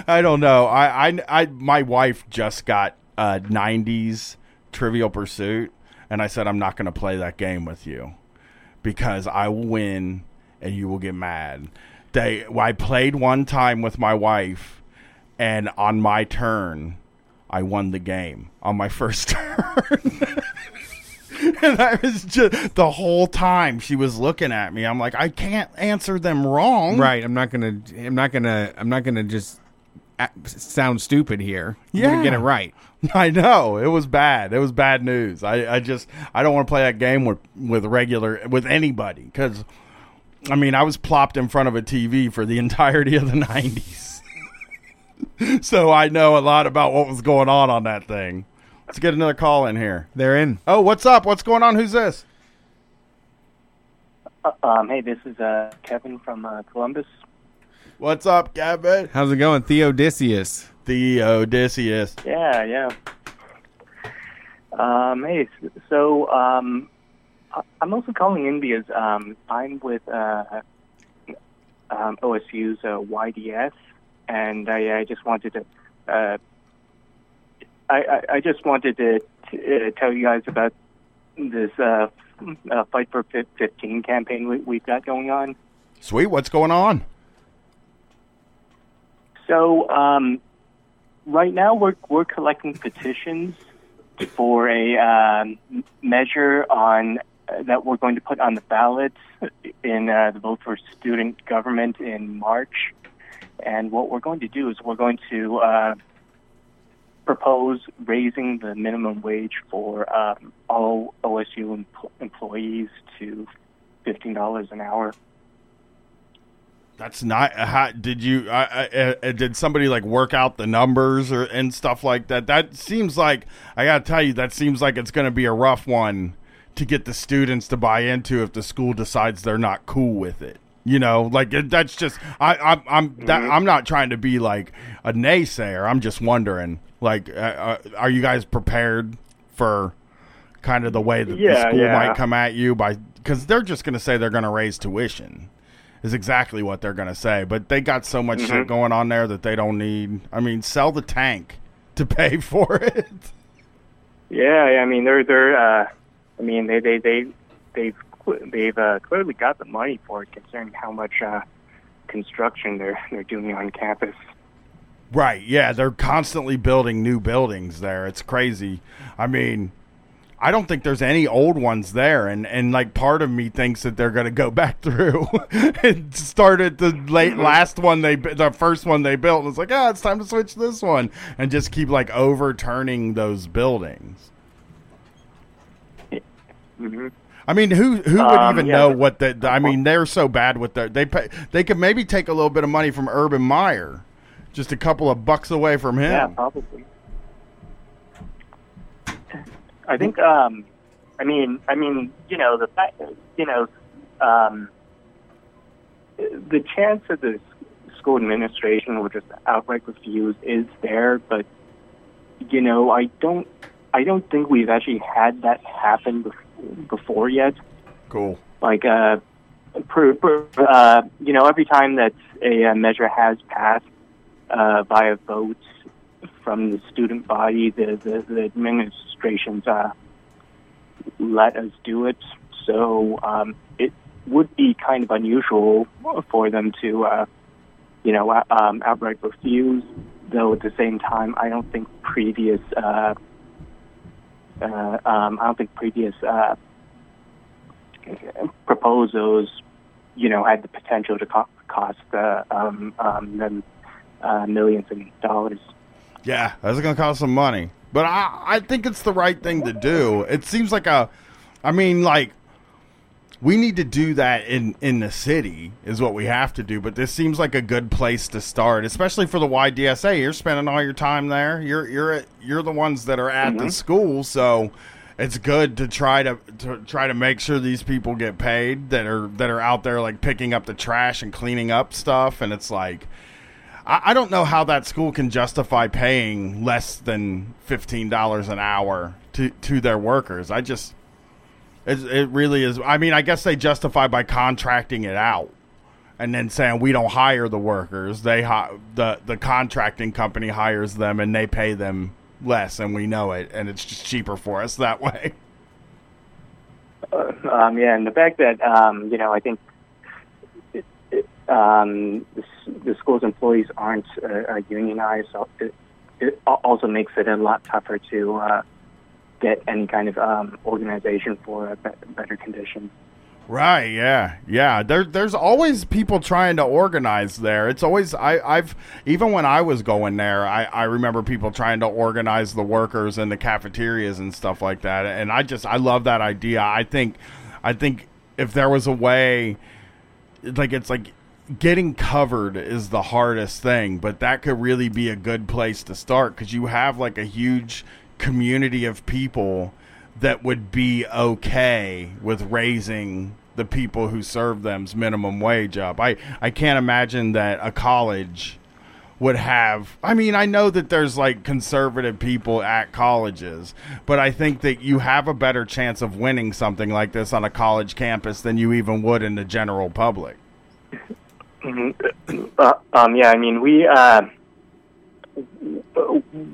I don't know. I, I, I, my wife just got uh, nineties Trivial Pursuit, and I said, I'm not going to play that game with you because I will win and you will get mad. They, I played one time with my wife, and on my turn, I won the game on my first turn. And I was just, the whole time she was looking at me, I'm like, I can't answer them wrong. Right. I'm not going to, I'm not going to, I'm not going to just sound stupid here. I'm yeah. Get it right. I know. It was bad. It was bad news. I, I just, I don't want to play that game with, with regular, with anybody. Because, I mean, I was plopped in front of a T V for the entirety of the nineties. So I know a lot about what was going on on that thing. Let's get another call in here. They're in. Oh, what's up? What's going on? Who's this? Uh, um, hey, this is uh, Kevin from uh, Columbus. What's up, Kevin? How's it going? Theodicius. Theodicius. Yeah, yeah. Um, hey, so um, I'm also calling in because um, I'm with uh, um, O S U's uh, Y D S, and I, I just wanted to... Uh, I, I just wanted to t- uh, tell you guys about this uh, uh, Fight for fifteen campaign we- we've got going on. Sweet. What's going on? So um, right now we're we're collecting petitions for a um, measure on uh, that we're going to put on the ballot in uh, the vote for student government in March. And what we're going to do is we're going to... Uh, propose raising the minimum wage for um, all O S U em- employees to fifteen dollars an hour. That's not. How, did you? Uh, uh, did somebody like work out the numbers or and stuff like that? That seems like I gotta tell you. That seems like it's going to be a rough one to get the students to buy into if the school decides they're not cool with it. You know, like that's just I, I I'm that, I'm not trying to be like a naysayer. I'm just wondering, like, uh, are you guys prepared for kind of the way that yeah, the school yeah. might come at you by because they're just going to say they're going to raise tuition is exactly what they're going to say. But they got so much mm-hmm. shit going on there that they don't need. I mean, sell the tank to pay for it. Yeah, I mean, they're they're. Uh, I mean, they they they they've. They've uh, clearly got the money for it, considering how much uh, construction they're they're doing on campus. Right? Yeah, they're constantly building new buildings there. It's crazy. I mean, I don't think there's any old ones there. And, and like part of me thinks that they're going to go back through and start at the late last one. They, the first one they built, and it's like, ah, oh, it's time to switch this one, and just keep like overturning those buildings. Mm-hmm. I mean, who who would um, even yeah, know what that? I mean, they're so bad with their. They pay, they could maybe take a little bit of money from Urban Meyer, just a couple of bucks away from him. Yeah, probably. I think. Um, I mean, I mean, you know, the fact, you know, um, the chance that the school administration will just outright refuse is there, but you know, I don't, I don't think we've actually had that happen before. before yet. Cool. Like, uh, per, per, uh, you know, every time that a, a measure has passed uh, by a vote from the student body, the, the, the administration's uh, let us do it. So um, it would be kind of unusual for them to, uh, you know, uh, um, outright refuse, though at the same time, I don't think previous... Uh, Uh, um, I don't think previous uh, proposals, you know, had the potential to co- cost uh, um, um, them uh, millions of dollars. Yeah, that's going to cost some money. But I, I think it's the right thing to do. It seems like a, I mean, like, we need to do that in, in the city is what we have to do. But this seems like a good place to start, especially for the Y D S A. You're spending all your time there. You're you're you're the ones that are at mm-hmm. the school, so it's good to try to, to try to make sure these people get paid that are that are out there like picking up the trash and cleaning up stuff. And it's like, I, I don't know how that school can justify paying less than fifteen dollars an hour to to their workers. I just. It, it really is. I mean, I guess they justify by contracting it out and then saying we don't hire the workers. They hi- the the contracting company hires them and they pay them less, and we know it, and it's just cheaper for us that way. Uh, um, yeah, and the fact that um, you know, I think it, it, um, the, the school's employees aren't uh, unionized. So it, it also makes it a lot tougher to. Uh, get any kind of um, organization for a be- better condition. Right, yeah, yeah. There, there's always people trying to organize there. It's always, I, I've, even when I was going there, I, I remember people trying to organize the workers and the cafeterias and stuff like that. And I just, I love that idea. I think, I think if there was a way, like it's like, getting covered is the hardest thing, but that could really be a good place to start because you have like a huge... community of people that would be okay with raising the people who serve them's minimum wage up. I, I can't imagine that a college would have, I mean, I know that there's like conservative people at colleges, but I think that you have a better chance of winning something like this on a college campus than you even would in the general public. Mm-hmm. Uh, um, yeah, I mean, we, uh,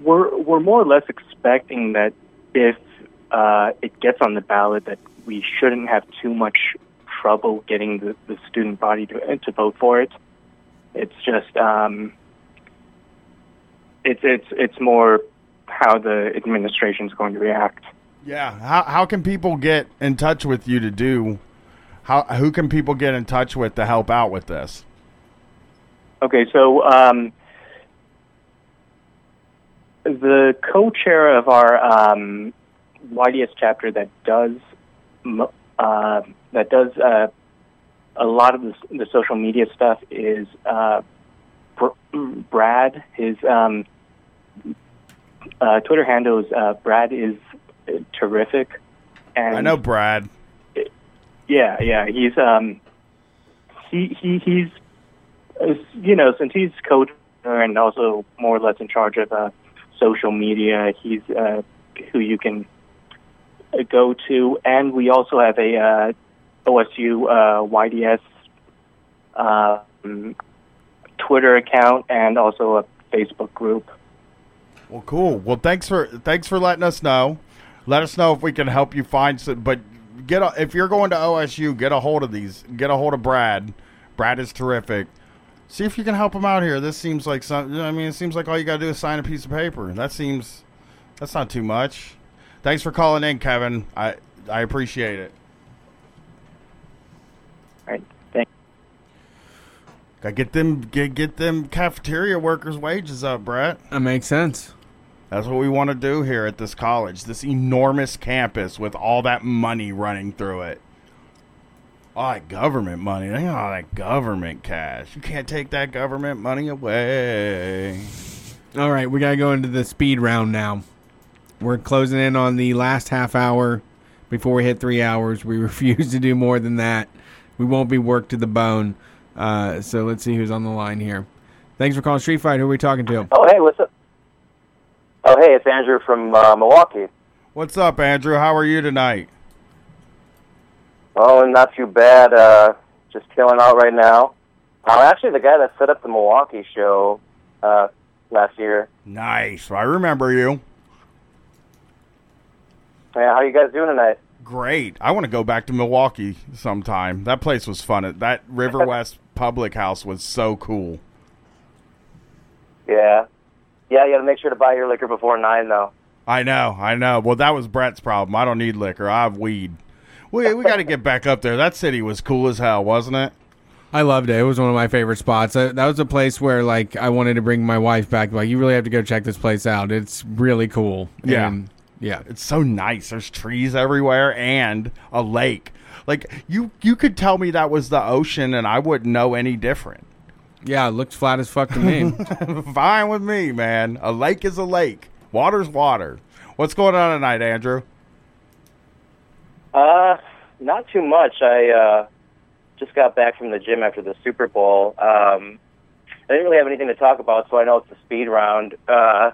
we're, we're more or less expecting that if uh, it gets on the ballot that we shouldn't have too much trouble getting the, the student body to, to vote for it. It's just um, it's it's it's more how the administration's going to react. Yeah, how how can people get in touch with you to do? How who can people get in touch with to help out with this? Okay, so. Um, The co-chair of our um, Y D S chapter that does uh, that does uh, a lot of the, the social media stuff is uh, Brad. His um, uh, Twitter handle is uh, Brad is terrific. And I know Brad. It, yeah, yeah, he's um, he he he's you know since he's co-chair and also more or less in charge of. Uh, social media, he's uh, who you can go to. And we also have a uh, O S U uh, Y D S uh, Twitter account and also a Facebook group. Well, cool. Well, thanks for thanks for letting us know. Let us know if we can help you find some, but get a, if you're going to O S U, get a hold of these. Get a hold of Brad. Brad is terrific. See if you can help them out here. This seems like something. I mean, it seems like all you got to do is sign a piece of paper. That seems, that's not too much. Thanks for calling in, Kevin. I I appreciate it. All right. Thanks. Gotta get them get, get them cafeteria workers' wages up, Brett. That makes sense. That's what we want to do here at this college, this enormous campus with all that money running through it. All that government money. All that government cash. You can't take that government money away. All right, we got to go into the speed round now. We're closing in on the last half hour before we hit three hours. We refuse to do more than that. We won't be worked to the bone. Uh, so let's see who's on the line here. Thanks for calling Street Fight. Who are we talking to? Oh, hey, what's up? Oh, hey, it's Andrew from uh, Milwaukee. What's up, Andrew? How are you tonight? Oh, not too bad. Uh, just chilling out right now. I'm actually the guy that set up the Milwaukee show uh, last year. Nice. I remember you. Yeah, how you guys doing tonight? Great. I want to go back to Milwaukee sometime. That place was fun. That River West Public House was so cool. Yeah. Yeah, you got to make sure to buy your liquor before nine, though. I know, I know. Well, that was Brett's problem. I don't need liquor. I have weed. We we got to get back up there. That city was cool as hell, wasn't it? I loved it. It was one of my favorite spots. I, that was a place where, like, I wanted to bring my wife back. Like, you really have to go check this place out. It's really cool. Yeah, and, yeah. It's so nice. There's trees everywhere and a lake. Like, you you could tell me that was the ocean, and I wouldn't know any different. Yeah, it looked flat as fuck to me. Fine with me, man. A lake is a lake. Water's water. What's going on tonight, Andrew? Uh, not too much. I uh, just got back from the gym after the Super Bowl. Um, I didn't really have anything to talk about, so I know it's a speed round. Uh, I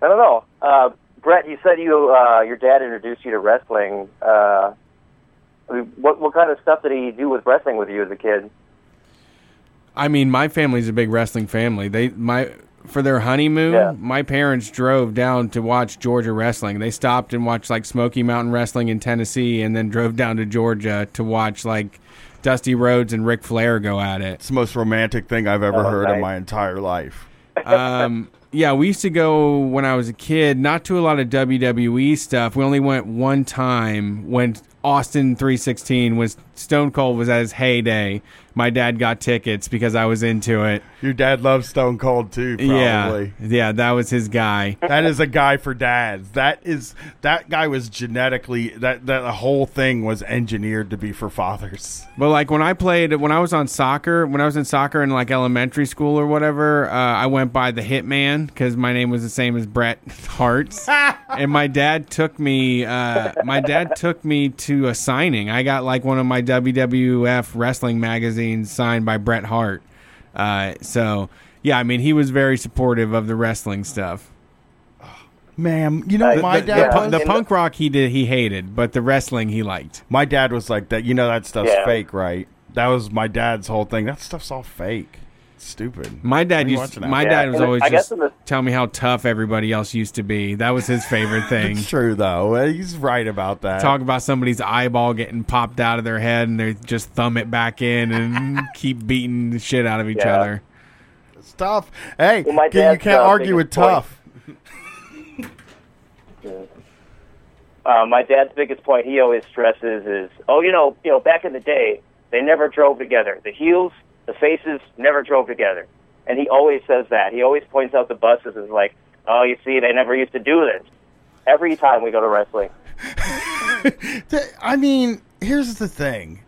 don't know. Uh, Brett, you said you uh, your dad introduced you to wrestling. Uh, I mean, what what kind of stuff did he do with wrestling with you as a kid? I mean, my family's a big wrestling family. They my for their honeymoon, yeah. My parents drove down to watch Georgia wrestling. They stopped and watched like Smoky Mountain Wrestling in Tennessee, and then drove down to Georgia to watch like Dusty Rhodes and Ric Flair go at it. It's the most romantic thing I've ever oh, heard nice. in my entire life. Um, yeah, we used to go when I was a kid, not to a lot of W W E stuff. We only went one time when Austin three sixteen was Stone Cold was at his heyday. My dad got tickets because I was into it. Your dad loves Stone Cold too, probably. Yeah, yeah, that was his guy. That is a guy for dads. That is that guy was genetically that that the whole thing was engineered to be for fathers. But like when I played when I was on soccer, when I was in soccer in like elementary school or whatever, uh, I went by the Hitman because my name was the same as Bret Hart's, and my dad took me. Uh, my dad took me to. To a signing. I got like one of my W W F wrestling magazines signed by Bret Hart. Uh, so, yeah, I mean, he was very supportive of the wrestling stuff. Man, you know, uh, my the, dad... The, the, the punk rock he did, he hated, but the wrestling he liked. My dad was like, that. You know, that stuff's yeah. fake, right? That was my dad's whole thing. That stuff's all fake. It's stupid. My dad used, My yeah, dad was always I just the- tell me how tough everybody else used to be. That was his favorite thing. It's true, though. He's right about that. Talk about somebody's eyeball getting popped out of their head, and they just thumb it back in and keep beating the shit out of each yeah. other. It's tough. Hey, well, you can't argue with tough. uh, my dad's biggest point he always stresses is, oh, you know, you know, back in the day, they never drove together. The heels... The faces never drove together. And he always says that. He always points out the buses and is like, oh, you see, they never used to do this. Every time we go to wrestling. I mean, here's the thing.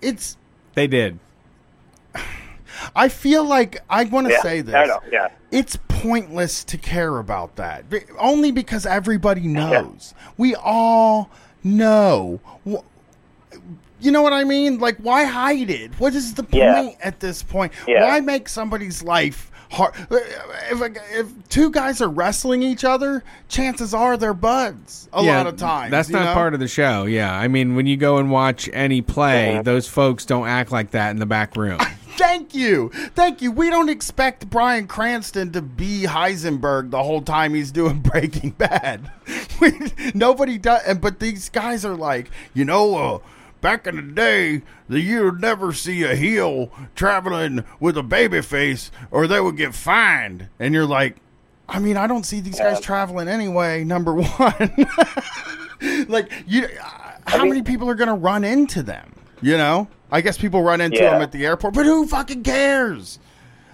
It's... They did. I feel like... I want to yeah, say this. I know, yeah. It's pointless to care about that. Only because everybody knows. Yeah. We all know... You know what I mean? Like, why hide it? What is the point yeah. at this point? Yeah. Why make somebody's life hard? If, if two guys are wrestling each other, chances are they're buds a yeah, lot of times. That's not know? part of the show, yeah. I mean, when you go and watch any play, yeah. those folks don't act like that in the back room. Thank you. Thank you. We don't expect Bryan Cranston to be Heisenberg the whole time he's doing Breaking Bad. we, nobody does. But these guys are like, you know, uh, back in the day, the, you'd never see a heel traveling with a baby face or they would get fined. And you're like, I mean, I don't see these yeah. guys traveling anyway, number one. Like, you, how I mean, many people are going to run into them, you know? I guess people run into yeah. him at the airport, but who fucking cares?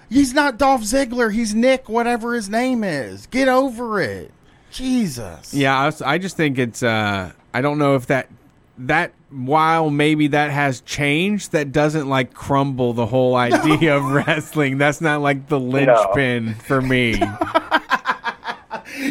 He's not Dolph Ziggler. He's Nick, whatever his name is. Get over it. Jesus. Yeah, I, was, I just think it's, uh, I don't know if that, that while maybe that has changed, that doesn't like crumble the whole idea no. of wrestling. That's not like the linchpin no. for me.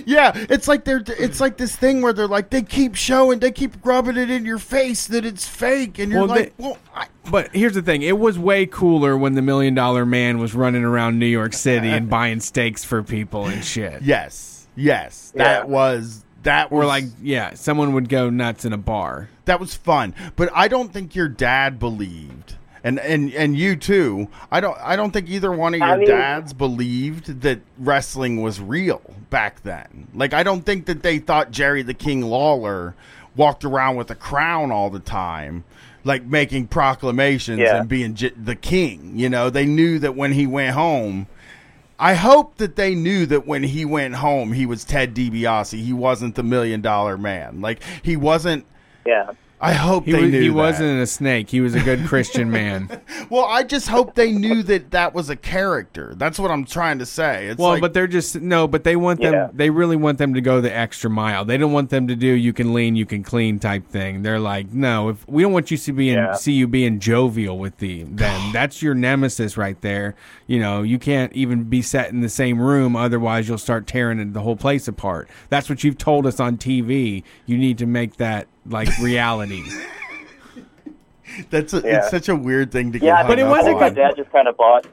Yeah, it's like they're it's like this thing where they're like they keep showing, they keep rubbing it in your face that it's fake, and you're well, like, they, well, I. But here's the thing: it was way cooler when the Million Dollar Man was running around New York City and buying steaks for people and shit. Yes, yes, yeah. that was that. Or like, yeah, someone would go nuts in a bar. That was fun, but I don't think your dad believed. And, and and you too. I don't I don't think either one of your I mean, dads believed that wrestling was real back then. Like, I don't think that they thought Jerry the King Lawler walked around with a crown all the time, like making proclamations yeah. and being j- the king. You know, they knew that when he went home. I hope that they knew that when he went home, he was Ted DiBiase. He wasn't the Million Dollar Man. Like, he wasn't. Yeah. I hope he they was, knew He that. Wasn't a snake. He was a good Christian man. Well, I just hope they knew that that was a character. That's what I'm trying to say. It's well, like, but they're just... No, but they want them... Yeah. They really want them to go the extra mile. They don't want them to do you can lean, you can clean type thing. They're like, no, if we don't want you to be in, yeah. see you being jovial with them. Then that's your nemesis right there. You know, you can't even be set in the same room. Otherwise, you'll start tearing the whole place apart. That's what you've told us on T V. You need to make that... like reality. That's a, yeah. it's such a weird thing to get yeah, but it wasn't. My dad just kind of bought.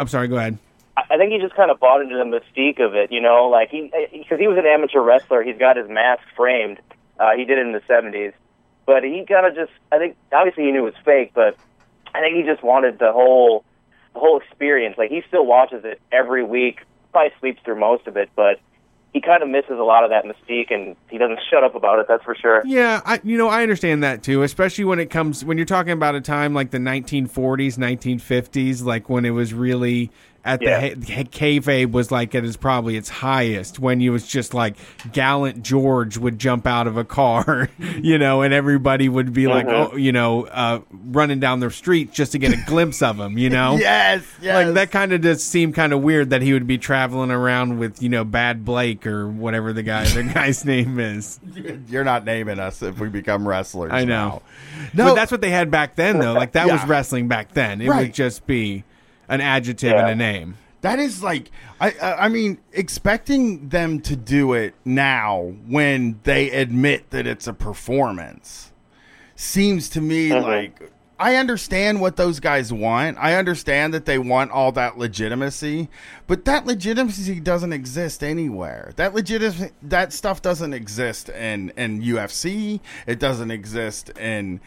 I'm sorry. Go ahead. I think he just kind of bought into the mystique of it, you know, like he because he was an amateur wrestler. He's got his mask framed. Uh, he did it in the seventies, but he kind of just. I think obviously he knew it was fake, but I think he just wanted the whole the whole experience. Like he still watches it every week. Probably sleeps through most of it, but. He kind of misses a lot of that mystique, and he doesn't shut up about it, that's for sure. Yeah, I, you know, I understand that, too, especially when it comes... When you're talking about a time like the nineteen forties, nineteen fifties, like when it was really... At yeah. the ha- kayfabe was like it is probably its highest when you was just like Gallant George would jump out of a car, you know, and everybody would be mm-hmm. like, oh, you know, uh, running down their street just to get a glimpse of him, you know. Yes, yes. Like that kind of does seem kind of weird that he would be traveling around with, you know, Bad Blake or whatever the guy the guy's name is. You're not naming us if we become wrestlers. I know. Now. No, but that's what they had back then, though. Like that yeah. was wrestling back then. It right. would just be. An adjective yeah. and a name. That is like, I, I I mean, expecting them to do it now when they admit that it's a performance seems to me mm-hmm. like, I understand what those guys want. I understand that they want all that legitimacy, but that legitimacy doesn't exist anywhere. That legit that stuff doesn't exist in, in U F C. It doesn't exist in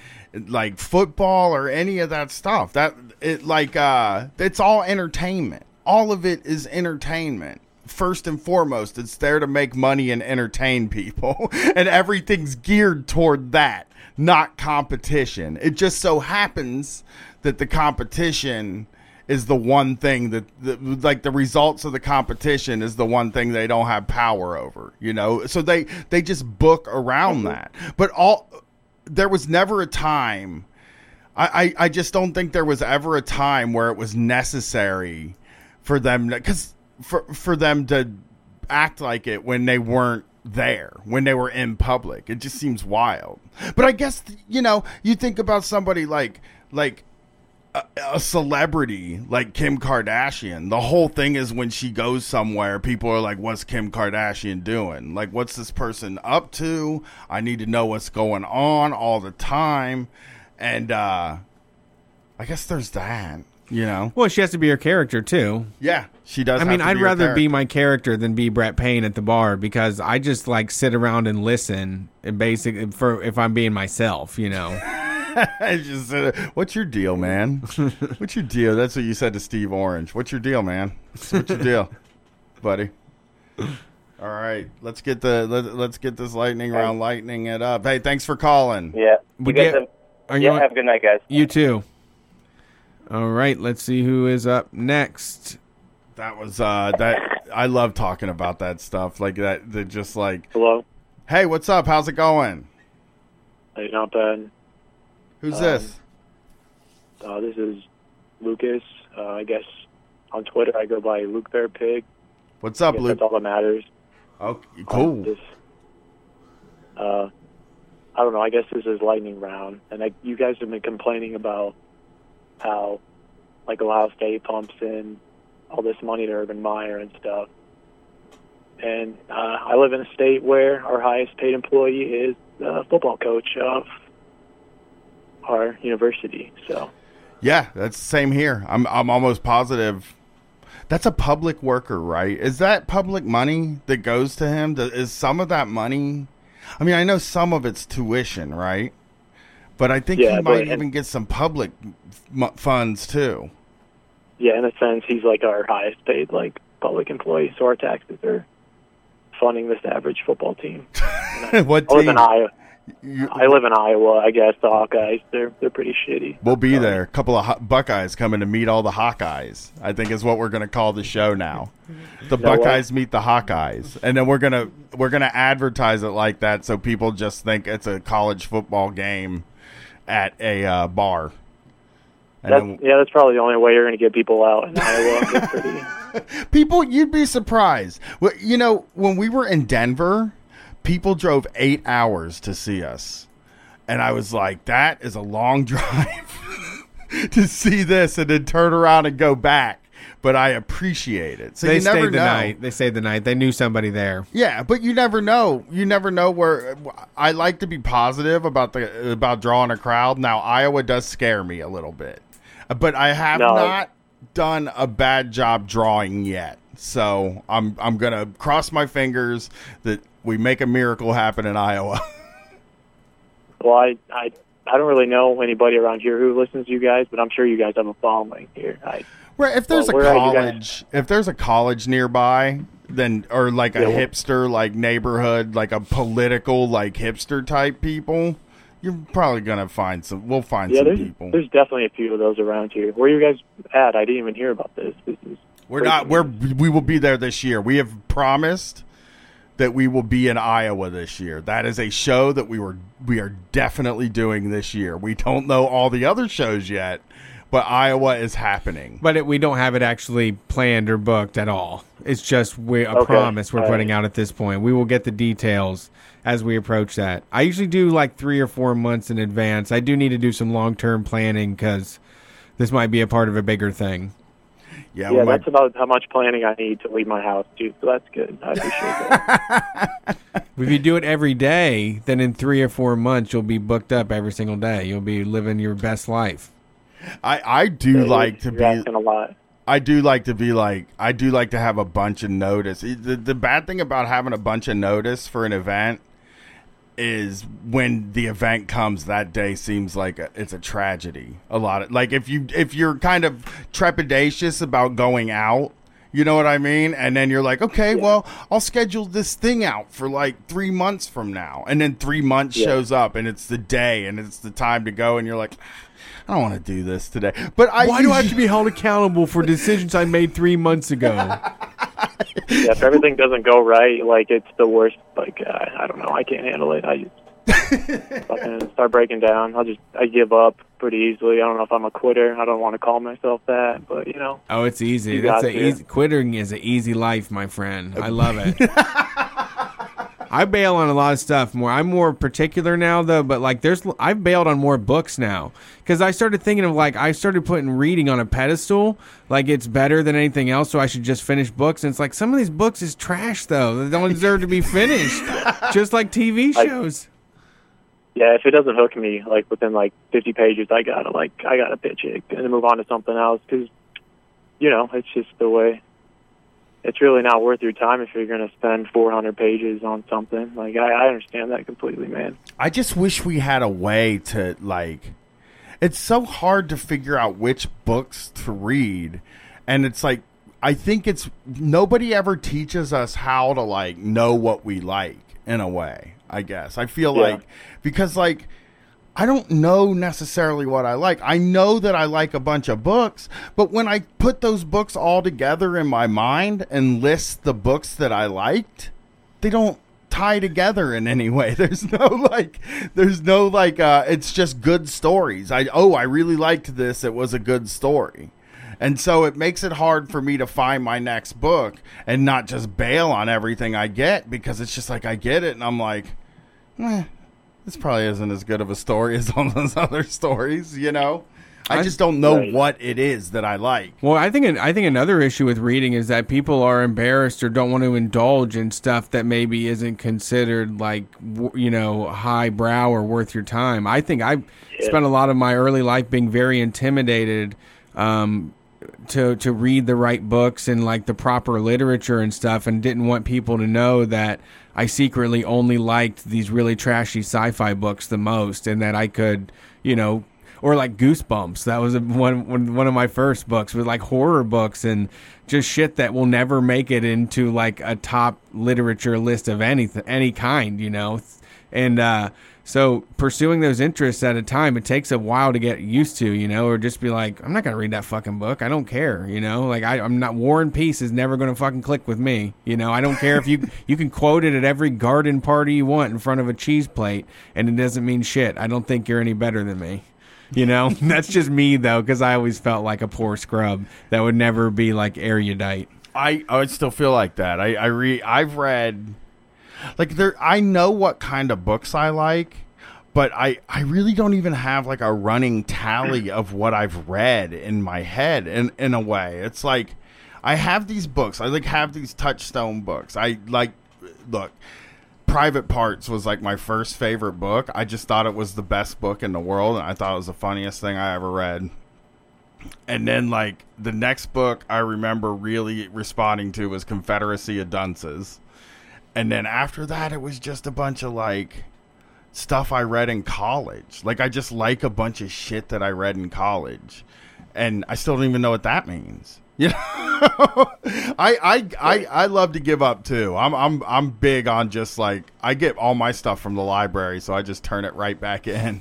like football or any of that stuff. That it like uh, it's all entertainment. All of it is entertainment. First and foremost, it's there to make money and entertain people, and everything's geared toward that. Not competition. It just so happens that the competition is the one thing that, the, like, the results of the competition is the one thing they don't have power over, you know? So they, they just book around that. But all there was never a time, I, I, I just don't think there was ever a time where it was necessary for them, because for, for them to act like it when they weren't there, when they were in public. It just seems wild. But I guess, you know, you think about somebody like like a, a celebrity like Kim Kardashian. The whole thing is when she goes somewhere, people are like, what's Kim Kardashian doing? Like, what's this person up to? I need to know what's going on all the time. And uh I guess there's that. You know, well, she has to be her character too. Yeah, she does. I mean, have to I'd be rather character. be my character than be Brett Payne at the bar, because I just like sit around and listen and basically for if I'm being myself, you know. Just, uh, what's your deal, man? What's your deal? That's what you said to Steve Orange. What's your deal, man? What's your deal, buddy? All right, let's get the let, let's get this lightning round, lightning it up. Hey, thanks for calling. Yeah, we get. Have, are you yeah, on? Have a good night, guys. You too. All right, let's see who is up next. that was uh, that. I love talking about that stuff like that. They're just like, hello, hey, what's up? How's it going? Hey, not bad. Who's um, this? Uh, this is Lucas. Uh, I guess on Twitter I go by Luke Bear Pig. What's up, Luke? That's all that matters. Okay, cool. Uh, this, uh, I don't know. I guess this is lightning round, and I, you guys have been complaining about how, like, Ohio State pumps in all this money to Urban Meyer and stuff. And uh, I live in a state where our highest-paid employee is the football coach of our university. So, yeah, that's the same here. I'm I'm almost positive. That's a public worker, right? Is that public money that goes to him? Is some of that money? I mean, I know some of it's tuition, right? But I think yeah, he might but, even get some public m- funds, too. Yeah, in a sense, he's like our highest paid like public employee, so our taxes are funding this average football team. what I live team? in Iowa. You, I live in Iowa, I guess. The Hawkeyes, they're, they're pretty shitty. We'll be um, there. A couple of ho- Buckeyes coming to meet all the Hawkeyes, I think is what we're going to call the show now. The no Buckeyes way. meet the Hawkeyes. And then we're going to we're going to advertise it like that so people just think it's a college football game at a uh, bar. And that's, then, yeah, that's probably the only way you're going to get people out in Iowa. pretty... People, you'd be surprised. Well, you know, when we were in Denver, people drove eight hours to see us. And I was like, that is a long drive to see this and then turn around and go back. But I appreciate it. So they you never stayed the know. night. They stayed the night. They knew somebody there. Yeah, but you never know. You never know where. I like to be positive about the about drawing a crowd. Now, Iowa does scare me a little bit. But I have no. not done a bad job drawing yet. So I'm I'm going to cross my fingers that we make a miracle happen in Iowa. Well, I, I I don't really know anybody around here who listens to you guys, but I'm sure you guys have a following here. I, right, if there's well, a college, if there's a college nearby, then or like a yeah, hipster like neighborhood, like a political like hipster type people, you're probably gonna find some. We'll find yeah, some there's, people. There's definitely a few of those around here. Where are you guys at? I didn't even hear about this. This is we're crazy. not. We're we will be there this year. We have promised that we will be in Iowa this year. That is a show that we were we are definitely doing this year. We don't know all the other shows yet, but Iowa is happening. But it, we don't have it actually planned or booked at all. It's just we, a okay. promise we're all putting right. out at this point. We will get the details as we approach that. I usually do like three or four months in advance. I do need to do some long-term planning because this might be a part of a bigger thing. Yeah, yeah that's might... about how much planning I need to leave my house, too, so that's good. I appreciate that. If you do it every day, then in three or four months, you'll be booked up every single day. You'll be living your best life. I, I do yeah, like to be... a lot. I do like to be like... I do like to have a bunch of notice. The, the bad thing about having a bunch of notice for an event is when the event comes that day seems like a, it's a tragedy a lot of, like if you if you're kind of trepidatious about going out, you know what I mean, and then you're like, okay, yeah. well I'll schedule this thing out for like three months from now, and then three months yeah. shows up and it's the day and it's the time to go and you're like, I don't want to do this today. But I why do I have to be held accountable for decisions I made three months ago? Yeah, if everything doesn't go right, like it's the worst. Like uh, I don't know, I can't handle it. I just fucking start breaking down. I'll just I give up pretty easily. I don't know if I'm a quitter. I don't want to call myself that, but you know. Oh, it's easy. That's a easy quittering is an easy life, my friend. I love it. I bail on a lot of stuff more. I'm more particular now, though, but like there's I've bailed on more books now because I started thinking of like I started putting reading on a pedestal like it's better than anything else. So I should just finish books. And it's like some of these books is trash, though. They don't deserve to be finished, just like T V shows. I, yeah, if it doesn't hook me like within like fifty pages, I got to like I got to pitch it and move on to something else because, you know, it's just the way. It's really not worth your time if you're going to spend four hundred pages on something. Like, I, I understand that completely, man. I just wish we had a way to, like... It's so hard to figure out which books to read. And it's like, I think it's... Nobody ever teaches us how to, like, know what we like, in a way, I guess. I feel yeah. like... Because, like... I don't know necessarily what I like. I know that I like a bunch of books, but when I put those books all together in my mind and list the books that I liked, they don't tie together in any way. There's no like, there's no like, uh, it's just good stories. I, oh, I really liked this. It was a good story. And so it makes it hard for me to find my next book and not just bail on everything I get, because it's just like, I get it. And I'm like, eh, this probably isn't as good of a story as all those other stories, you know? I just don't know right. what it is that I like. Well, I think I think another issue with reading is that people are embarrassed or don't want to indulge in stuff that maybe isn't considered like, you know, highbrow or worth your time. I think I yeah. spent a lot of my early life being very intimidated um, to to read the right books and like the proper literature and stuff, and didn't want people to know that I secretly only liked these really trashy sci-fi books the most, and that I could, you know. Or like Goosebumps. That was one one of my first books, with like horror books and just shit that will never make it into like a top literature list of any any kind, you know. And uh, so pursuing those interests at a time, it takes a while to get used to, you know, or just be like, I'm not gonna read that fucking book. I don't care, you know. Like I, I'm not. War and Peace is never gonna fucking click with me, you know. I don't care if you you can quote it at every garden party you want in front of a cheese plate, and it doesn't mean shit. I don't think you're any better than me. You know, that's just me, though, because I always felt like a poor scrub that would never be, like, erudite. I, I would still feel like that. I, I re, I've read, like, there. I know what kind of books I like, but I, I really don't even have, like, a running tally of what I've read in my head, in, in a way. It's like, I have these books. I, like, have these touchstone books. I, like, look. Private Parts was like my first favorite book. I just thought it was the best book in the world, and I thought it was the funniest thing I ever read. And then like the next book I remember really responding to was Confederacy of Dunces. And then after that, it was just a bunch of like stuff I read in college. Like I just like a bunch of shit that I read in college, and I still don't even know what that means. You know, I, I I I love to give up too. I'm I'm I'm big on just like I get all my stuff from the library, so I just turn it right back in.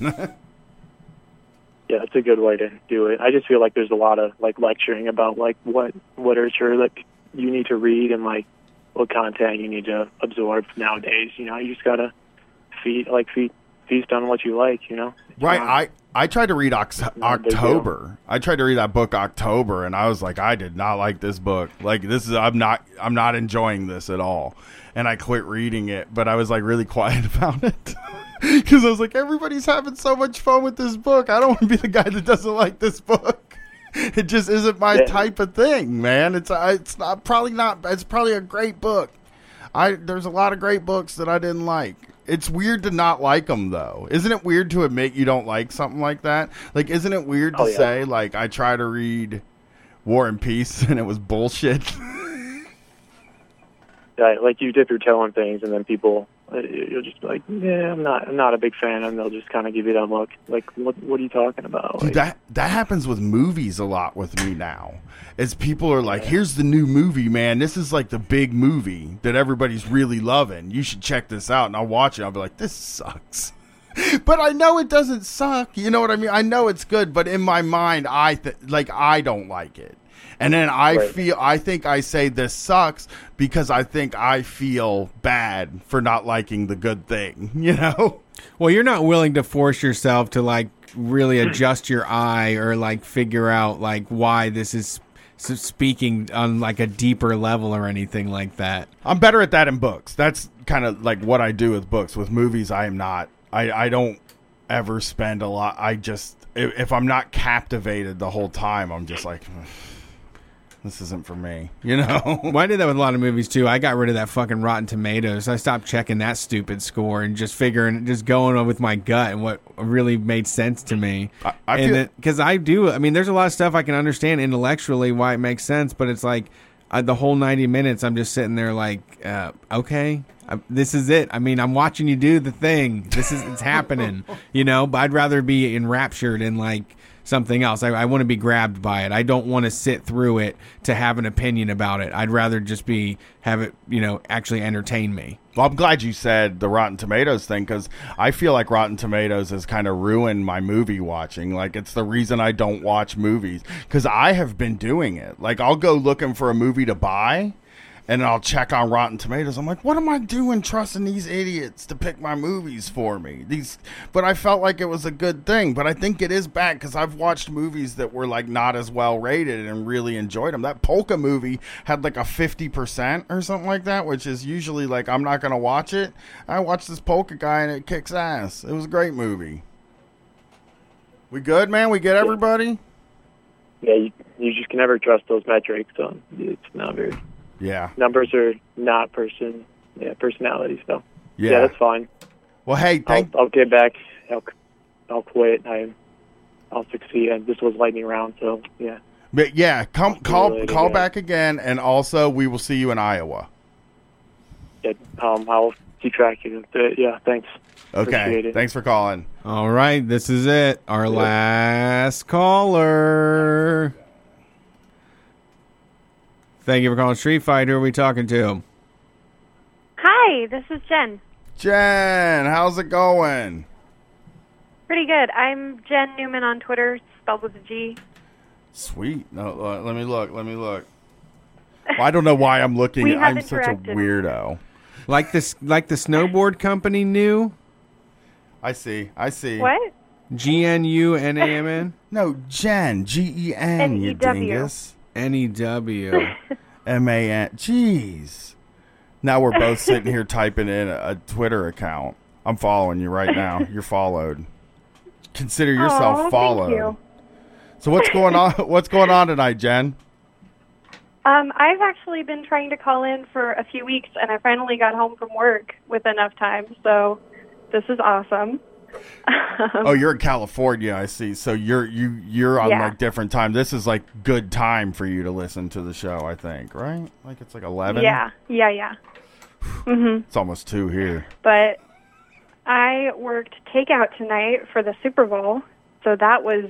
Yeah, that's a good way to do it. I just feel like there's a lot of like lecturing about like what literature like you need to read and like what content you need to absorb nowadays. You know, you just gotta feed like feed feast on what you like. You know, it's right? Not- I. I tried to read Ox- October. I tried to read that book October, and I was like, I did not like this book. Like this is, I'm not, I'm not enjoying this at all. And I quit reading it, but I was like really quiet about it because I was like, everybody's having so much fun with this book. I don't want to be the guy that doesn't like this book. It just isn't my yeah. type of thing, man. It's, it's not probably not. It's probably a great book. I there's a lot of great books that I didn't like. It's weird to not like them, though. Isn't it weird to admit you don't like something like that? Like, isn't it weird to oh, yeah. say, like, I try to read War and Peace and it was bullshit? Yeah, like, you dip your toe in things and then people, you're just like, yeah, I'm not I'm not a big fan. And they'll just kind of give you that look. Like, what what are you talking about? Like, dude, that, that happens with movies a lot with me now. Is people are like, yeah. here's the new movie, man. This is like the big movie that everybody's really loving. You should check this out. And I'll watch it. I'll be like, this sucks. But I know it doesn't suck. You know what I mean? I know it's good. But in my mind, I th- like I don't like it. And then I right. feel I think I say this sucks because I think I feel bad for not liking the good thing, you know? Well, you're not willing to force yourself to like really adjust your eye or like figure out like why this is speaking on like a deeper level or anything like that. I'm better at that in books. That's kind of like what I do with books. With movies, I am not. I, I don't ever spend a lot. I just if I'm not captivated the whole time, I'm just like this isn't for me, you know? Well, I did that with a lot of movies, too. I got rid of that fucking Rotten Tomatoes. I stopped checking that stupid score and just figuring, just going on with my gut and what really made sense to me. I, I and Because feel- I do, I mean, there's a lot of stuff I can understand intellectually why it makes sense, but it's like I, the whole ninety minutes, I'm just sitting there like, uh, okay, I, this is it. I mean, I'm watching you do the thing. This is, it's happening, you know? But I'd rather be enraptured in like, something else. I, I want to be grabbed by it. I don't want to sit through it to have an opinion about it. I'd rather just be have it, you know, actually entertain me. Well, I'm glad you said the Rotten Tomatoes thing, because I feel like Rotten Tomatoes has kind of ruined my movie watching. Like, it's the reason I don't watch movies, because I have been doing it. Like, I'll go looking for a movie to buy, and I'll check on Rotten Tomatoes. I'm like, what am I doing trusting these idiots to pick my movies for me? These, But I felt like it was a good thing. But I think it is bad, because I've watched movies that were, like, not as well rated and really enjoyed them. That Polka movie had, like, a fifty percent or something like that, which is usually, like, I'm not going to watch it. I watched this Polka guy, and it kicks ass. It was a great movie. We good, man? We get everybody? Yeah, you, you just can never trust those metrics. So it's not very... Yeah. Numbers are not person, yeah, personality stuff. Yeah. yeah, that's fine. Well, hey, thank I'll, I'll get back. I'll, I'll quit. I, I'll succeed. And this was lightning round, so yeah. But yeah, come I'll call call again. back again, and also we will see you in Iowa. Yeah, um, I'll keep tracking it. Yeah, thanks. Okay, thanks for calling. All right, this is it. Our yeah. last caller. Thank you for calling Street Fight. Who are we talking to? Hi, this is Jen. Jen, how's it going? Pretty good. I'm Jen Newman on Twitter, spelled with a G. Sweet. No, let me look. Let me look. Well, I don't know why I'm looking. I'm such a weirdo. Like this, like the snowboard company knew? I see. I see. What? G N U N A M N? No, Jen. G E N, N E W. You dingus. N E W M A N. Jeez. Now we're both sitting here typing in a, a Twitter account. I'm following you right now. You're followed. Consider yourself oh, followed. Thank you. So what's going on? What's going on tonight, Jen? Um, I've actually been trying to call in for a few weeks, and I finally got home from work with enough time. So this is awesome. Oh, you're in California, I see. So you're you you're on yeah. like different time. This is like good time for you to listen to the show, I think, right? Like it's like eleven. Yeah, yeah, yeah. Mm-hmm. It's almost two here. But I worked takeout tonight for the Super Bowl, so that was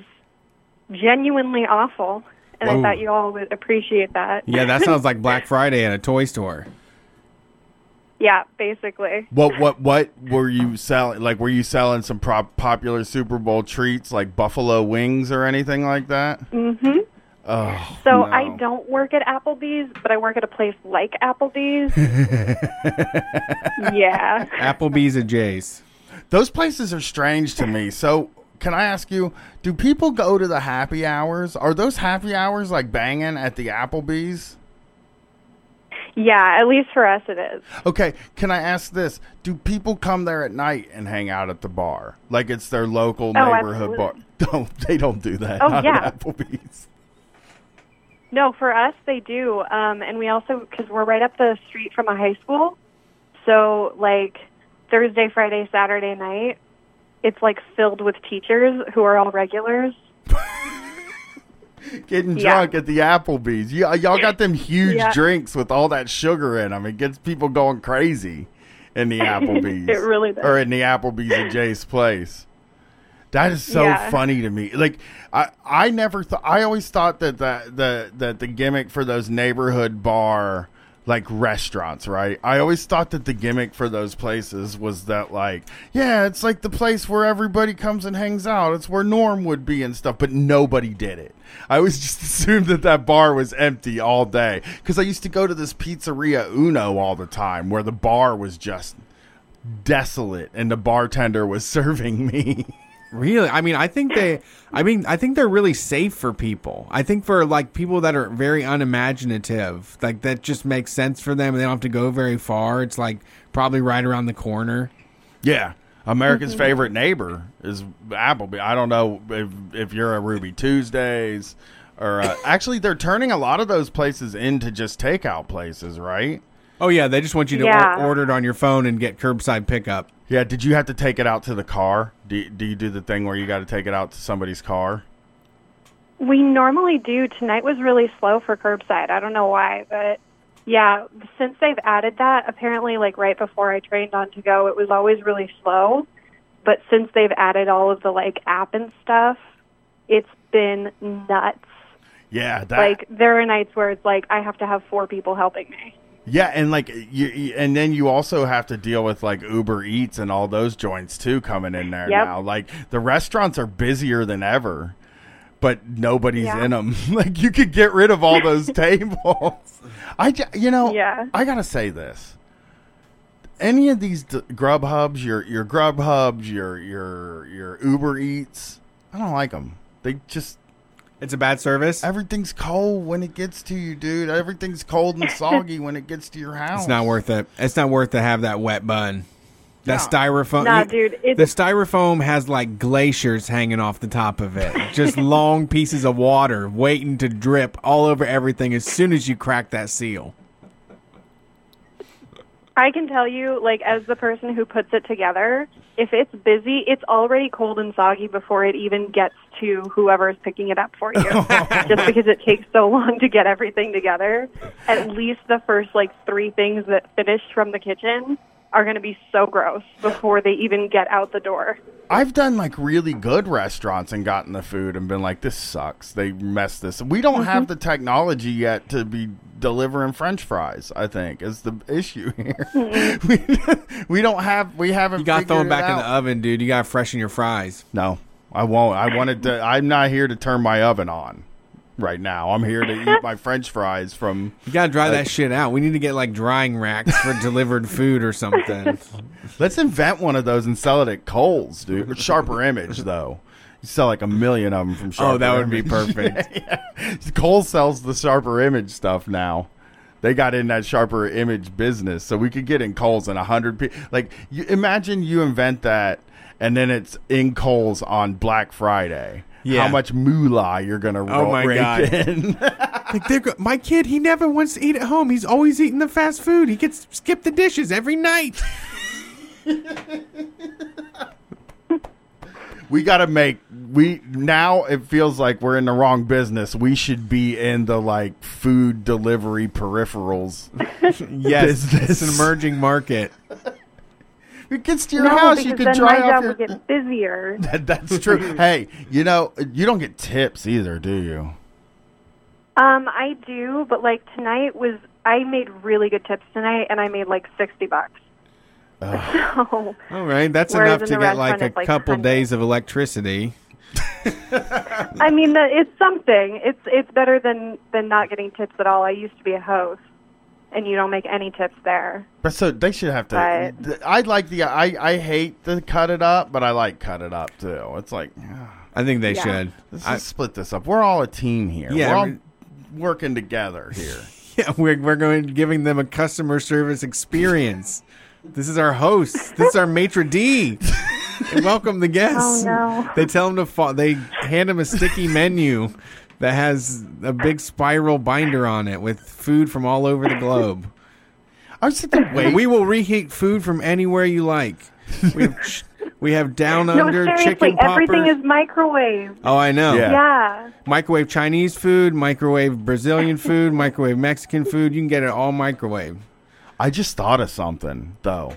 genuinely awful, and Whoa. I thought you all would appreciate that. Yeah, that sounds like Black Friday at a toy store. Yeah, basically. What what what were you selling? Like, were you selling some prop- popular Super Bowl treats, like buffalo wings or anything like that? Mm-hmm. Oh, so no. I don't work at Applebee's, but I work at a place like Applebee's. Yeah. Applebee's and Jay's. Those places are strange to me. So can I ask you, do people go to the happy hours? Are those happy hours like banging at the Applebee's? Yeah, at least for us it is. Okay, can I ask this? Do people come there at night and hang out at the bar? Like it's their local oh, neighborhood absolutely. bar? Don't, they don't do that. Oh, not yeah. at Applebee's. No, for us they do. Um, and we also, because we're right up the street from a high school, so like Thursday, Friday, Saturday night, it's like filled with teachers who are all regulars. Getting drunk yeah. at the Applebee's. Y- y'all got them huge yeah. drinks with all that sugar in them. It gets people going crazy in the Applebee's. It really does. Or in the Applebee's at Jay's place. That is so yeah. funny to me. Like I, I never thought. I always thought that the, the that the gimmick for those neighborhood bar like restaurants, right? I always thought that the gimmick for those places was that like, yeah, it's like the place where everybody comes and hangs out. It's where Norm would be and stuff, but nobody did it. I always just assumed that that bar was empty all day because I used to go to this Pizzeria Uno all the time where the bar was just desolate and the bartender was serving me. Really? I mean, I think they, I mean, I think they're really safe for people. I think for like people that are very unimaginative, like that just makes sense for them. They don't have to go very far. It's like probably right around the corner. Yeah. America's mm-hmm. favorite neighbor is Applebee. I don't know if, if you're a Ruby Tuesdays or uh, actually they're turning a lot of those places into just takeout places, right? Oh, yeah. They just want you to yeah. or- order it on your phone and get curbside pickup. Yeah. Did you have to take it out to the car? Do, do you do the thing where you got to take it out to somebody's car? We normally do. Tonight was really slow for curbside. I don't know why, but yeah, since they've added that, apparently like right before I trained on to go, it was always really slow. But since they've added all of the like app and stuff, it's been nuts. Yeah. That... Like there are nights where it's like I have to have four people helping me. Yeah, and like you, and then you also have to deal with like Uber Eats and all those joints too coming in there yep. now. Like the restaurants are busier than ever, but nobody's yeah. in them. Like you could get rid of all those tables. I, you know, yeah. I gotta say this. Any of these d- Grub Hubs, your your Grub Hubs, your your your Uber Eats, I don't like them. They just. It's a bad service. Everything's cold when it gets to you, dude. Everything's cold and soggy when it gets to your house. It's not worth it. It's not worth to have that wet bun. That no. styrofoam. Nah, dude. It's- the styrofoam has like glaciers hanging off the top of it. Just long pieces of water waiting to drip all over everything as soon as you crack that seal. I can tell you, like, as the person who puts it together, if it's busy, it's already cold and soggy before it even gets to whoever is picking it up for you. Just because it takes so long to get everything together, at least the first, like, three things that finished from the kitchen are going to be so gross before they even get out the door. I've done, like, really good restaurants and gotten the food and been like, this sucks. They messed this. We don't mm-hmm. have the technology yet to be delivering French fries, I think, is the issue here. Mm-hmm. we, we don't have, we haven't You got to throw them back out. In the oven, dude. You got to freshen your fries. No, I won't. I wanted to, I'm not here to turn my oven on right now. I'm here to eat my French fries from... You got to dry like, that shit out. We need to get like drying racks for delivered food or something. Let's invent one of those and sell it at Kohl's, dude. Sharper Image, though. You sell like a million of them from Sharper Image. Oh, that would be perfect. yeah, yeah. Kohl's sells the Sharper Image stuff now. They got in that Sharper Image business, so we could get in Kohl's and a hundred people. Like, you, imagine you invent that, and then it's in Kohl's on Black Friday. Yeah. How much moolah you're going to roll oh my God. In. like my kid, he never wants to eat at home. He's always eating the fast food. He gets skip the dishes every night. We got to make we now it feels like we're in the wrong business. We should be in the like food delivery peripherals. Yes, business. It's an emerging market. It gets to your no, house. You can dry off your. Get busier. That, that's true. Hey, you know you don't get tips either, do you? Um, I do, but like tonight was I made really good tips tonight, and I made like sixty bucks. Oh. So, all right, that's enough to get like a like couple one hundred days of electricity. I mean, it's something. It's it's better than, than not getting tips at all. I used to be a host, and you don't make any tips there. But so they should have to. But, I like the. I I hate the cut it up, but I like cut it up too. It's like I think they yeah. should. Let's I, split this up. We're all a team here. Yeah, we're all working together here. Yeah, we're we're going giving them a customer service experience. This is our host. This is our maitre d'. Welcome the guests. Oh, no. They tell them to fall. They hand them a sticky menu that has a big spiral binder on it with food from all over the globe. I was thinking, wait. We will reheat food from anywhere you like. We have, we have down no, under seriously, chicken popper. Everything is microwave. Oh, I know. Yeah. yeah. Microwave Chinese food, microwave Brazilian food, microwave Mexican food. You can get it all microwave. I just thought of something, though.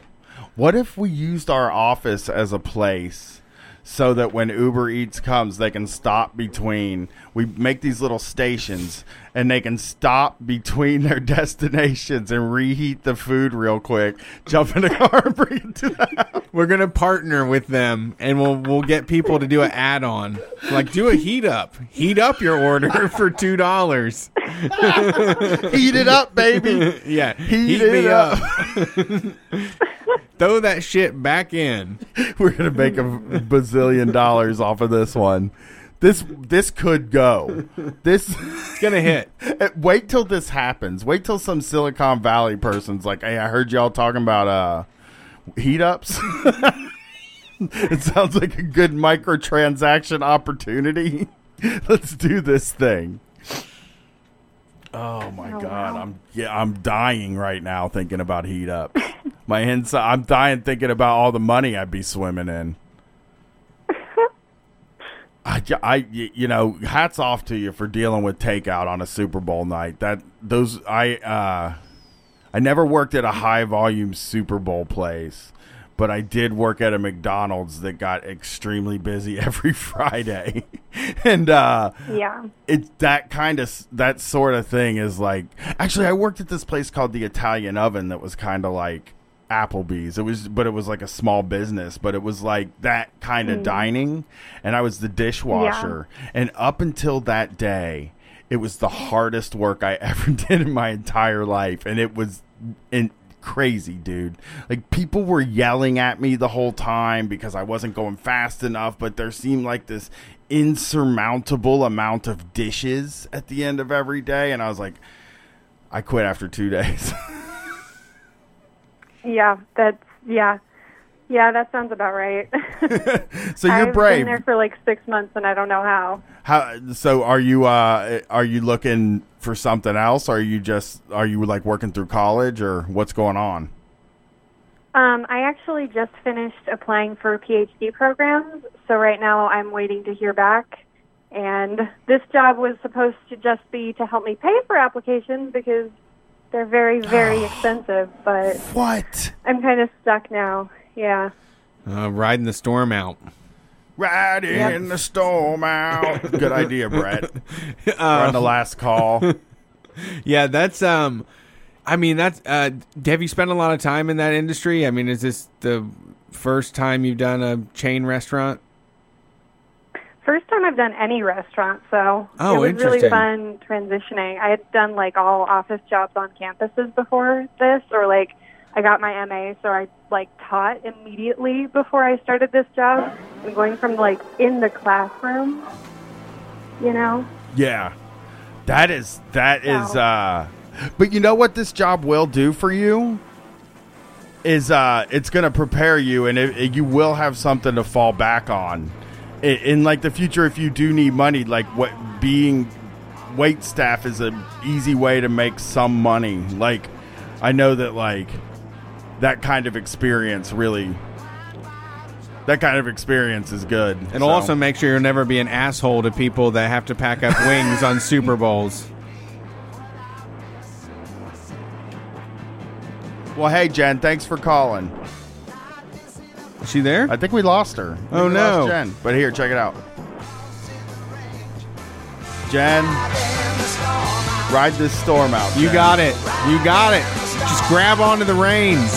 What if we used our office as a place so that when Uber Eats comes, they can stop between... We make these little stations, and they can stop between their destinations and reheat the food real quick, jump in the car and bring it to the house. We're going to partner with them, and we'll we'll get people to do an add-on. Like, do a heat up. Heat up your order for two dollars. Heat it up, baby. Yeah. Heat, Heat it up. up. Throw that shit back in. We're going to make a bazillion dollars off of this one. This this could go. This it's going to hit. Wait till this happens. Wait till some Silicon Valley person's like, hey, I heard y'all talking about uh, heat ups. It sounds like a good microtransaction opportunity. Let's do this thing. Oh my oh, God! Wow. I'm yeah, I'm dying right now thinking about heat up. My inside, I'm dying thinking about all the money I'd be swimming in. I, I, you know, hats off to you for dealing with takeout on a Super Bowl night. That those I, uh, I never worked at a high volume Super Bowl place, but I did work at a McDonald's that got extremely busy every Friday. And uh, yeah, it's that kind of that sort of thing is like, actually, I worked at this place called the Italian Oven that was kind of like Applebee's. It was, but it was like a small business, but it was like that kind of mm. dining. And I was the dishwasher. Yeah. And up until that day, it was the hardest work I ever did in my entire life. And it was in crazy, dude. Like, people were yelling at me the whole time because I wasn't going fast enough, but there seemed like this insurmountable amount of dishes at the end of every day. And I was like, I quit after two days. Yeah, that's, yeah. Yeah, that sounds about right. So you're I've brave. I've been there for like six months and I don't know how. How? So are you, uh, are you looking for something else? Or are you just, are you like working through college or what's going on? Um, I actually just finished applying for P H D programs. So right now I'm waiting to hear back. And this job was supposed to just be to help me pay for applications because they're very, very expensive. But what? I'm kind of stuck now. Yeah. Uh, riding the storm out. Riding yep. the storm out. Good idea, Brett. um, We're on the last call. Yeah, that's, um, I mean, that's, uh, have you spent a lot of time in that industry? I mean, is this the first time you've done a chain restaurant? First time I've done any restaurant, so oh, it was really fun transitioning. I had done, like, all office jobs on campuses before this, or, like, I got my M A, so I, like, taught immediately before I started this job. I'm going from, like, in the classroom, you know? Yeah. That is, that yeah. is, uh, but you know what this job will do for you? Is, uh, it's going to prepare you, and it, it, you will have something to fall back on. In, in, like, the future, if you do need money, like, what being waitstaff is an easy way to make some money. Like, I know that, like, that kind of experience really, that kind of experience is good. It'll so. also make sure you'll never be an asshole to people that have to pack up wings on Super Bowls. Well, hey, Jen, thanks for calling. Is she there? I think we lost her. I oh, no. Lost Jen. But here, check it out. Jen, ride this storm out. Jen. You got it. You got it. Just grab onto the reins.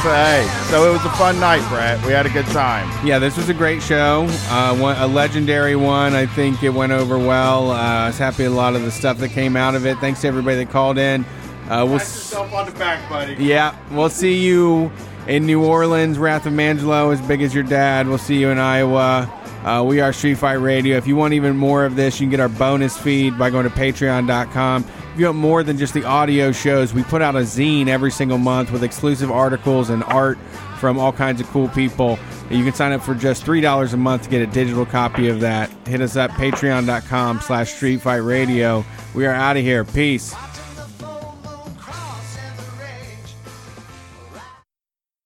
So, hey, so it was a fun night, Brett. We had a good time. Yeah, this was a great show. Uh, one, a legendary one. I think it went over well. Uh, I was happy a lot of the stuff that came out of it. Thanks to everybody that called in. Uh, we'll Pat yourself on the back, buddy. Yeah, we'll see you in New Orleans. Wrath of Mangelo, as big as your dad. We'll see you in Iowa. Uh, we are Street Fight Radio. If you want even more of this, you can get our bonus feed by going to patreon dot com. If you want more than just the audio shows, we put out a zine every single month with exclusive articles and art from all kinds of cool people. You can sign up for just three dollars a month to get a digital copy of that. Hit us up, patreon dot com slash Street Fight Radio. We are out of here. Peace.